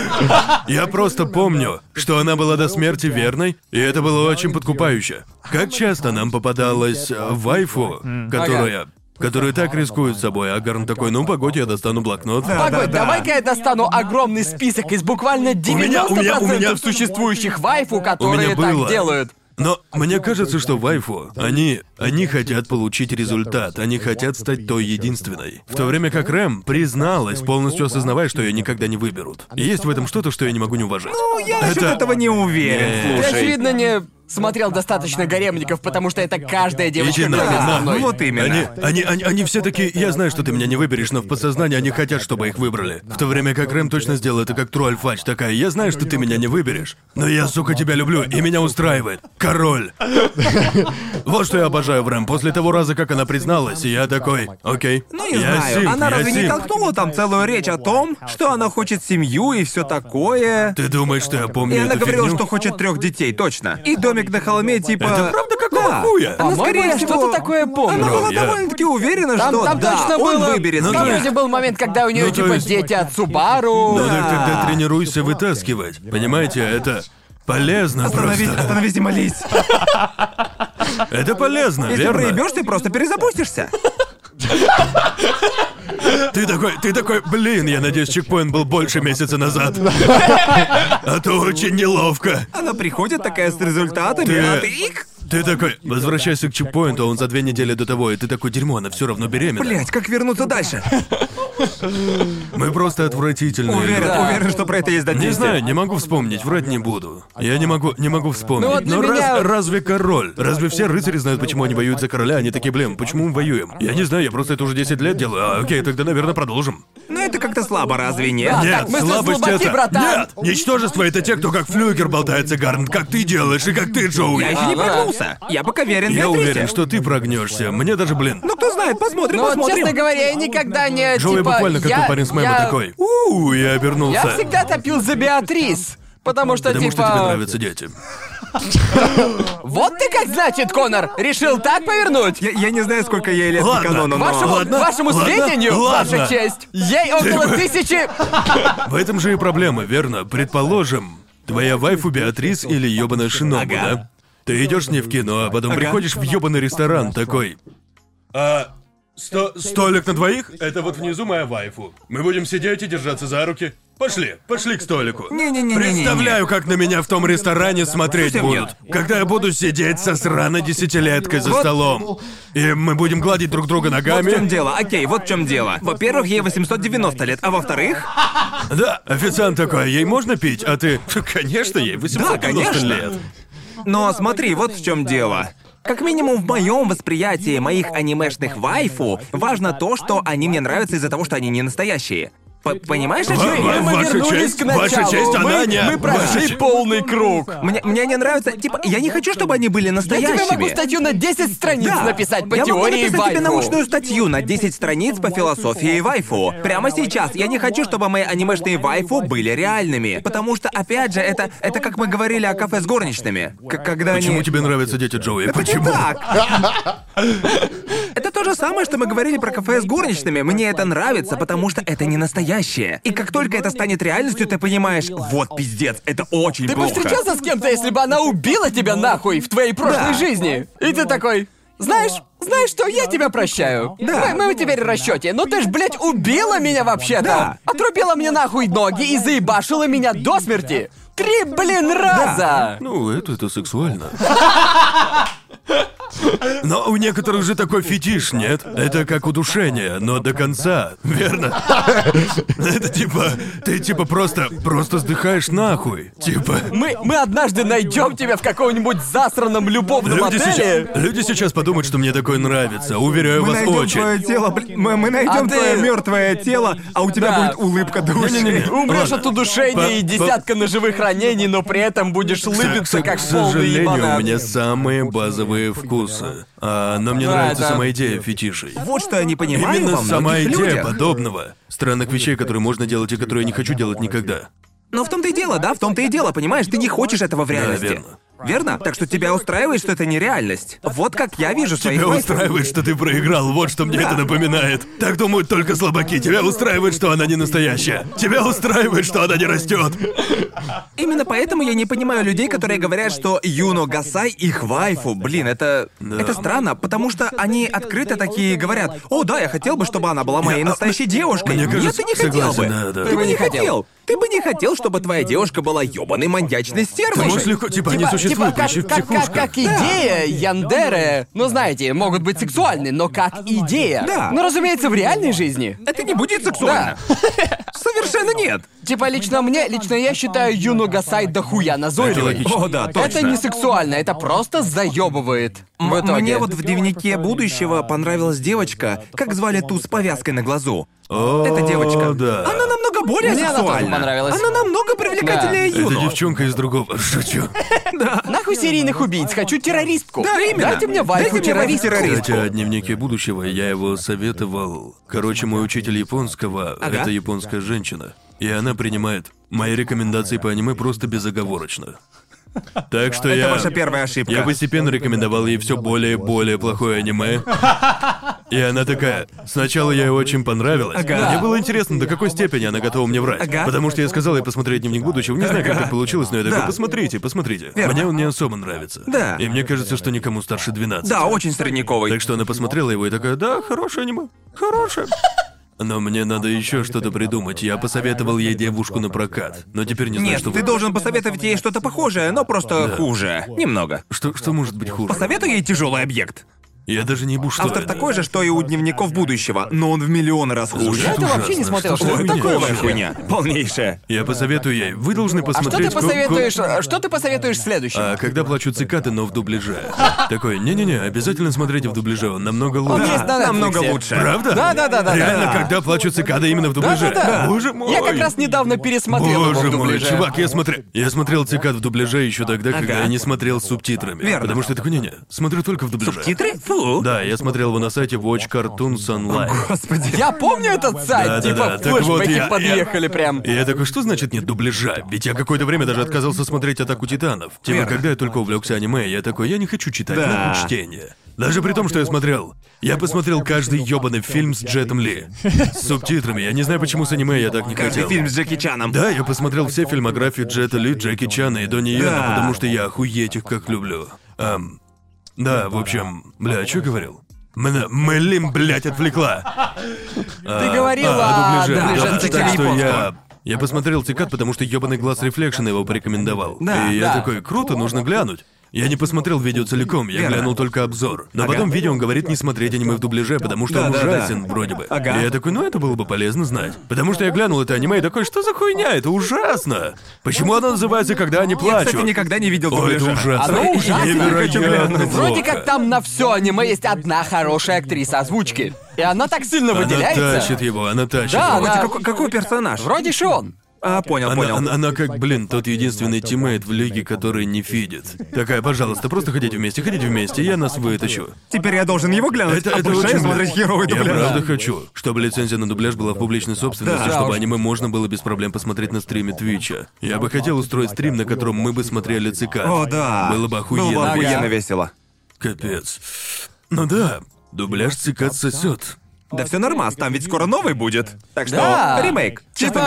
Я просто помню, что она была до смерти верной, и это было очень подкупающе. Как часто нам попадалась вайфу, которые так рискуют собой, а Гарн такой, погодь, я достану блокнот. Погодь, давай-ка я достану огромный список из буквально 90% существующих вайфу, которые так делают. Но мне кажется, что вайфу, они хотят получить результат, они хотят стать той единственной. В то время как Рэм призналась, полностью осознавая, что ее никогда не выберут. И есть в этом что-то, что я не могу не уважать. Я насчет этого не уверен, слушай. Ты, очевидно, не смотрел достаточно «Гаремников», потому что это каждая девочка. Вот именно. Они все такие, я знаю, что ты меня не выберешь, но в подсознании они хотят, чтобы их выбрали. В то время как Рэм точно сделал это как Тру Альфач, такая, я знаю, что ты меня не выберешь, но я, сука, тебя люблю, и меня устраивает. Король. Вот что я обожаю в Рэм. После того раза, как она призналась, я такой, окей. Она разве не толкнула там целую речь о том, что она хочет семью и все такое? Ты думаешь, что я помню эту фигню? И она говорила, что хочет 3 детей, точно. И на холме, типа... Это правда какого хуя? Она, скорее всего... что-то такое помнит. Она была довольно-таки уверена, что точно он выберет меня. Там вроде был момент, когда у нее дети от Субару. Так тогда тренируйся вытаскивать. Понимаете, это полезно. Остановись и молись. Это полезно, верно? Если проебешь, ты просто перезапустишься. Ты такой, блин, я надеюсь, чекпоинт был больше месяца назад. А то очень неловко. Она приходит такая с результатами, а ты их... Ты такой, возвращайся к чекпоинту, а он за 2 недели до того, и ты такой, дерьмо, она все равно беременна. Блять, как вернуться дальше? Мы просто отвратительные. Уверен, что про это есть дальше. Не знаю, не могу вспомнить, врать не буду. Я не могу вспомнить. Разве король? Разве все рыцари знают, почему они воюют за короля? Они такие, блин, почему мы воюем? Я не знаю, я просто это уже 10 лет делаю. А, окей, тогда, наверное, продолжим. Но это как-то слабо, разве нет? Нет, слабость это... Нет, ничтожество это те, кто как флюгер болтается, Гарн, как ты делаешь и как ты, Джоуи. Я еще не прогнулся. Я пока верен. Я уверен, что ты прогнешься. Мне даже, блин. Ну кто знает, посмотрим. Честно говоря, я никогда не... Джоуи буквально как тот парень с мема такой. Я обернулся. Я всегда топил за Беатрис. Потому что тебе нравятся дети. Вот ты как, значит, Конор, решил так повернуть? Я не знаю, сколько ей лет по канону, но... Вашему сведению, ваша честь, ей около 1000... В этом же и проблема, верно? Предположим, твоя вайфу Беатрис или ёбаная Шинобу, да? Ты идешь с ней в кино, а потом приходишь в ёбаный ресторан такой... Столик на двоих? Это вот внизу моя вайфу. Мы будем сидеть и держаться за руки. Пошли к столику. Не-не-не. Представляю, как на меня в том ресторане смотреть будут. Когда я буду сидеть со сраной десятилеткой за столом. И мы будем гладить друг друга ногами. Вот в чем дело. Во-первых, ей 890 лет, а во-вторых... Да, официант такой, ей можно пить, а ты... Конечно, ей 890 лет. Но смотри, вот в чем дело. Как минимум в моем восприятии моих анимешных вайфу важно то, что они мне нравятся из-за того, что они не настоящие. Понимаешь, о чем я? Мы вернулись к началу. Ваша честь, она не... Мы прошли полный круг. Мне не нравится... Типа, я не хочу, чтобы они были настоящими. Я тебе могу статью на 10 страниц написать по теории вайфу. Я могу написать тебе научную статью на 10 страниц по философии вайфу. Прямо сейчас. Я не хочу, чтобы мои анимешные вайфу были реальными. Потому что, опять же, это как мы говорили о кафе с горничными. Когда они... Почему тебе нравятся дети, Джоуи? Почему? Так. Это то же самое, что мы говорили про кафе с горничными. Мне это нравится, потому что это не настоящее. И как только это станет реальностью, ты понимаешь, вот пиздец, это очень плохо. Ты бы встречался с кем-то, если бы она убила тебя нахуй в твоей прошлой жизни. И ты такой, знаешь что, я тебя прощаю. Да. Мы теперь в расчёте, но ты ж, блядь, убила меня вообще-то. Да. Отрубила мне нахуй ноги и заебашила меня до смерти. 3, блин, раза. Да. Ну, это сексуально. Но у некоторых же такой фетиш, нет? Это как удушение, но до конца, верно? Это типа... Ты типа просто сдыхаешь нахуй. Типа... Мы однажды найдем тебя в каком-нибудь засранном любовном отеле. Люди сейчас подумают, что мне такое нравится. Уверяю вас, очень. Мы найдем твое мертвое тело, а у тебя будет улыбка души. Не-не-не. Умрешь от удушения и десятка ножевых ранений, но при этом будешь лыбиться, как полный ебанат. К сожалению, у меня самые базовые вкусы. Но мне нравится сама идея фетишей. Вот что я не понимаю. Именно сама идея подобного. Странных вещей, которые можно делать и которые я не хочу делать никогда. Но в том-то и дело, да? В том-то и дело, понимаешь? Ты не хочешь этого в реальности. Да, верно. Верно? Так что тебя устраивает, что это нереальность. Вот как я вижу свои... Тебя устраивает, что ты проиграл, вот что мне это напоминает. Так думают только слабаки. Тебя устраивает, что она не настоящая. Тебя устраивает, что она не растет. Именно поэтому я не понимаю людей, которые говорят, что Юно Гасай их вайфу. Блин, это... Да. Это странно, потому что они открыто такие говорят, «О, да, я хотел бы, чтобы она была моей настоящей девушкой». Мне кажется, нет, ты не хотел бы. Да. Ты бы не хотел. Ты бы не хотел, чтобы твоя девушка была ёбаной маньячной стервой. Ты можешь легко... Типа, не существует вообще в психушках. Как идея яндеры, ну знаете, могут быть сексуальны, но как идея. Да. Но, разумеется, в реальной жизни это не будет сексуально. Да. Совершенно нет. Типа, лично я считаю Юно Гасай дохуя назойливой. О, да, точно. Это не сексуально, это просто заёбывает. В итоге. Мне вот в «Дневнике будущего» понравилась девочка, как звали ту с повязкой на глазу. Эта девочка. Да. Она намного более сексуальна. Она намного привлекательнее Юно. Это девчонка из другого. Шучу. Да. Нахуй серийных убийц, хочу террористку. Да, именно. Дайте мне вайфу террористку. Кстати, о «Дневнике будущего» я его советовал. Короче, мой учитель японского, это японская женщина. И она принимает мои рекомендации по аниме просто безоговорочно. Так что это ваша первая ошибка. Я постепенно рекомендовал ей все более и более плохое аниме. И она такая, сначала я ей очень понравилась. Но мне было интересно, до какой степени она готова мне врать. Потому что я сказал ей посмотреть «Дневник будущего». Не знаю, как это получилось, но я такой, посмотрите. Верно. Мне он не особо нравится. Да. И мне кажется, что никому старше 12. Да, очень средняковый. Так что она посмотрела его и такая, да, хорошее аниме. Хорошее. Но мне надо еще что-то придумать. Я посоветовал ей девушку на прокат, но теперь не знаю, что... Нет, ты должен посоветовать ей что-то похожее, но просто хуже. Немного. Что может быть хуже? Посоветуй ей тяжелый объект. Я даже не буду, что автор это такой же, что и у «Дневников будущего», но он в миллион раз хуже. Я это вообще не смотрел. Что это такое хуйня? Полнейшая. Я посоветую ей. Вы должны посмотреть... Что ты посоветуешь следующим? Когда плачут цикады, но в дубляже. Такой, не-не-не, обязательно смотрите в дубляже, он намного лучше. Он есть намного лучше. Правда? Да. Реально, когда плачут цикады именно в дубляже. Да. Боже мой. Я как раз недавно пересмотрел его в дубляже. Боже мой, чувак, я смотрел цикад в дубляже еще тогда, когда я не смотрел с субтитрами. Верно. Потому что я такой, не-не, смотрю только в дубляже. Субтитры? Да, я смотрел его на сайте Watch Cartoons Online. Господи. Я помню этот сайт, да. Так вот я подъехали прям. Я такой, что значит нет дубляжа? Ведь я какое-то время даже отказался смотреть «Атаку Титанов». Типа, когда я только увлекся аниме, я такой, я не хочу читать, могу чтение. Даже при том, что я посмотрел каждый ёбаный фильм с Джетом Ли. С субтитрами. Я не знаю, почему с аниме я так не хотел. Каждый фильм с Джеки Чаном. Да, я посмотрел все фильмографии Джета Ли, Джеки Чана и Донни Йена, потому что я охуеть их как люблю. Да, в общем, бля, что говорил? Мэлим, блядь, отвлекла. Ты говорил о дубляже. Я посмотрел «Цикад», потому что ёбаный глаз Рефлекшн его порекомендовал. И я такой, круто, нужно глянуть. Я не посмотрел видео целиком, я глянул только обзор. Но потом в видео он говорит не смотреть аниме в дубляже, потому что он ужасен, вроде бы. И я такой, ну это было бы полезно знать. Потому что я глянул это аниме и такой, что за хуйня, это ужасно! Почему оно называется «Когда они плачут»? Я, кстати, никогда не видел дубляжа. Ой, это ужасно. Оно ужасно. Вроде как там на все аниме есть одна хорошая актриса озвучки. И она так сильно выделяется. Она тащит его, Да, какой персонаж? Вроде Шион. Понял. Она как, блин, тот единственный тиммейт в лиге, который не фидит. Такая, пожалуйста, просто ходите вместе, я нас вытащу. Теперь я должен его глянуть, это очень смотреть херовый дубляж. Я правда хочу, чтобы лицензия на дубляж была в публичной собственности, чтобы аниме можно было без проблем посмотреть на стриме Твича. Я бы хотел устроить стрим, на котором мы бы смотрели «Цикад». О, да. Было бы охуенно весело. Капец. Ну да, дубляж «Цикад» сосет. Да все нормас, там ведь скоро новый будет. Так что ремейк. Честно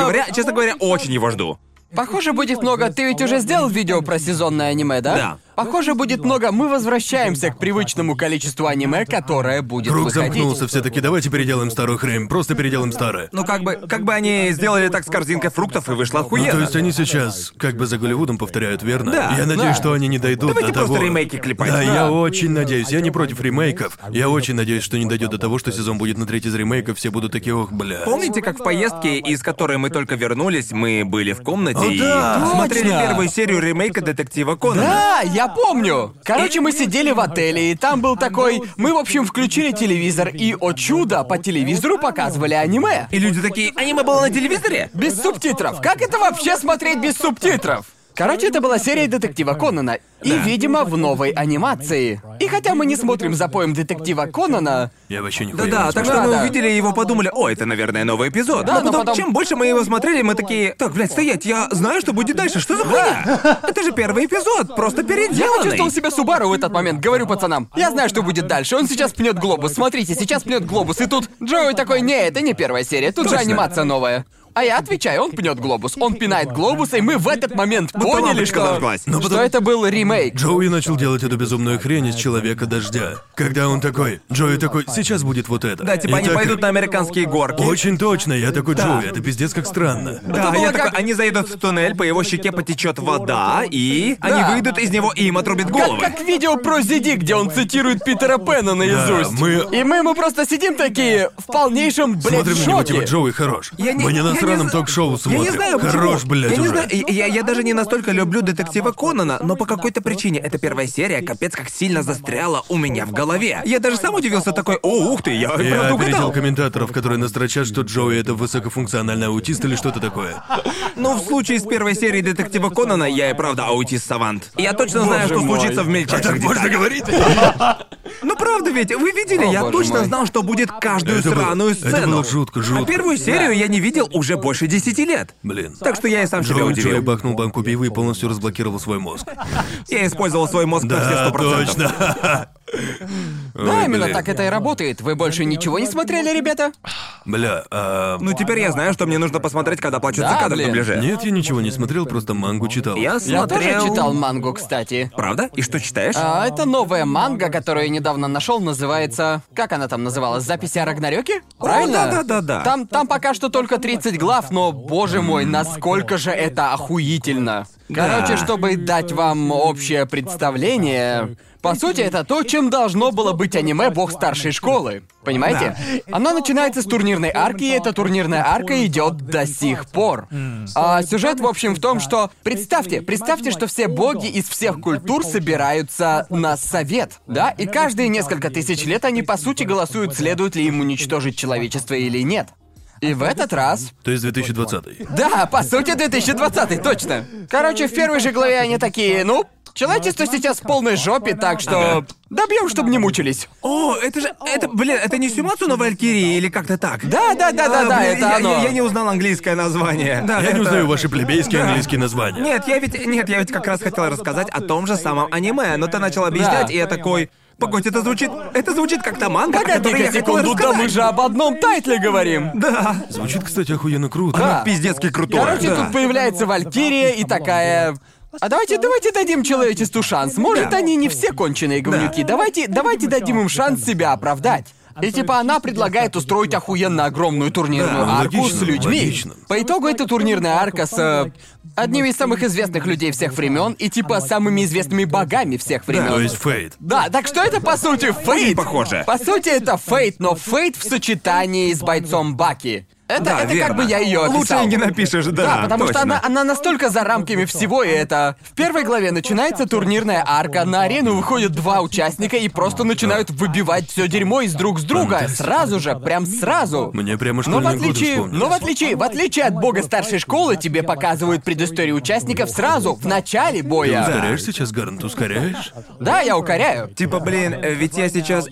говоря, очень его жду. Похоже, будет много. Ты ведь уже сделал видео про сезонное аниме, да? Да. Похоже, будет много. Мы возвращаемся к привычному количеству аниме, которое будет выходить. Круг замкнулся все-таки. Давайте переделаем старую хрень. Просто переделаем старое. Ну как бы они сделали так с корзинкой фруктов и вышло охуенно. Ну, то есть они сейчас как бы за Голливудом повторяют, верно? Да. Я надеюсь, что они не дойдут до того. Просто ремейки клепать. Да, я очень надеюсь. Я не против ремейков. Я очень надеюсь, что не дойдет до того, что сезон будет на треть из ремейков, все будут такие, ох, бля. Помните, как в поездке, из которой мы только вернулись, мы были в комнате? Смотрели первую серию ремейка детектива Конана. Да, я помню. Короче, мы сидели в отеле, и там был такой... Мы, в общем, включили телевизор, и, о чудо, по телевизору показывали аниме. И люди такие, аниме было на телевизоре? Без субтитров. Как это вообще смотреть без субтитров? Короче, это была серия детектива Конана. И, видимо, в новой анимации. И хотя мы не смотрим за поем детектива Конана... Я вообще не понимаю. Да, так что мы увидели его, подумали, о, это, наверное, новый эпизод. Да, но потом... Чем больше мы его смотрели, мы такие... Так, блядь, стоять, я знаю, что будет дальше, что за хуйня? Это же первый эпизод, просто переделанный. Я почувствовал себя Субару в этот момент, говорю пацанам. Я знаю, что будет дальше, он сейчас пнет глобус, смотрите, сейчас пнет глобус. И тут Джоуи такой, не, это не первая серия, тут же анимация новая. А я отвечаю, он пнет глобус, он пинает глобус, и мы в этот момент поняли, что это был ремейк. Джоуи начал делать эту безумную хрень из «Человека-дождя». Когда он такой, Джоуи такой, сейчас будет вот это. Да, типа и они так... пойдут на американские горки. Очень точно, я такой, Джоуи, это пиздец как странно. Да, я как... такой, они зайдут в туннель, по его щеке потечет вода, и они выйдут из него, и им отрубят головы. Как видео про Зиди, где он цитирует Питера Пэна наизусть. Да, И мы ему просто сидим такие, в полнейшем, блядь, шоке. Смотрим на него, типа, Джоуи хорош. Ток-шоу смотрим. Я не знаю, хорош, блядь, я даже не настолько люблю детектива Конана, но по какой-то причине эта первая серия капец как сильно застряла у меня в голове. Я даже сам удивился такой, о, ух ты, я правда угадал. Я видел комментаторов, которые настрочат, что Джоуи это высокофункциональный аутист или что-то такое. Ну, в случае с первой серией детектива Конана я и правда аутист-савант. Я точно знаю, что случится в мельчайших деталях. Можно говорить? Ну правда ведь, вы видели, я точно знал, что будет каждую сраную сцену. Это было жутко. А первую серию я не видел уже больше 10 лет. Блин. Так что я и сам себя удивил. Джоуи бахнул банку пива и полностью разблокировал свой мозг. Я использовал свой мозг на все 100%. Да, точно. Да, именно так это и работает. Вы больше ничего не смотрели, ребята? Бля, ну теперь я знаю, что мне нужно посмотреть, когда плачут цикады в дубляже. Нет, я ничего не смотрел, просто мангу читал. Я тоже читал мангу, кстати. Правда? И что читаешь? Это новая манга, которую я недавно нашел, называется... Как она там называлась? Записи о Рагнарёке? Правильно? Да. Там пока что только 30 глав, но, боже мой, насколько же это охуительно. Короче, чтобы дать вам общее представление... По сути, это то, чем должно было быть аниме «Бог старшей школы». Понимаете? Да. Она начинается с турнирной арки, и эта турнирная арка идет до сих пор. А сюжет, в общем, в том, что... Представьте, что все боги из всех культур собираются на совет, да? И каждые несколько тысяч лет они, по сути, голосуют, следует ли им уничтожить человечество или нет. И в этот раз... То есть 2020-й. Да, по сути, 2020-й, точно. Короче, в первой же главе они такие, ну... Человечество сейчас в полной жопе, так что... Добьем, чтобы не мучились. О, это же... Это не Сюмацу на Валькирии или как-то так? Да, это оно. Я не узнал английское название. Да, я не узнаю ваши плебейские английские названия. Нет, я ведь как раз хотел рассказать о том же самом аниме, но ты начал объяснять, и я такой... Погодь, это звучит как-то манга, которую я хотел рассказать. Да мы же об одном тайтле говорим. Да. Звучит, кстати, охуенно круто. Она пиздецки крутая. Короче, тут появляется Валькирия и такая... А давайте дадим человечеству шанс. Может, они не все конченые говнюки. Давайте дадим им шанс себя оправдать. И типа она предлагает устроить охуенно огромную турнирную арку с людьми. Логично. По итогу эта турнирная арка с одним из самых известных людей всех времен и типа самыми известными богами всех времен. Да, то есть Фейт. Да, так что это по сути Фейт. Похоже. По сути это Фейт, но Фейт в сочетании с бойцом Баки. Это верно. Как бы я ее описал. Лучше не напишешь, да. Да, потому точно. Что она настолько за рамками всего, и это... В первой главе начинается турнирная арка, на арену выходят два участника и просто начинают выбивать все дерьмо из друг с друга. Сразу же, прям сразу. Мне прямо что-то в отличие от бога старшей школы, тебе показывают предысторию участников сразу, в начале боя. Ты ускоряешь сейчас, Гарнт, ускоряешь? Да, я укоряю. Типа, блин, ведь я сейчас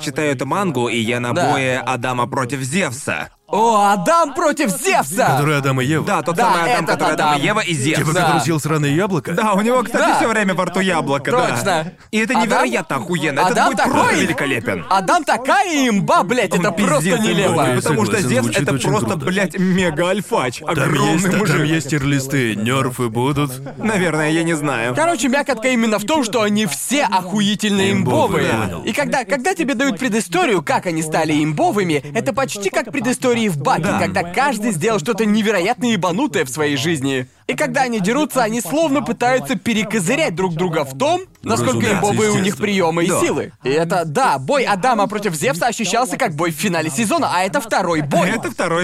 читаю эту мангу, и я на бое Адама против Зевса. О, Адам против Зевса! Который Адам и Ева. Да, тот самый Адам, который Адам и Ева и Зевс. Типа, который съел сраное яблоко? Да, у него, кстати, все время во рту яблоко, Точно. И это невероятно охуенно. Это будет просто великолепен. Адам такая имба, блядь, это просто нелепо. Потому что Зевс это просто, блядь, мега-альфач. Огромный мужик. Там есть тирлисты, нерфы будут. Наверное, я не знаю. Короче, мякотка именно в том, что они все охуительно имбовые. И когда тебе дают предысторию, как они стали имбовыми, это почти как предыстория в Баке, когда каждый сделал что-то невероятно ебанутое в своей жизни. И когда они дерутся, они словно пытаются перекозырять друг друга в том, насколько имбовые у них приемы и силы. И это, бой Адама против Зевса ощущался как бой в финале сезона, а это второй бой.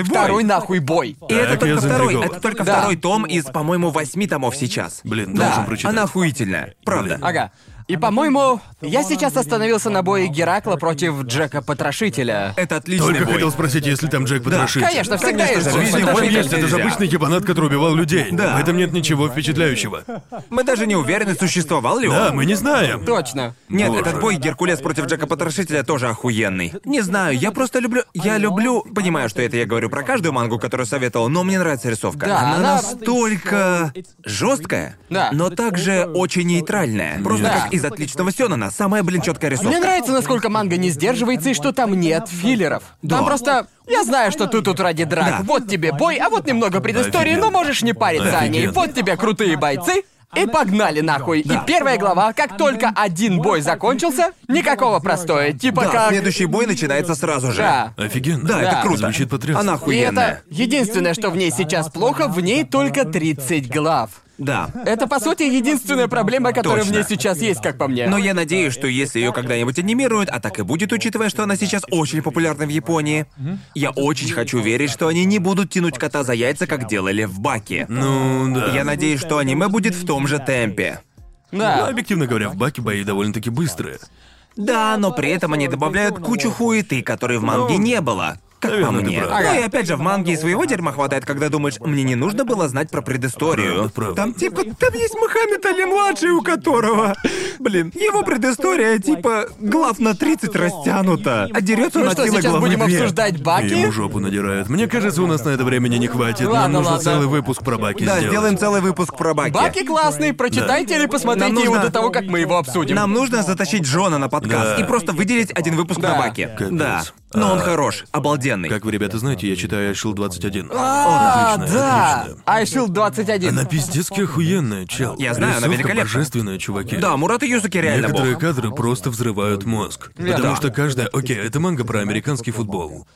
Второй нахуй бой. И это только второй. Это только второй том из, по-моему, 8 томов сейчас. Блин, должен прочитать. Она охуительная. Правда. Ага. И, по-моему, я сейчас остановился на бое Геракла против Джека Потрошителя. Это отличный бой. Только хотел спросить, если там Джек Потрошитель. Да, конечно, всегда есть Джек Потрошитель. Это же обычный ебанат, который убивал людей. Да. В этом нет ничего впечатляющего. Мы даже не уверены, существовал ли он. Да, мы не знаем. Точно. Нет, боже. Этот бой Геркулес против Джека Потрошителя тоже охуенный. Не знаю, я просто люблю... Понимаю, что это я говорю про каждую мангу, которую советовал, но мне нравится рисовка. Да, она настолько жесткая, но также очень нейтральная. Просто как из отличного Сёнэна, самая, блин, чёткая рисовка. Мне нравится, насколько манга не сдерживается и что там нет филлеров. Там просто... Я знаю, что ты тут ради драк. Да. Вот тебе бой, а вот немного предыстории, но можешь не париться о ней. Вот тебе крутые бойцы. И погнали нахуй. Да. И первая глава, как только один бой закончился, никакого простоя, типа как... следующий бой начинается сразу же. Да. Офигенно. Да, это круто. Звучит потрясно. Она охуенная. И это единственное, что в ней сейчас плохо, в ней только 30 глав. Да. Это, по сути, единственная проблема, которая в ней сейчас есть, как по мне. Но я надеюсь, что если ее когда-нибудь анимируют, а так и будет, учитывая, что она сейчас очень популярна в Японии, я очень хочу верить, что они не будут тянуть кота за яйца, как делали в Баке. Ну, да. Я надеюсь, что аниме будет в том же темпе. Да. Ну, объективно говоря, в Баке бои довольно-таки быстрые. Да, но при этом они добавляют кучу хуеты, которой в манге не было. Как наверное, по мне. Ага. Ну и опять же, в манге и своего дерьма хватает, когда думаешь, мне не нужно было знать про предысторию. Правда. Там типа, там есть Мухаммед Али-младший, у которого... Блин, его предыстория типа глав на 30 растянута, а дерется на силы главы 2. Сейчас будем обсуждать Баки? Ему жопу надирают. Мне кажется, у нас на это времени не хватит. Нам нужно целый выпуск про Баки сделать. Да, сделаем целый выпуск про Баки. Баки классный, прочитайте или посмотрите его до того, как мы его обсудим. Нам нужно затащить Джона на подкаст и просто выделить один выпуск на Баки. Да. Но он хорош, обалденный. Как вы, ребята, знаете, я читаю iShield 21. Отлично. iShield 21. Она пиздецки охуенная, чел. Я знаю, она великолепная. Божественная, чуваки. Да, Мурата Юсаки реально бог. Некоторые кадры просто взрывают мозг. Потому что каждая... Окей, это манга про американский футбол.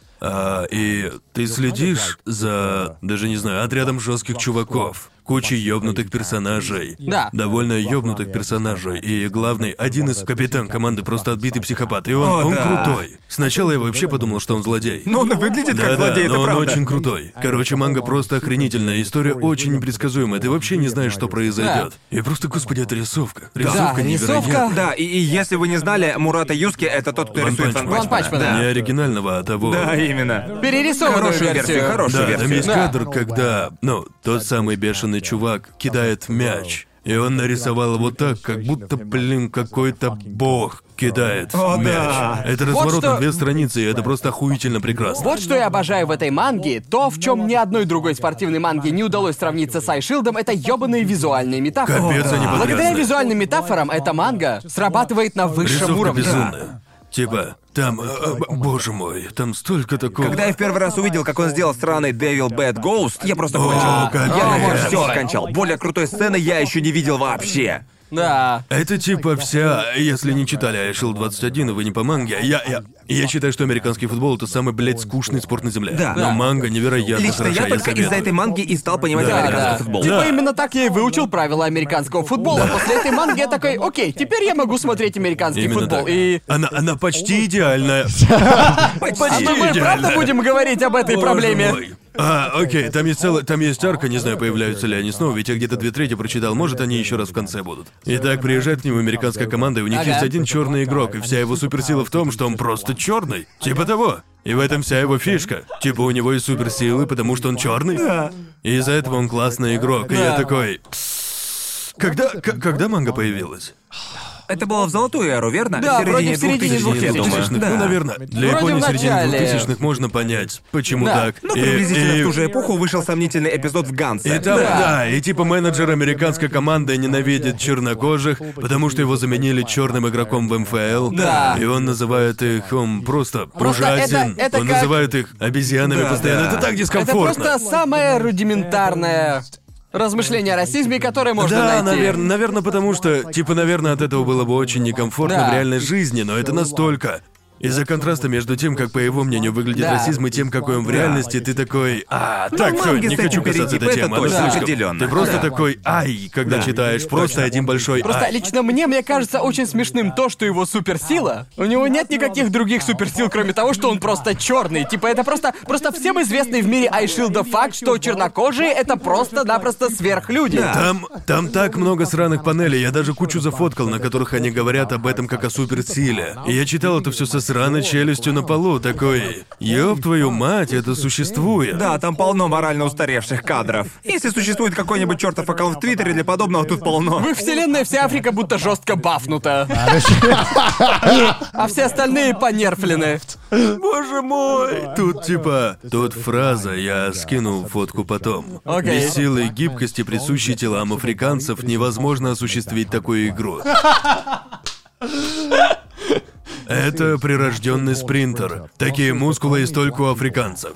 И ты следишь за, даже не знаю, отрядом жестких чуваков, кучей ёбнутых персонажей. Да. Довольно ёбнутых персонажей. И главный, один из капитан команды, просто отбитый психопат. И он крутой. Сначала я вообще подумал, что он злодей. Но он выглядит как злодей, это правда. Он очень крутой. Короче, манга просто охренительная. История очень непредсказуемая. Ты вообще не знаешь, что произойдет. И просто, господи, это рисовка. Рисовка невероятная. Да, и если вы не знали, Мурата Юсаки — это тот, кто рисует Ван Панчмена. Не оригинального, а того. Именно. Перерисованную версию. Хорошую версию. Там есть кадр, когда, тот самый бешеный чувак кидает мяч. И он нарисовал его так, как будто, блин, какой-то бог кидает мяч. Да. Это разворот на 2 страницы, и это просто охуительно прекрасно. Вот что я обожаю в этой манге, то, в чем ни одной другой спортивной манге не удалось сравниться с iShield'ом, это ёбаные визуальные метафоры. Капец, они потрясны. Благодаря визуальным метафорам эта манга срабатывает на высшем уровне. Безумная. Типа, там, боже мой, там столько такого. Когда я в первый раз увидел, как он сделал сраный Devil Bad Ghost, я просто кончил. Я все кончил. Более крутой сцены я еще не видел вообще. Да. Это типа вся, если не читали iShield 21, и вы не по манге, я считаю, что американский футбол — это самый, блядь, скучный спорт на земле. Да. Но манга невероятно лично хороша. Я только из-за этой манги и стал понимать американский футбол. Типа именно так я и выучил правила американского футбола. Да. После этой манги я такой, окей, теперь я могу смотреть американский именно футбол. Так. И... Она почти идеальная. Почти идеальная. А мы правда будем говорить об этой проблеме? Окей, там есть арка, не знаю, появляются ли они снова, ведь я где-то 2/3 прочитал, может, они еще раз в конце будут. Итак, приезжает к ним американская команда, и у них есть один черный игрок, и вся его суперсила в том, что он просто черный. Типа того. И в этом вся его фишка. Типа у него и суперсилы, потому что он черный. Да. И из-за этого он классный игрок. Да. И я такой. Когда манга появилась? Это было в золотую эру, верно? Да, вроде в середине 2000-х. Да. Наверное. Для Японии в середине 2000-х можно понять, почему так. Но приблизительно в ту же эпоху вышел сомнительный эпизод в Гансе. И там, и типа менеджер американской команды ненавидит чернокожих, потому что его заменили черным игроком в МФЛ. Да. И он называет их, он просто ужасен. Это он называет их обезьянами постоянно. Это так дискомфортно. Это просто самое рудиментарное... Размышления о расизме, которые можно найти. Да, наверное, потому что, наверное, от этого было бы очень некомфортно в реальной жизни, но это настолько... Из-за контраста между тем, как, по его мнению, выглядит расизм, и тем, какой он в реальности, ты такой... Так, всё, не хочу касаться этой темы, она слишком... Ты просто такой «ай», когда читаешь, просто один большой «ай». Просто лично мне кажется очень смешным то, что его суперсила... У него нет никаких других суперсил, кроме того, что он просто черный. Типа, это просто всем известный в мире iShield'а факт, что чернокожие — это просто-напросто сверхлюди. Там так много сраных панелей, я даже кучу зафоткал, на которых они говорят об этом как о суперсиле. И я читал это все со рано челюстью на полу, такой, ёб твою мать, это существует. Да, там полно морально устаревших кадров. Если существует какой-нибудь чертов аккаунт в Твиттере для подобного, тут полно. В их вселенной вся Африка будто жестко бафнута. А все остальные понерфлены. Боже мой. Тут фраза, я скину фотку потом. Без силы и гибкости, присущей телам африканцев, невозможно осуществить такую игру. Это прирожденный спринтер. Такие мускулы есть только у африканцев.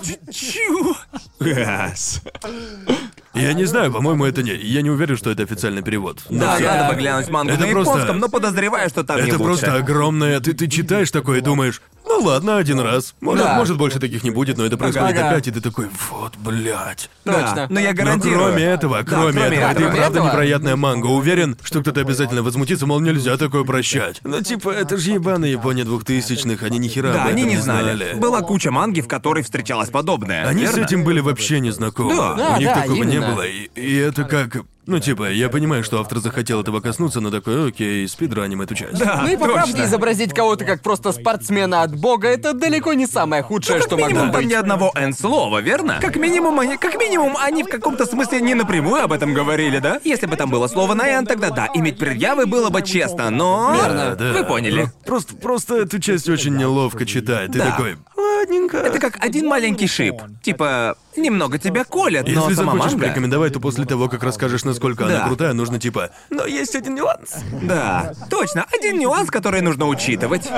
Я не знаю, по-моему, это не... Я не уверен, что это официальный перевод. Да, надо поглянуть мангу на японском, но подозреваю, что там не лучше. Это просто огромное... Ты читаешь такое и думаешь... Ну ладно, один раз. Может, больше таких не будет, но это происходит опять, и ты такой, вот, блядь. Точно. Но я гарантирую. Но кроме этого, это и правда невероятная манга. Уверен, что кто-то обязательно возмутится, мол, нельзя такое прощать. Но типа, это же ебаные Япония 2000-х, они нихера об этом не знали. Была куча манги, в которой встречалось подобное. Они с этим были вообще не знакомы. У них такого не было, и это как... Ну, типа, я понимаю, что автор захотел этого коснуться, но такой, окей, спидраним эту часть. Да, ну и по правде изобразить кого-то как просто спортсмена от бога — это далеко не самое худшее, что могло быть. Как минимум, там ни одного N-слова, верно? Как минимум, они в каком-то смысле не напрямую об этом говорили, да? Если бы там было слово на N, тогда да, иметь предъявы было бы честно, но... Верно, да. Вы поняли. Просто эту часть очень неловко читать. Ты такой... Ладненько. Это как один маленький шип. Типа, немного тебя колят, но сама манга... Если захочешь порекомендовать, то после того, как расскажешь, насколько она крутая, нужно типа... Но есть один нюанс. Да, точно, один нюанс, который нужно учитывать.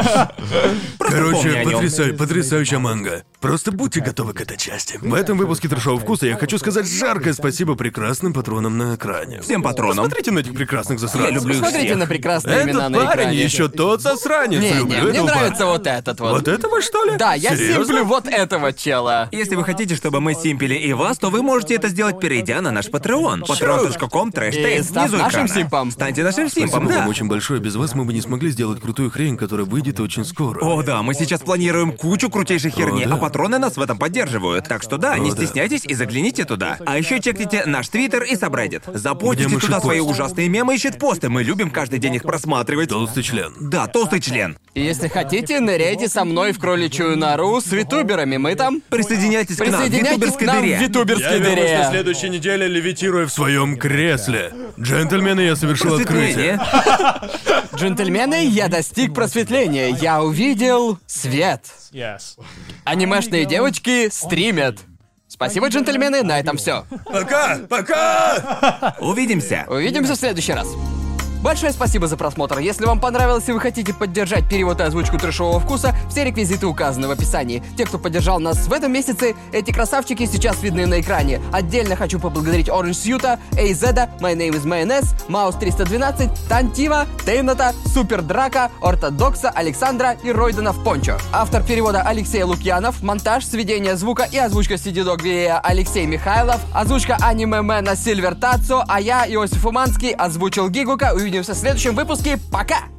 Короче, потрясающая манга. Просто будьте готовы к этой части. В этом выпуске «Трэшового вкуса» я хочу сказать жаркое спасибо прекрасным патронам на экране. Всем патронам. Смотрите на этих прекрасных засранцев. Я люблю их всех. Смотрите на прекрасные имена на экране. Этот парень еще тот засранец. Не, мне нравится вот этот вот. Вот этого, что ли? Да, я симплю вот этого чела. Если вы хотите, чтобы мы симпили и вас, то вы можете это сделать, перейдя на наш Patreon. patreon.com/trashtales. Снизу нашим симпом. Станьте нашим симпом, да. Спасибо вам очень большое. Без вас мы бы не смогли сделать крутую хрень, которая выйдет очень скоро. О, да, мы сейчас планируем кучу крутейшей херни, а патроны нас в этом поддерживают. Так что да, не стесняйтесь и загляните туда. А еще чекните наш Твиттер и Subreddit. Запостите туда свои ужасные мемы и щитпосты. Мы любим каждый день их просматривать. Толстый член. Да, толстый член. Если хотите, ныряйте со мной в кроличью нору с витуберами. Мы там... Присоединяйтесь к нам в витуберской дыре. Я вернусь на следующей неделе, левитируя в своем кресле. Джентльмены, я совершил открытие. Джентльмены, я достиг просветления. Я увидел свет. Анимешные девочки стримят. Спасибо, джентльмены, на этом все. Пока! Пока! Увидимся. Увидимся в следующий раз. Большое спасибо за просмотр. Если вам понравилось и вы хотите поддержать перевод и озвучку «Трэшового вкуса», все реквизиты указаны в описании. Те, кто поддержал нас в этом месяце, эти красавчики сейчас видны на экране. Отдельно хочу поблагодарить Orange Сьюта, Эйзеда, My Name is Mayonnaise, Маус312, Тантива, Тейната, Супер Драка, Ортодокса, Александра и Ройдена в Пончо. Автор перевода Алексей Лукьянов, монтаж, сведение звука и озвучка Сидидог Вея Алексей Михайлов, озвучка аниме-мена Сильвер Тацо, а я, Иосиф Уманский, озвучил Гигука. Увидимся в следующем выпуске. Пока!